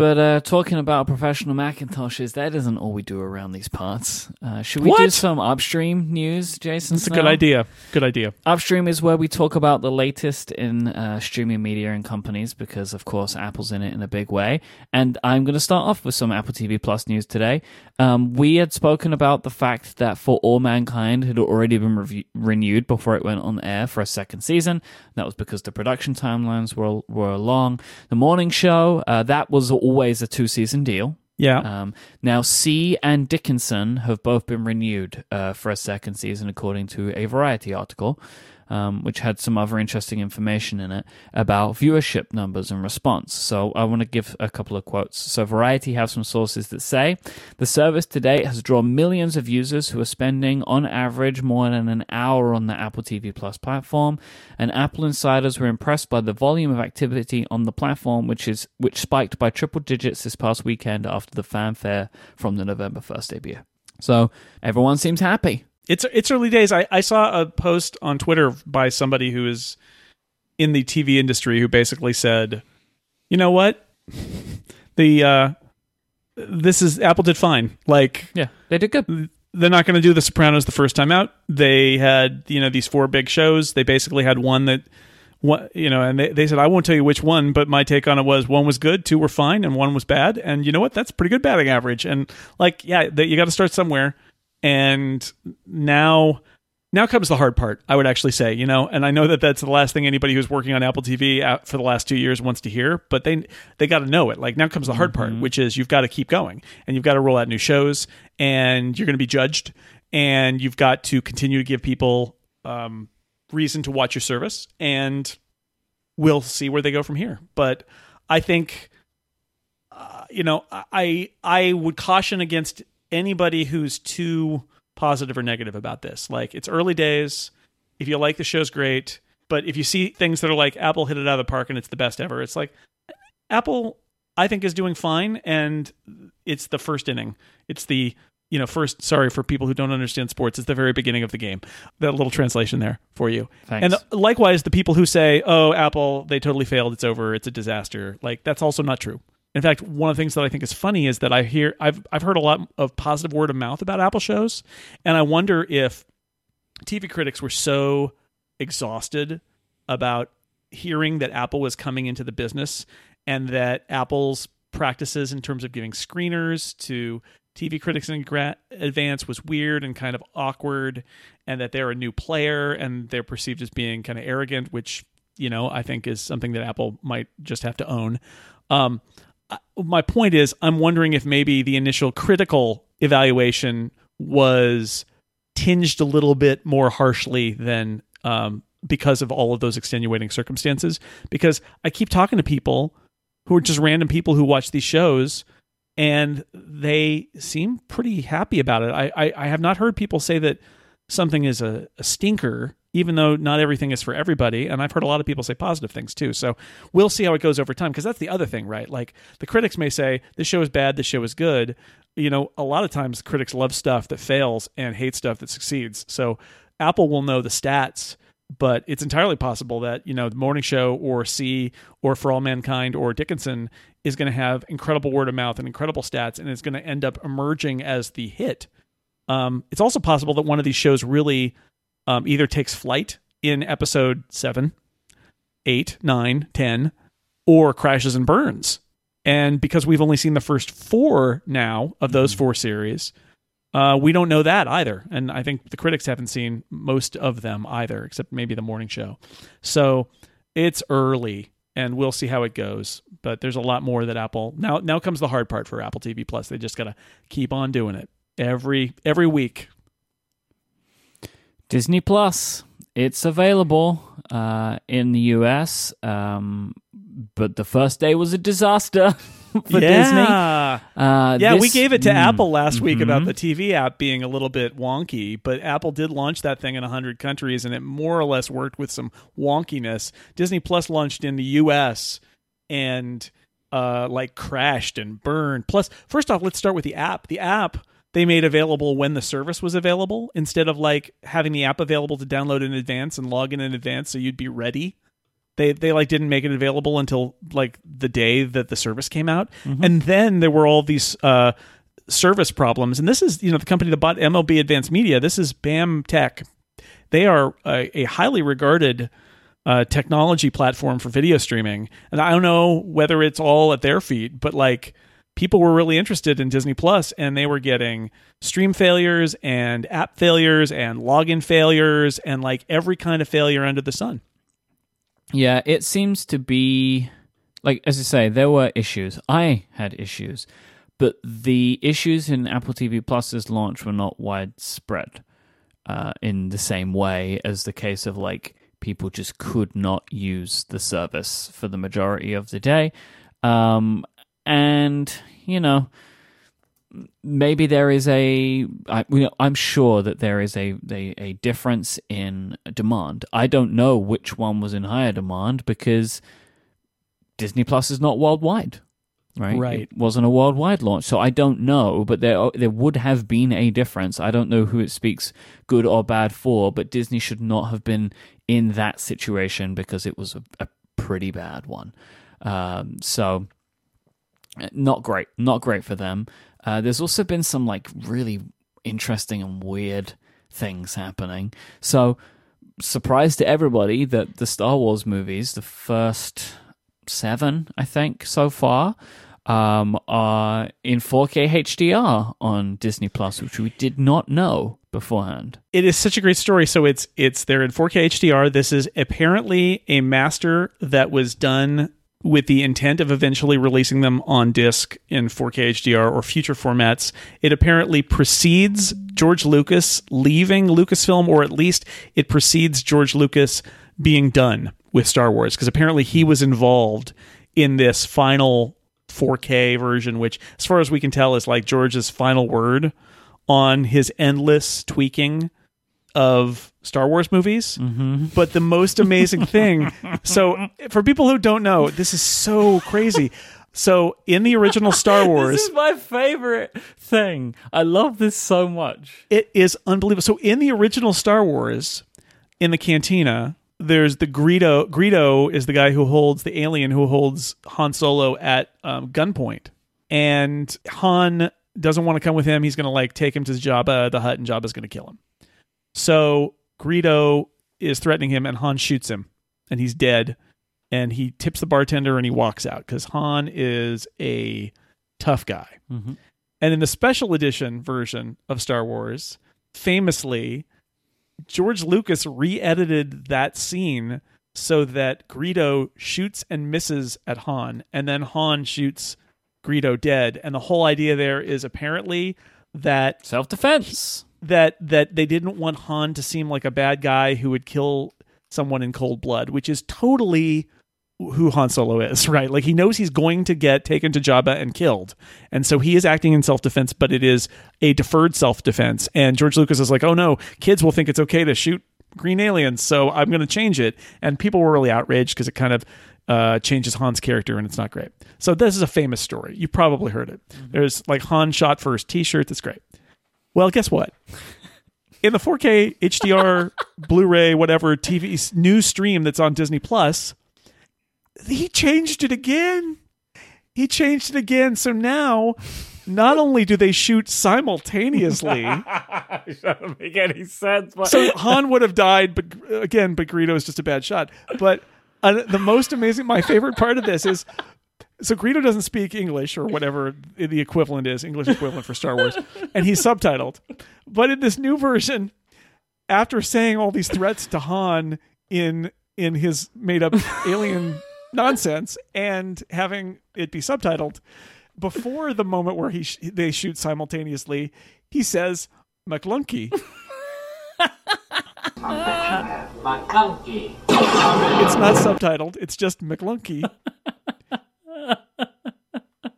But uh, talking about professional Macintoshes, that isn't all we do around these parts. Uh, should we what? do some Upstream news, Jason? That's Snell? a good idea. Good idea. Upstream is where we talk about the latest in uh, streaming media and companies because, of course, Apple's in it in a big way. And I'm going to start off with some Apple T V Plus news today. Um, we had spoken about the fact that For All Mankind had already been re- renewed before it went on air for a second season. That was because the production timelines were, were long. The Morning Show, uh, that was all always a two-season deal. Yeah. Um, now, See and Dickinson have both been renewed uh, for a second season, according to a Variety article, um, which had some other interesting information in it about viewership numbers and response. So I want to give a couple of quotes. So Variety have some sources that say, the service to date has drawn millions of users who are spending, on average, more than an hour on the Apple T V Plus platform, and Apple insiders were impressed by the volume of activity on the platform, which is which spiked by triple digits this past weekend after the fanfare from the November first debut. So everyone seems happy. It's it's early days. I, I saw a post on Twitter by somebody who is in the T V industry who basically said, you know what? The uh, this is Apple did fine. Like, yeah, they did good. They're not going to do The Sopranos the first time out. They had, you know, these four big shows. They basically had one that What, you know, and they, they said, I won't tell you which one, but my take on it was one was good, two were fine, and one was bad. And you know what? That's pretty good batting average. And like, yeah, they, you got to start somewhere. And now, now comes the hard part, I would actually say, you know, and I know that that's the last thing anybody who's working on Apple T V for the last two years wants to hear, but they, they got to know it. Like now comes the hard mm-hmm. part, which is you've got to keep going and you've got to roll out new shows and you're going to be judged and you've got to continue to give people, um, reason to watch your service, and we'll see where they go from here. But I think, uh, you know, I I would caution against anybody who's too positive or negative about this. Like, it's early days. If you like the show's great, but if you see things that are like Apple hit it out of the park and it's the best ever, it's like Apple, I think, is doing fine, and it's the first inning. It's the You know, first, sorry for people who don't understand sports, it's the very beginning of the game. That little translation there for you. Thanks. And the, likewise, the people who say, oh, Apple, they totally failed. It's over. It's a disaster. Like, that's also not true. In fact, one of the things that I think is funny is that I hear, I've, I've heard a lot of positive word of mouth about Apple shows. And I wonder if T V critics were so exhausted about hearing that Apple was coming into the business and that Apple's practices in terms of giving screeners to T V critics in gra- advance was weird and kind of awkward, and that they're a new player and they're perceived as being kind of arrogant, which, you know, I think is something that Apple might just have to own. Um, my point is, I'm wondering if maybe the initial critical evaluation was tinged a little bit more harshly than um, because of all of those extenuating circumstances, because I keep talking to people who are just random people who watch these shows, and they seem pretty happy about it. I, I, I have not heard people say that something is a, a stinker, even though not everything is for everybody. And I've heard a lot of people say positive things too. So we'll see how it goes over time, because that's the other thing, right? Like, the critics may say, this show is bad, this show is good. You know, a lot of times critics love stuff that fails and hate stuff that succeeds. So Apple will know the stats, but it's entirely possible that, you know, The Morning Show or See or For All Mankind or Dickinson is going to have incredible word of mouth and incredible stats, and it's going to end up emerging as the hit. Um, it's also possible that one of these shows really um, either takes flight in episode seven, eight, nine, ten, or crashes and burns. And because we've only seen the first four now of those four series, Uh, we don't know that either. And I think the critics haven't seen most of them either, except maybe The Morning Show. So it's early, and we'll see how it goes. But there's a lot more that Apple... Now now comes the hard part for Apple T V Plus. They just got to keep on doing it every every week. Disney Plus. It's available uh, in the U S, um, but the first day was a disaster. For yeah. Disney. Uh, yeah, this, we gave it to mm, Apple last mm-hmm. week about the T V app being a little bit wonky, but Apple did launch that thing in one hundred countries, and it more or less worked with some wonkiness. Disney Plus launched in the U S and uh, like crashed and burned. Plus, first off, let's start with the app. The app they made available when the service was available, instead of like having the app available to download in advance and log in in advance so you'd be ready. They they like didn't make it available until like the day that the service came out, mm-hmm. and then there were all these uh, service problems. And this is, you know, the company that bought M L B Advanced Media. This is B A M Tech. They are a, a highly regarded uh, technology platform for video streaming. And I don't know whether it's all at their feet, but like people were really interested in Disney Plus, and they were getting stream failures and app failures and login failures and like every kind of failure under the sun. Yeah, it seems to be, like, as I say, there were issues. I had issues, but the issues in Apple T V Plus's launch were not widespread uh, in the same way as the case of, like, people just could not use the service for the majority of the day. Um, and, you know, maybe there is a, I, you know, I'm sure that there is a, a, a difference in demand. I don't know which one was in higher demand because Disney Plus is not worldwide, right? Right. It wasn't a worldwide launch, so I don't know, but there there would have been a difference. I don't know who it speaks good or bad for, but Disney should not have been in that situation because it was a, a pretty bad one. Um, so not great, not great for them. Uh, there's also been some like really interesting and weird things happening. So, surprise to everybody that the Star Wars movies, the first seven, I think, so far, um, are in four K H D R on Disney Plus, which we did not know beforehand. It is such a great story. So it's it's they're in four K H D R. This is apparently a master that was done with the intent of eventually releasing them on disc in four K H D R or future formats. It apparently precedes George Lucas leaving Lucasfilm, or at least it precedes George Lucas being done with Star Wars, because apparently he was involved in this final four K version, which, as far as we can tell, is like George's final word on his endless tweaking of Star Wars movies. Mm-hmm. But the most amazing thing, so for people who don't know, this is so crazy. So in the original Star Wars, this is my favorite thing. I love this so much. It is unbelievable. So in the original Star Wars, in the cantina, there's the Greedo. Greedo is the guy who holds the alien who holds Han Solo at um, gunpoint, and Han doesn't want to come with him. He's going to like take him to Jabba the Hutt, and Jabba's going to kill him. So Greedo is threatening him, and Han shoots him, and he's dead. And he tips the bartender, and he walks out because Han is a tough guy. Mm-hmm. And in the special edition version of Star Wars, famously, George Lucas re-edited that scene so that Greedo shoots and misses at Han, and then Han shoots Greedo dead. And the whole idea there is apparently that self-defense. He- That that they didn't want Han to seem like a bad guy who would kill someone in cold blood, which is totally who Han Solo is, right? Like, he knows he's going to get taken to Jabba and killed. And so he is acting in self-defense, but it is a deferred self-defense. And George Lucas is like, oh no, kids will think it's okay to shoot green aliens, so I'm going to change it. And people were really outraged because it kind of uh, changes Han's character, and it's not great. So this is a famous story. You probably heard it. Mm-hmm. There's like Han shot first t-shirt. That's great. Well, guess what? In the four K H D R, Blu-ray, whatever, T V new stream that's on Disney Plus, he changed it again. He changed it again. So now, not only do they shoot simultaneously. It doesn't make any sense. But so Han would have died, but again, but Greedo is just a bad shot. But uh, the most amazing, my favorite part of this is, so Greedo doesn't speak English, or whatever the equivalent is, English equivalent for Star Wars, and he's subtitled. But in this new version, after saying all these threats to Han in in his made-up alien nonsense and having it be subtitled, before the moment where he sh- they shoot simultaneously, he says, McLunky. McLunky. It's not subtitled. It's just McLunky.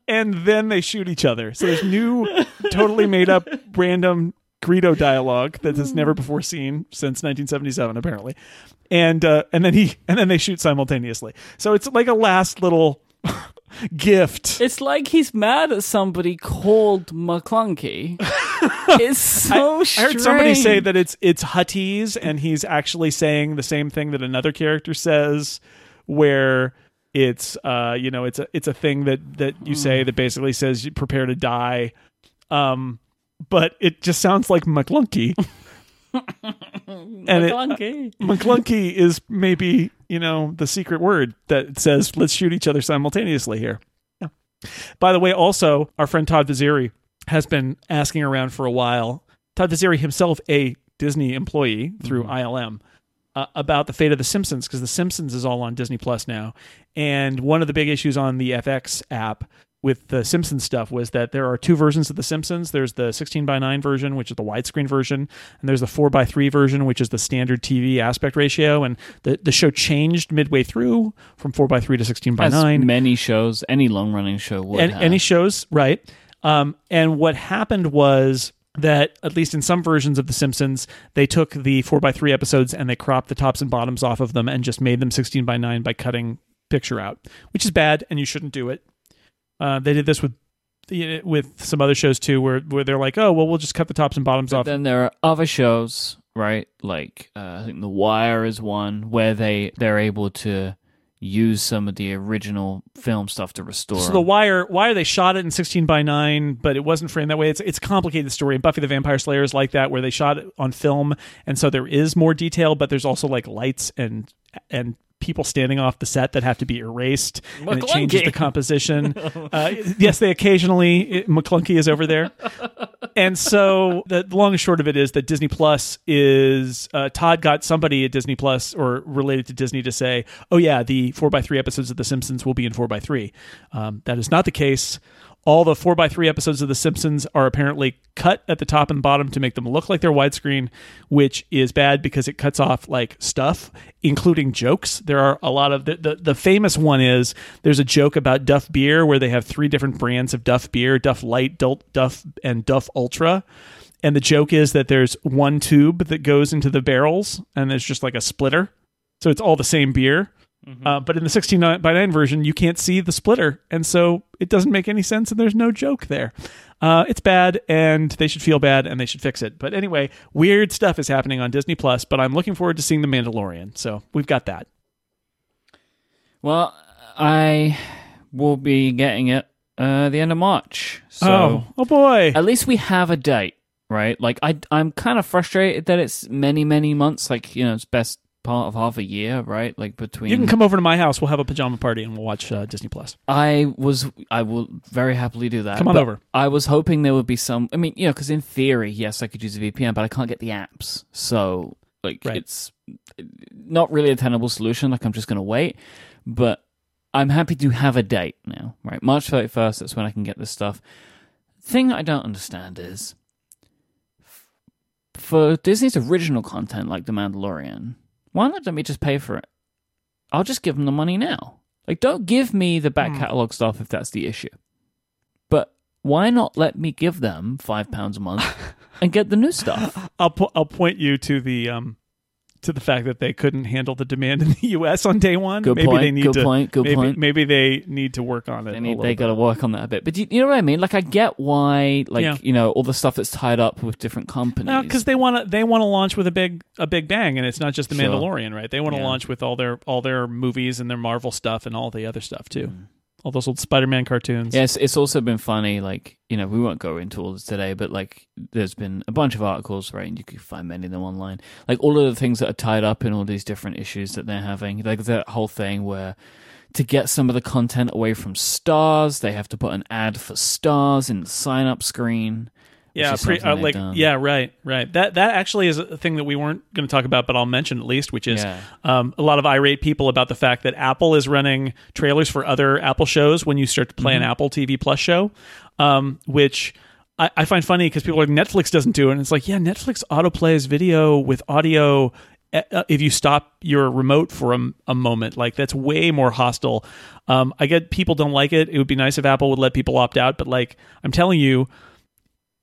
And then they shoot each other. So there's new, totally made up, random Greedo dialogue that is never before seen since nineteen seventy-seven, apparently. And uh, and then he and then they shoot simultaneously. So it's like a last little gift. It's like he's mad at somebody called McClunky. It's so I, strange. I heard somebody say that it's it's Hutties, and he's actually saying the same thing that another character says, where it's uh you know it's a it's a thing that that you say that basically says you prepare to die, um but it just sounds like McClunky. And McClunky. It, uh, McClunky is maybe, you know, the secret word that says let's shoot each other simultaneously here. Yeah. By the way, also our friend Todd Vaziri has been asking around for a while. Todd Vaziri himself, a Disney employee through mm-hmm. I L M, uh, about the fate of The Simpsons, because The Simpsons is all on Disney Plus now. And one of the big issues on the F X app with the Simpsons stuff was that there are two versions of The Simpsons. There's the sixteen by nine version, which is the widescreen version, and there's the four by three version, which is the standard T V aspect ratio. And the, the show changed midway through from four by three to sixteen by nine. As many shows, any long-running show would and, have. Any shows, right. Um, and what happened was that, at least in some versions of The Simpsons, they took the four by three episodes and they cropped the tops and bottoms off of them and just made them sixteen by nine by cutting picture out, which is bad, and you shouldn't do it. Uh, they did this with with some other shows too, where where they're like, oh, well, we'll just cut the tops and bottoms but off. Then there are other shows, right? Like uh, I think The Wire is one where they they're able to use some of the original film stuff to restore. So The Wire, Wire they shot it in sixteen by nine, but it wasn't framed that way. It's it's a complicated story. And Buffy the Vampire Slayer is like that, where they shot it on film, and so there is more detail, but there's also like lights and and. people standing off the set that have to be erased, McClunky. And it changes the composition. Uh, yes, they occasionally, it, McClunky is over there. And so the long and short of it is that Disney Plus is, uh, Todd got somebody at Disney Plus or related to Disney to say, oh yeah, the four by three episodes of The Simpsons will be in four by three. Um, that is not the case. All the four by three episodes of The Simpsons are apparently cut at the top and bottom to make them look like they're widescreen, which is bad because it cuts off like stuff, including jokes. There are a lot of... The, the, the famous one is there's a joke about Duff beer where they have three different brands of Duff beer, Duff Light, Duff, and Duff Ultra. And the joke is that there's one tube that goes into the barrels and there's just like a splitter. So it's all the same beer. Mm-hmm. Uh, but in the sixteen by nine version, you can't see the splitter. And so it doesn't make any sense and there's no joke there. Uh, it's bad and they should feel bad and they should fix it. But anyway, weird stuff is happening on Disney Plus, but I'm looking forward to seeing The Mandalorian. So we've got that. Well, I will be getting it uh, the end of March. So oh, oh boy. At least we have a date, right? Like I, I'm kind of frustrated that it's many, many months. Like, you know, it's best part of half a year, right? Like between... You can come over to my house. We'll have a pajama party and we'll watch uh, Disney Plus. I was... I will very happily do that. Come on over. I was hoping there would be some... I mean, you know, because in theory, yes, I could use a V P N, but I can't get the apps. So, like, right. It's not really a tenable solution. Like, I'm just going to wait. But I'm happy to have a date now, right? March thirty-first, that's when I can get this stuff. Thing I don't understand is f- for Disney's original content, like The Mandalorian... Why not let me just pay for it? I'll just give them the money now. Like, don't give me the back catalog stuff if that's the issue. But why not let me give them five pounds a month and get the new stuff? I'll po- I'll point you to the um to the fact that they couldn't handle the demand in the U S on day one. Good maybe point. They need good to, point. Good maybe, point. Maybe they need to work on it. They need, a they got to work on that a bit. But do you, you know what I mean? Like, I get why. Like, yeah. You know, all the stuff that's tied up with different companies. Because no, they want to. They want to launch with a big a big bang, and it's not just The sure. Mandalorian, right? They want to yeah. launch with all their all their movies and their Marvel stuff and all the other stuff too. Mm. All those old Spider-Man cartoons. Yes, it's also been funny. Like, you know, we won't go into all this today, but like, there's been a bunch of articles, right? And you can find many of them online. Like, all of the things that are tied up in all these different issues that they're having. Like, that whole thing where to get some of the content away from stars, they have to put an ad for stars in the sign-up screen. Yeah, pre- uh, like done. yeah, right, right. That that actually is a thing that we weren't going to talk about, but I'll mention at least, which is yeah. um, a lot of irate people about the fact that Apple is running trailers for other Apple shows when you start to play mm-hmm. an Apple T V Plus show, um, which I, I find funny because people are like, Netflix doesn't do it, and it's like, yeah, Netflix autoplays video with audio if you stop your remote for a, a moment. Like, that's way more hostile. Um, I get people don't like it. It would be nice if Apple would let people opt out, but like, I'm telling you,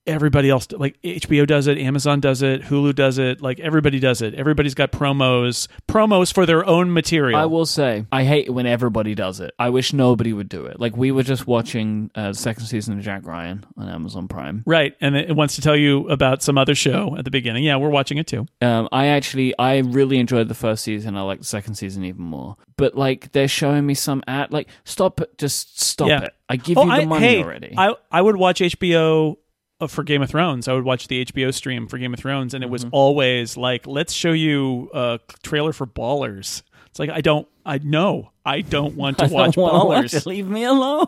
everybody else, like H B O does it, Amazon does it, Hulu does it, like everybody does it. Everybody's got promos, promos for their own material. I will say, I hate it when everybody does it. I wish nobody would do it. Like we were just watching uh, the second season of Jack Ryan on Amazon Prime. Right, and it wants to tell you about some other show at the beginning. Yeah, we're watching it too. Um, I actually, I really enjoyed the first season. I like the second season even more. But like they're showing me some ad, like stop it, just stop yeah. it. I give oh, you the I, money hey, already. I, I would watch H B O... for Game of Thrones. I would watch the H B O stream for Game of Thrones, and it was mm-hmm. always like, let's show you a trailer for Ballers. It's like, I don't, I know, I don't want to watch Ballers. Watch leave me alone.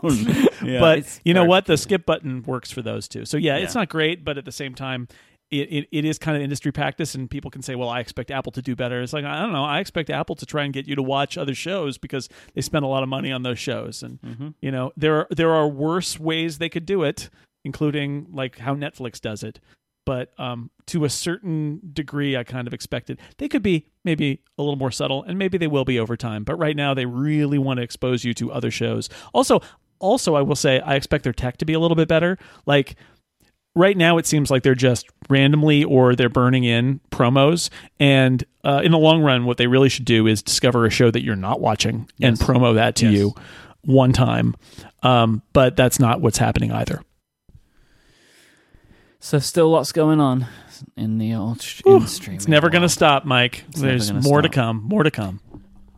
yeah, but you know what? The skip button works for those too. So yeah, yeah. it's not great, but at the same time, It, it it is kind of industry practice, and people can say, well, I expect Apple to do better. It's like, I don't know. I expect Apple to try and get you to watch other shows because they spend a lot of money on those shows. And, mm-hmm. you know, there are, there are worse ways they could do it, including like how Netflix does it. But um, to a certain degree, I kind of expected. They could be maybe a little more subtle, and maybe they will be over time. But right now, they really want to expose you to other shows. Also, also, I will say, I expect their tech to be a little bit better. Like... Right now, it seems like they're just randomly or they're burning in promos. And uh, in the long run, what they really should do is discover a show that you're not watching yes. and promo that to yes. you one time. Um, but that's not what's happening either. So still lots going on in the old sh- in streaming. It's never going to stop, Mike. It's There's more stop. to come. More to come.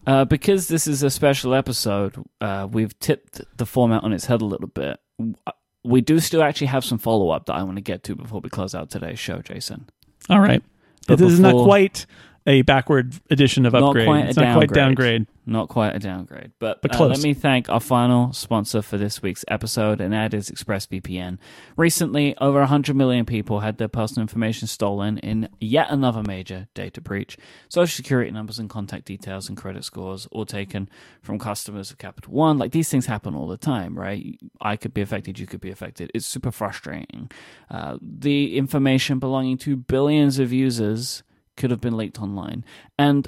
Uh, because this is a special episode, uh, we've tipped the format on its head a little bit. I- We do still actually have some follow-up that I want to get to before we close out today's show, Jason. All right. But this before, is not quite a backward edition of Upgrade. Not quite it's a not downgrade. quite downgrade. Not quite a downgrade. But, but uh, let me thank our final sponsor for this week's episode, and that is ExpressVPN. Recently, over one hundred million people had their personal information stolen in yet another major data breach. Social security numbers and contact details and credit scores all taken from customers of Capital One. Like, these things happen all the time, right? I could be affected, you could be affected. It's super frustrating. Uh, the information belonging to billions of users could have been leaked online. And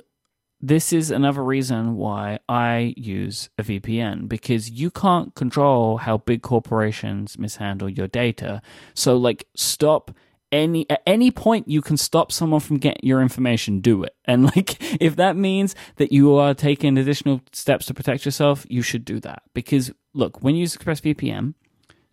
this is another reason why I use a V P N, because you can't control how big corporations mishandle your data. So, like, stop any at any point you can stop someone from getting your information, do it. And, like, if that means that you are taking additional steps to protect yourself, you should do that. Because, look, when you use ExpressVPN,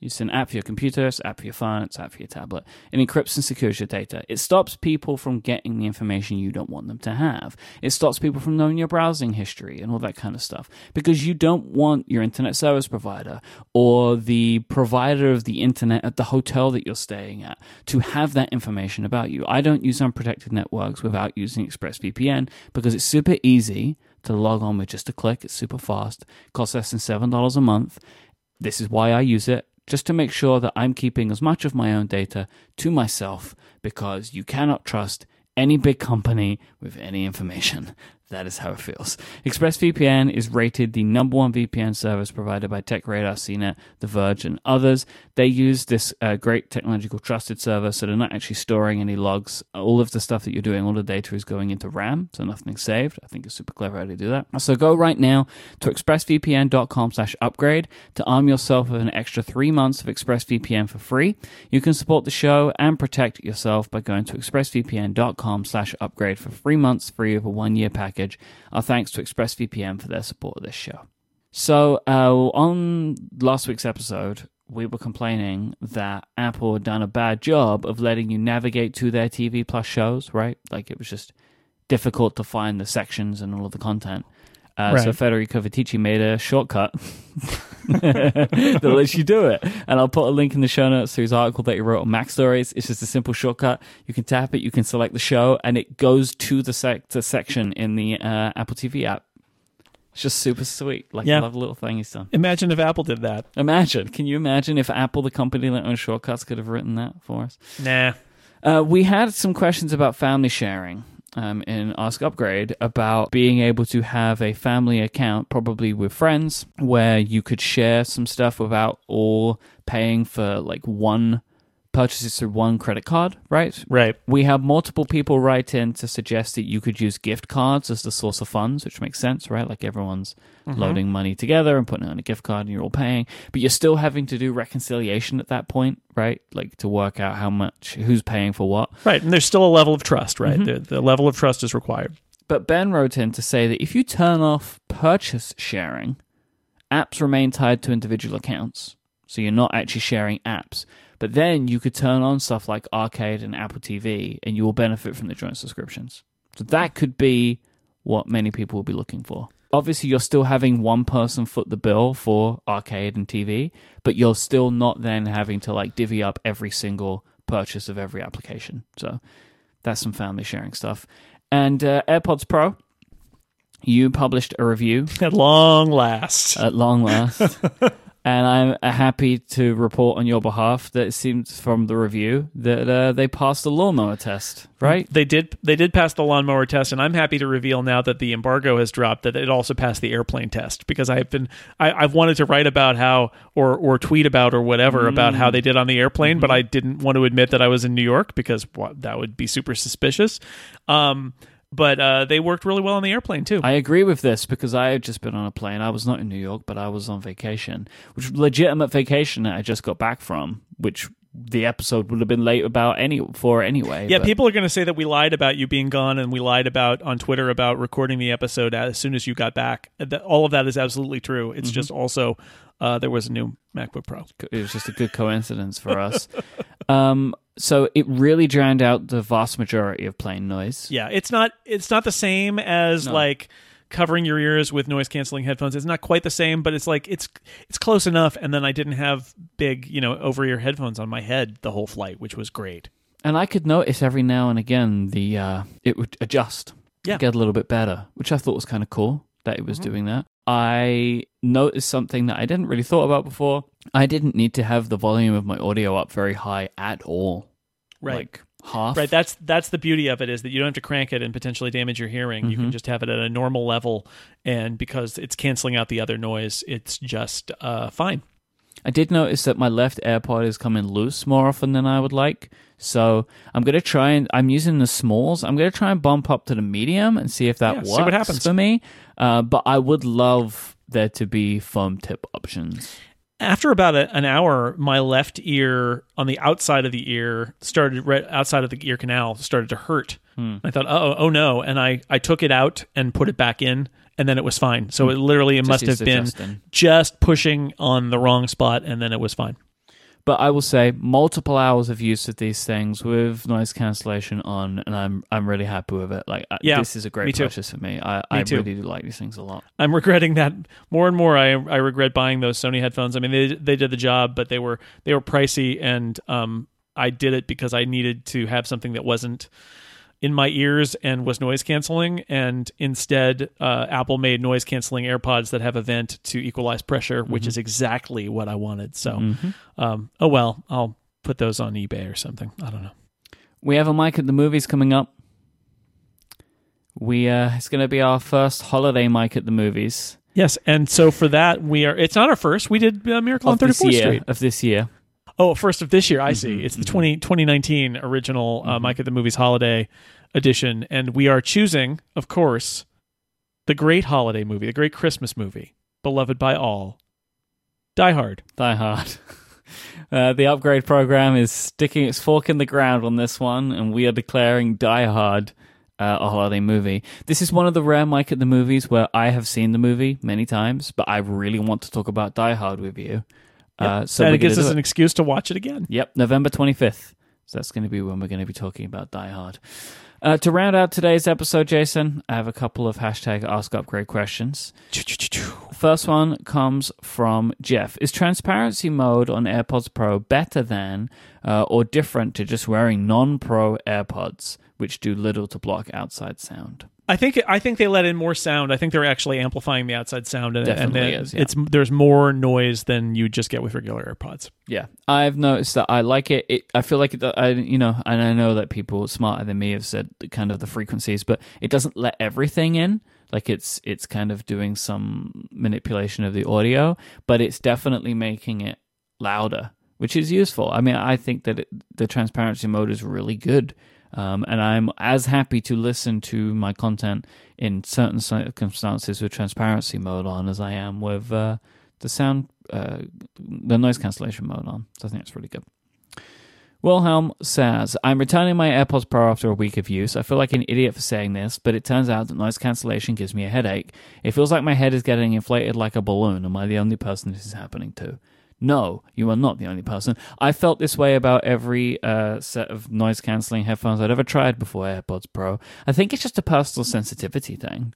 it's an app for your computer, it's an app for your phone, it's an app for your tablet. It encrypts and secures your data. It stops people from getting the information you don't want them to have. It stops people from knowing your browsing history and all that kind of stuff. Because you don't want your internet service provider or the provider of the internet at the hotel that you're staying at to have that information about you. I don't use unprotected networks without using ExpressVPN because it's super easy to log on with just a click. It's super fast. It costs less than seven dollars a month. This is why I use it. Just to make sure that I'm keeping as much of my own data to myself, because you cannot trust any big company with any information. That is how it feels. ExpressVPN is rated the number one V P N service provided by TechRadar, C net, The Verge, and others. They use this uh, great technological trusted server, so they're not actually storing any logs. All of the stuff that you're doing, all the data is going into RAM, so nothing's saved. I think it's super clever how to do that. So go right now to expressvpn.com slash upgrade to arm yourself with an extra three months of ExpressVPN for free. You can support the show and protect yourself by going to expressvpn.com slash upgrade for three months free of a one-year package. Our thanks to ExpressVPN for their support of this show. So uh, on last week's episode, we were complaining that Apple had done a bad job of letting you navigate to their T V Plus shows, right? Like, it was just difficult to find the sections and all of the content. Uh, right. So Federico Vitici made a shortcut that lets you do it. And I'll put a link in the show notes to his article that he wrote on Mac Stories. It's just a simple shortcut. You can tap it, you can select the show, and it goes to the, sec- the section in the uh, Apple T V app. It's just super sweet. Like, yeah. I love the little thing he's done. Imagine if Apple did that. Imagine. Can you imagine if Apple, the company that owns shortcuts, could have written that for us? Nah. Uh, we had some questions about family sharing. Um, in Ask Upgrade, about being able to have a family account, probably with friends, where you could share some stuff without all paying for like one purchases through one credit card, right? Right. We have multiple people write in to suggest that you could use gift cards as the source of funds, which makes sense, right? Like everyone's mm-hmm. loading money together and putting it on a gift card and you're all paying, but you're still having to do reconciliation at that point, right? Like to work out how much, who's paying for what. Right. And there's still a level of trust, right? Mm-hmm. The, the level of trust is required. But Ben wrote in to say that if you turn off purchase sharing, apps remain tied to individual accounts. So you're not actually sharing apps. But then you could turn on stuff like Arcade and Apple T V, and you will benefit from the joint subscriptions. So that could be what many people will be looking for. Obviously, you're still having one person foot the bill for Arcade and T V, but you're still not then having to like divvy up every single purchase of every application. So that's some family sharing stuff. And uh, AirPods Pro, you published a review. At long last. At long last. And I'm happy to report on your behalf that it seems from the review that uh, they passed the lawnmower test, right? They did They did pass the lawnmower test, and I'm happy to reveal now that the embargo has dropped that it also passed the airplane test, because I've been, I, I've wanted to write about how, or, or tweet about or whatever mm. about how they did on the airplane, mm-hmm. but I didn't want to admit that I was in New York because well, that would be super suspicious. Um But uh, they worked really well on the airplane, too. I agree with this because I had just been on a plane. I was not in New York, but I was on vacation, which was a legitimate vacation that I just got back from, which the episode would have been late about any for anyway. Yeah, but people are going to say that we lied about you being gone and we lied about on Twitter about recording the episode as soon as you got back. All of that is absolutely true. It's mm-hmm. just also uh, there was a new MacBook Pro. It was just a good coincidence for us. Um So it really drowned out the vast majority of plane noise. Yeah, it's not it's not the same as no. like covering your ears with noise canceling headphones. It's not quite the same, but it's like it's it's close enough. And then I didn't have big, you know, over ear headphones on my head the whole flight, which was great. And I could notice every now and again the uh, it would adjust, yeah, get a little bit better, which I thought was kind of cool that it was mm-hmm. doing that. I noticed something that I didn't really thought about before. I didn't need to have the volume of my audio up very high at all. Right. Like half. Right. That's that's the beauty of it, is that you don't have to crank it and potentially damage your hearing. Mm-hmm. You can just have it at a normal level, and because it's canceling out the other noise, it's just uh, fine. I did notice that my left AirPod is coming loose more often than I would like. So I'm going to try and I'm using the smalls. I'm going to try and bump up to the medium and see if that yeah, works see what happens. For me. Uh, but I would love there to be foam tip options. After about a, an hour, my left ear on the outside of the ear started right outside of the ear canal started to hurt. Hmm. I thought, oh, oh no. And I, I took it out and put it back in, and then it was fine. So it literally it must have been just pushing on the wrong spot, and then it was fine. But I will say multiple hours of use of these things with noise cancellation on, and I'm I'm really happy with it. Like yeah, this is a great purchase for me. I, me I really do like these things a lot. I'm regretting that more and more. I I regret buying those Sony headphones. I mean, they they did the job, but they were they were pricey, and um I did it because I needed to have something that wasn't in my ears and was noise canceling, and instead uh, Apple made noise canceling AirPods that have a vent to equalize pressure, mm-hmm. which is exactly what I wanted. So, mm-hmm. um, oh well, I'll put those on eBay or something. I don't know. We have a mic at the movies coming up. We uh, it's going to be our first holiday mic at the movies. Yes, and so for that we are. It's not our first. We did uh, Miracle on thirty-fourth Street of this year. Oh, first of this year, I see. Mm-hmm. It's the twenty, twenty nineteen original uh, Mike at the Movies Holiday Edition, and we are choosing, of course, the great holiday movie, the great Christmas movie, beloved by all, Die Hard. Die Hard. Uh, the Upgrade program is sticking its fork in the ground on this one, and we are declaring Die Hard uh, a holiday movie. This is one of the rare Mike at the Movies where I have seen the movie many times, but I really want to talk about Die Hard with you. Yep. Uh, so and it gives us it. an excuse to watch it again. Yep, November twenty-fifth. So that's going to be when we're going to be talking about Die Hard. Uh, to round out today's episode, Jason, I have a couple of hashtag Ask Upgrade questions. First one comes from Jeff. Is transparency mode on AirPods Pro better than uh, or different to just wearing non-Pro AirPods, which do little to block outside sound? I think I think they let in more sound. I think they're actually amplifying the outside sound, and, Definitely and they, is, yeah. it's there's more noise than you just get with regular AirPods. Yeah, I've noticed that. I like it. it I feel like it. I you know, and I know that people smarter than me have said kind of the frequencies, but it doesn't let everything in. Like it's it's kind of doing some manipulation of the audio, but it's definitely making it louder, which is useful. I mean, I think that it, the transparency mode is really good. Um, and I'm as happy to listen to my content in certain circumstances with transparency mode on as I am with uh, the sound, uh, the noise cancellation mode on. So I think that's really good. Wilhelm says, I'm returning my AirPods Pro after a week of use. I feel like an idiot for saying this, but it turns out that noise cancellation gives me a headache. It feels like my head is getting inflated like a balloon. Am I the only person this is happening to? No, you are not the only person. I felt this way about every uh, set of noise-canceling headphones I'd ever tried before AirPods Pro. I think it's just a personal sensitivity thing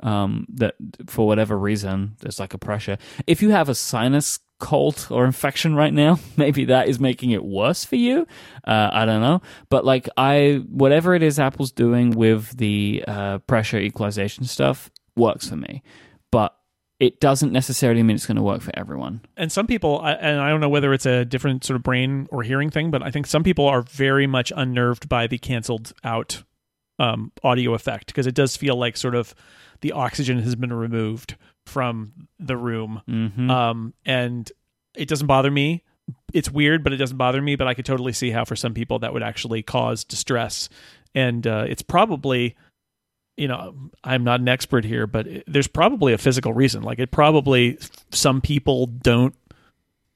um, that, for whatever reason, there's like a pressure. If you have a sinus cold or infection right now, maybe that is making it worse for you. Uh, I don't know. But like I, whatever it is Apple's doing with the uh, pressure equalization stuff works for me. But it doesn't necessarily mean it's going to work for everyone. And some people, and I don't know whether it's a different sort of brain or hearing thing, but I think some people are very much unnerved by the canceled out um, audio effect, because it does feel like sort of the oxygen has been removed from the room. Mm-hmm. Um, and it doesn't bother me. It's weird, but it doesn't bother me. But I could totally see how for some people that would actually cause distress. And uh, it's probably... you know, I'm not an expert here, but it, there's probably a physical reason. Like it probably, some people don't,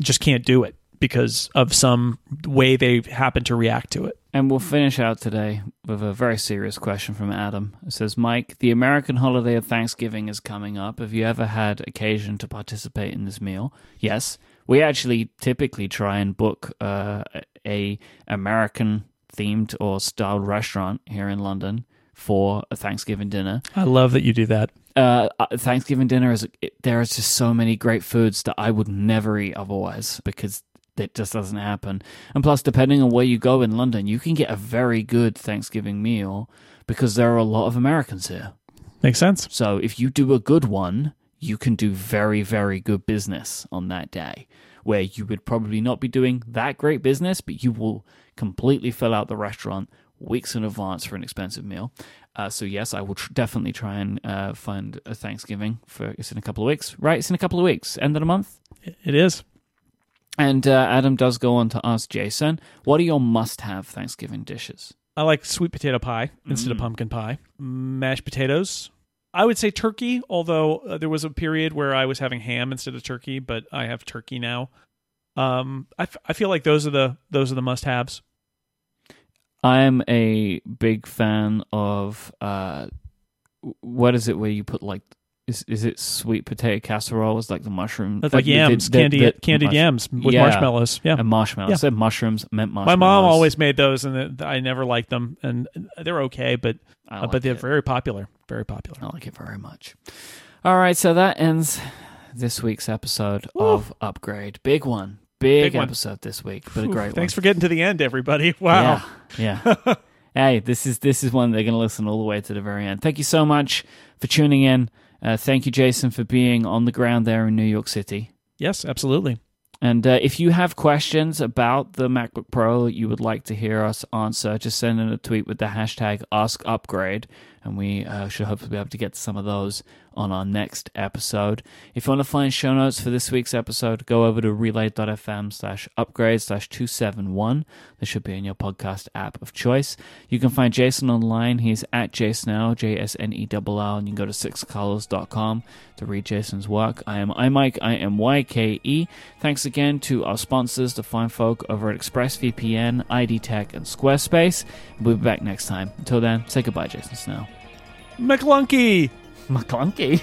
just can't do it because of some way they happen to react to it. And we'll finish out today with a very serious question from Adam. It says, Mike, the American holiday of Thanksgiving is coming up. Have you ever had occasion to participate in this meal? Yes. We actually typically try and book uh, a American-themed or styled restaurant here in London for a Thanksgiving dinner. I love that you do that. Uh, Thanksgiving dinner is it, there is just so many great foods that I would never eat otherwise because it just doesn't happen. And plus, depending on where you go in London, you can get a very good Thanksgiving meal because there are a lot of Americans here. Makes sense. So if you do a good one, you can do very, very good business on that day, where you would probably not be doing that great business, but you will completely fill out the restaurant weeks in advance for an expensive meal. Uh, so yes, I will tr- definitely try and uh, find a Thanksgiving for, it's in a couple of weeks, right? It's in a couple of weeks, end of the month. It is. And uh, Adam does go on to ask Jason, what are your must-have Thanksgiving dishes? I like sweet potato pie instead mm. of pumpkin pie. Mashed potatoes. I would say turkey, although uh, there was a period where I was having ham instead of turkey, but I have turkey now. Um, I, f- I feel like those are the those are the must-haves. I'm a big fan of, uh, what is it where you put like, is is it sweet potato casserole? It's like the mushroom. That's like, like yams, the, the, candy, the, the, candied mush- yams with yeah. marshmallows. Yeah, and marshmallows. Yeah. I said mushrooms, meant marshmallows. My mom always made those and I never liked them. And they're okay, but like uh, but they're it. very popular. Very popular. I like it very much. All right, so that ends this week's episode Ooh. of Upgrade. Big one. Big, Big episode this week, but a great Ooh, one. Thanks for getting to the end, everybody. Wow. Yeah. yeah. Hey, this is this is one they're going to listen all the way to the very end. Thank you so much for tuning in. Uh, thank you, Jason, for being on the ground there in New York City. Yes, absolutely. And uh, if you have questions about the MacBook Pro that you would like to hear us answer, just send in a tweet with the hashtag Ask Upgrade, and we uh, should hopefully be able to get to some of those on our next episode. If you want to find show notes for this week's episode, go over to relay.fm slash upgrade slash 271. They should be in your podcast app of choice. You can find Jason online. He's at jsnell, J S N E L L, and you can go to six colors dot com to read Jason's work. I am iMike, I M Y K E. Thanks again to our sponsors, the fine folk over at ExpressVPN, I D Tech, and Squarespace. We'll be back next time. Until then, say goodbye, Jason Snell. McClunky! McClunky.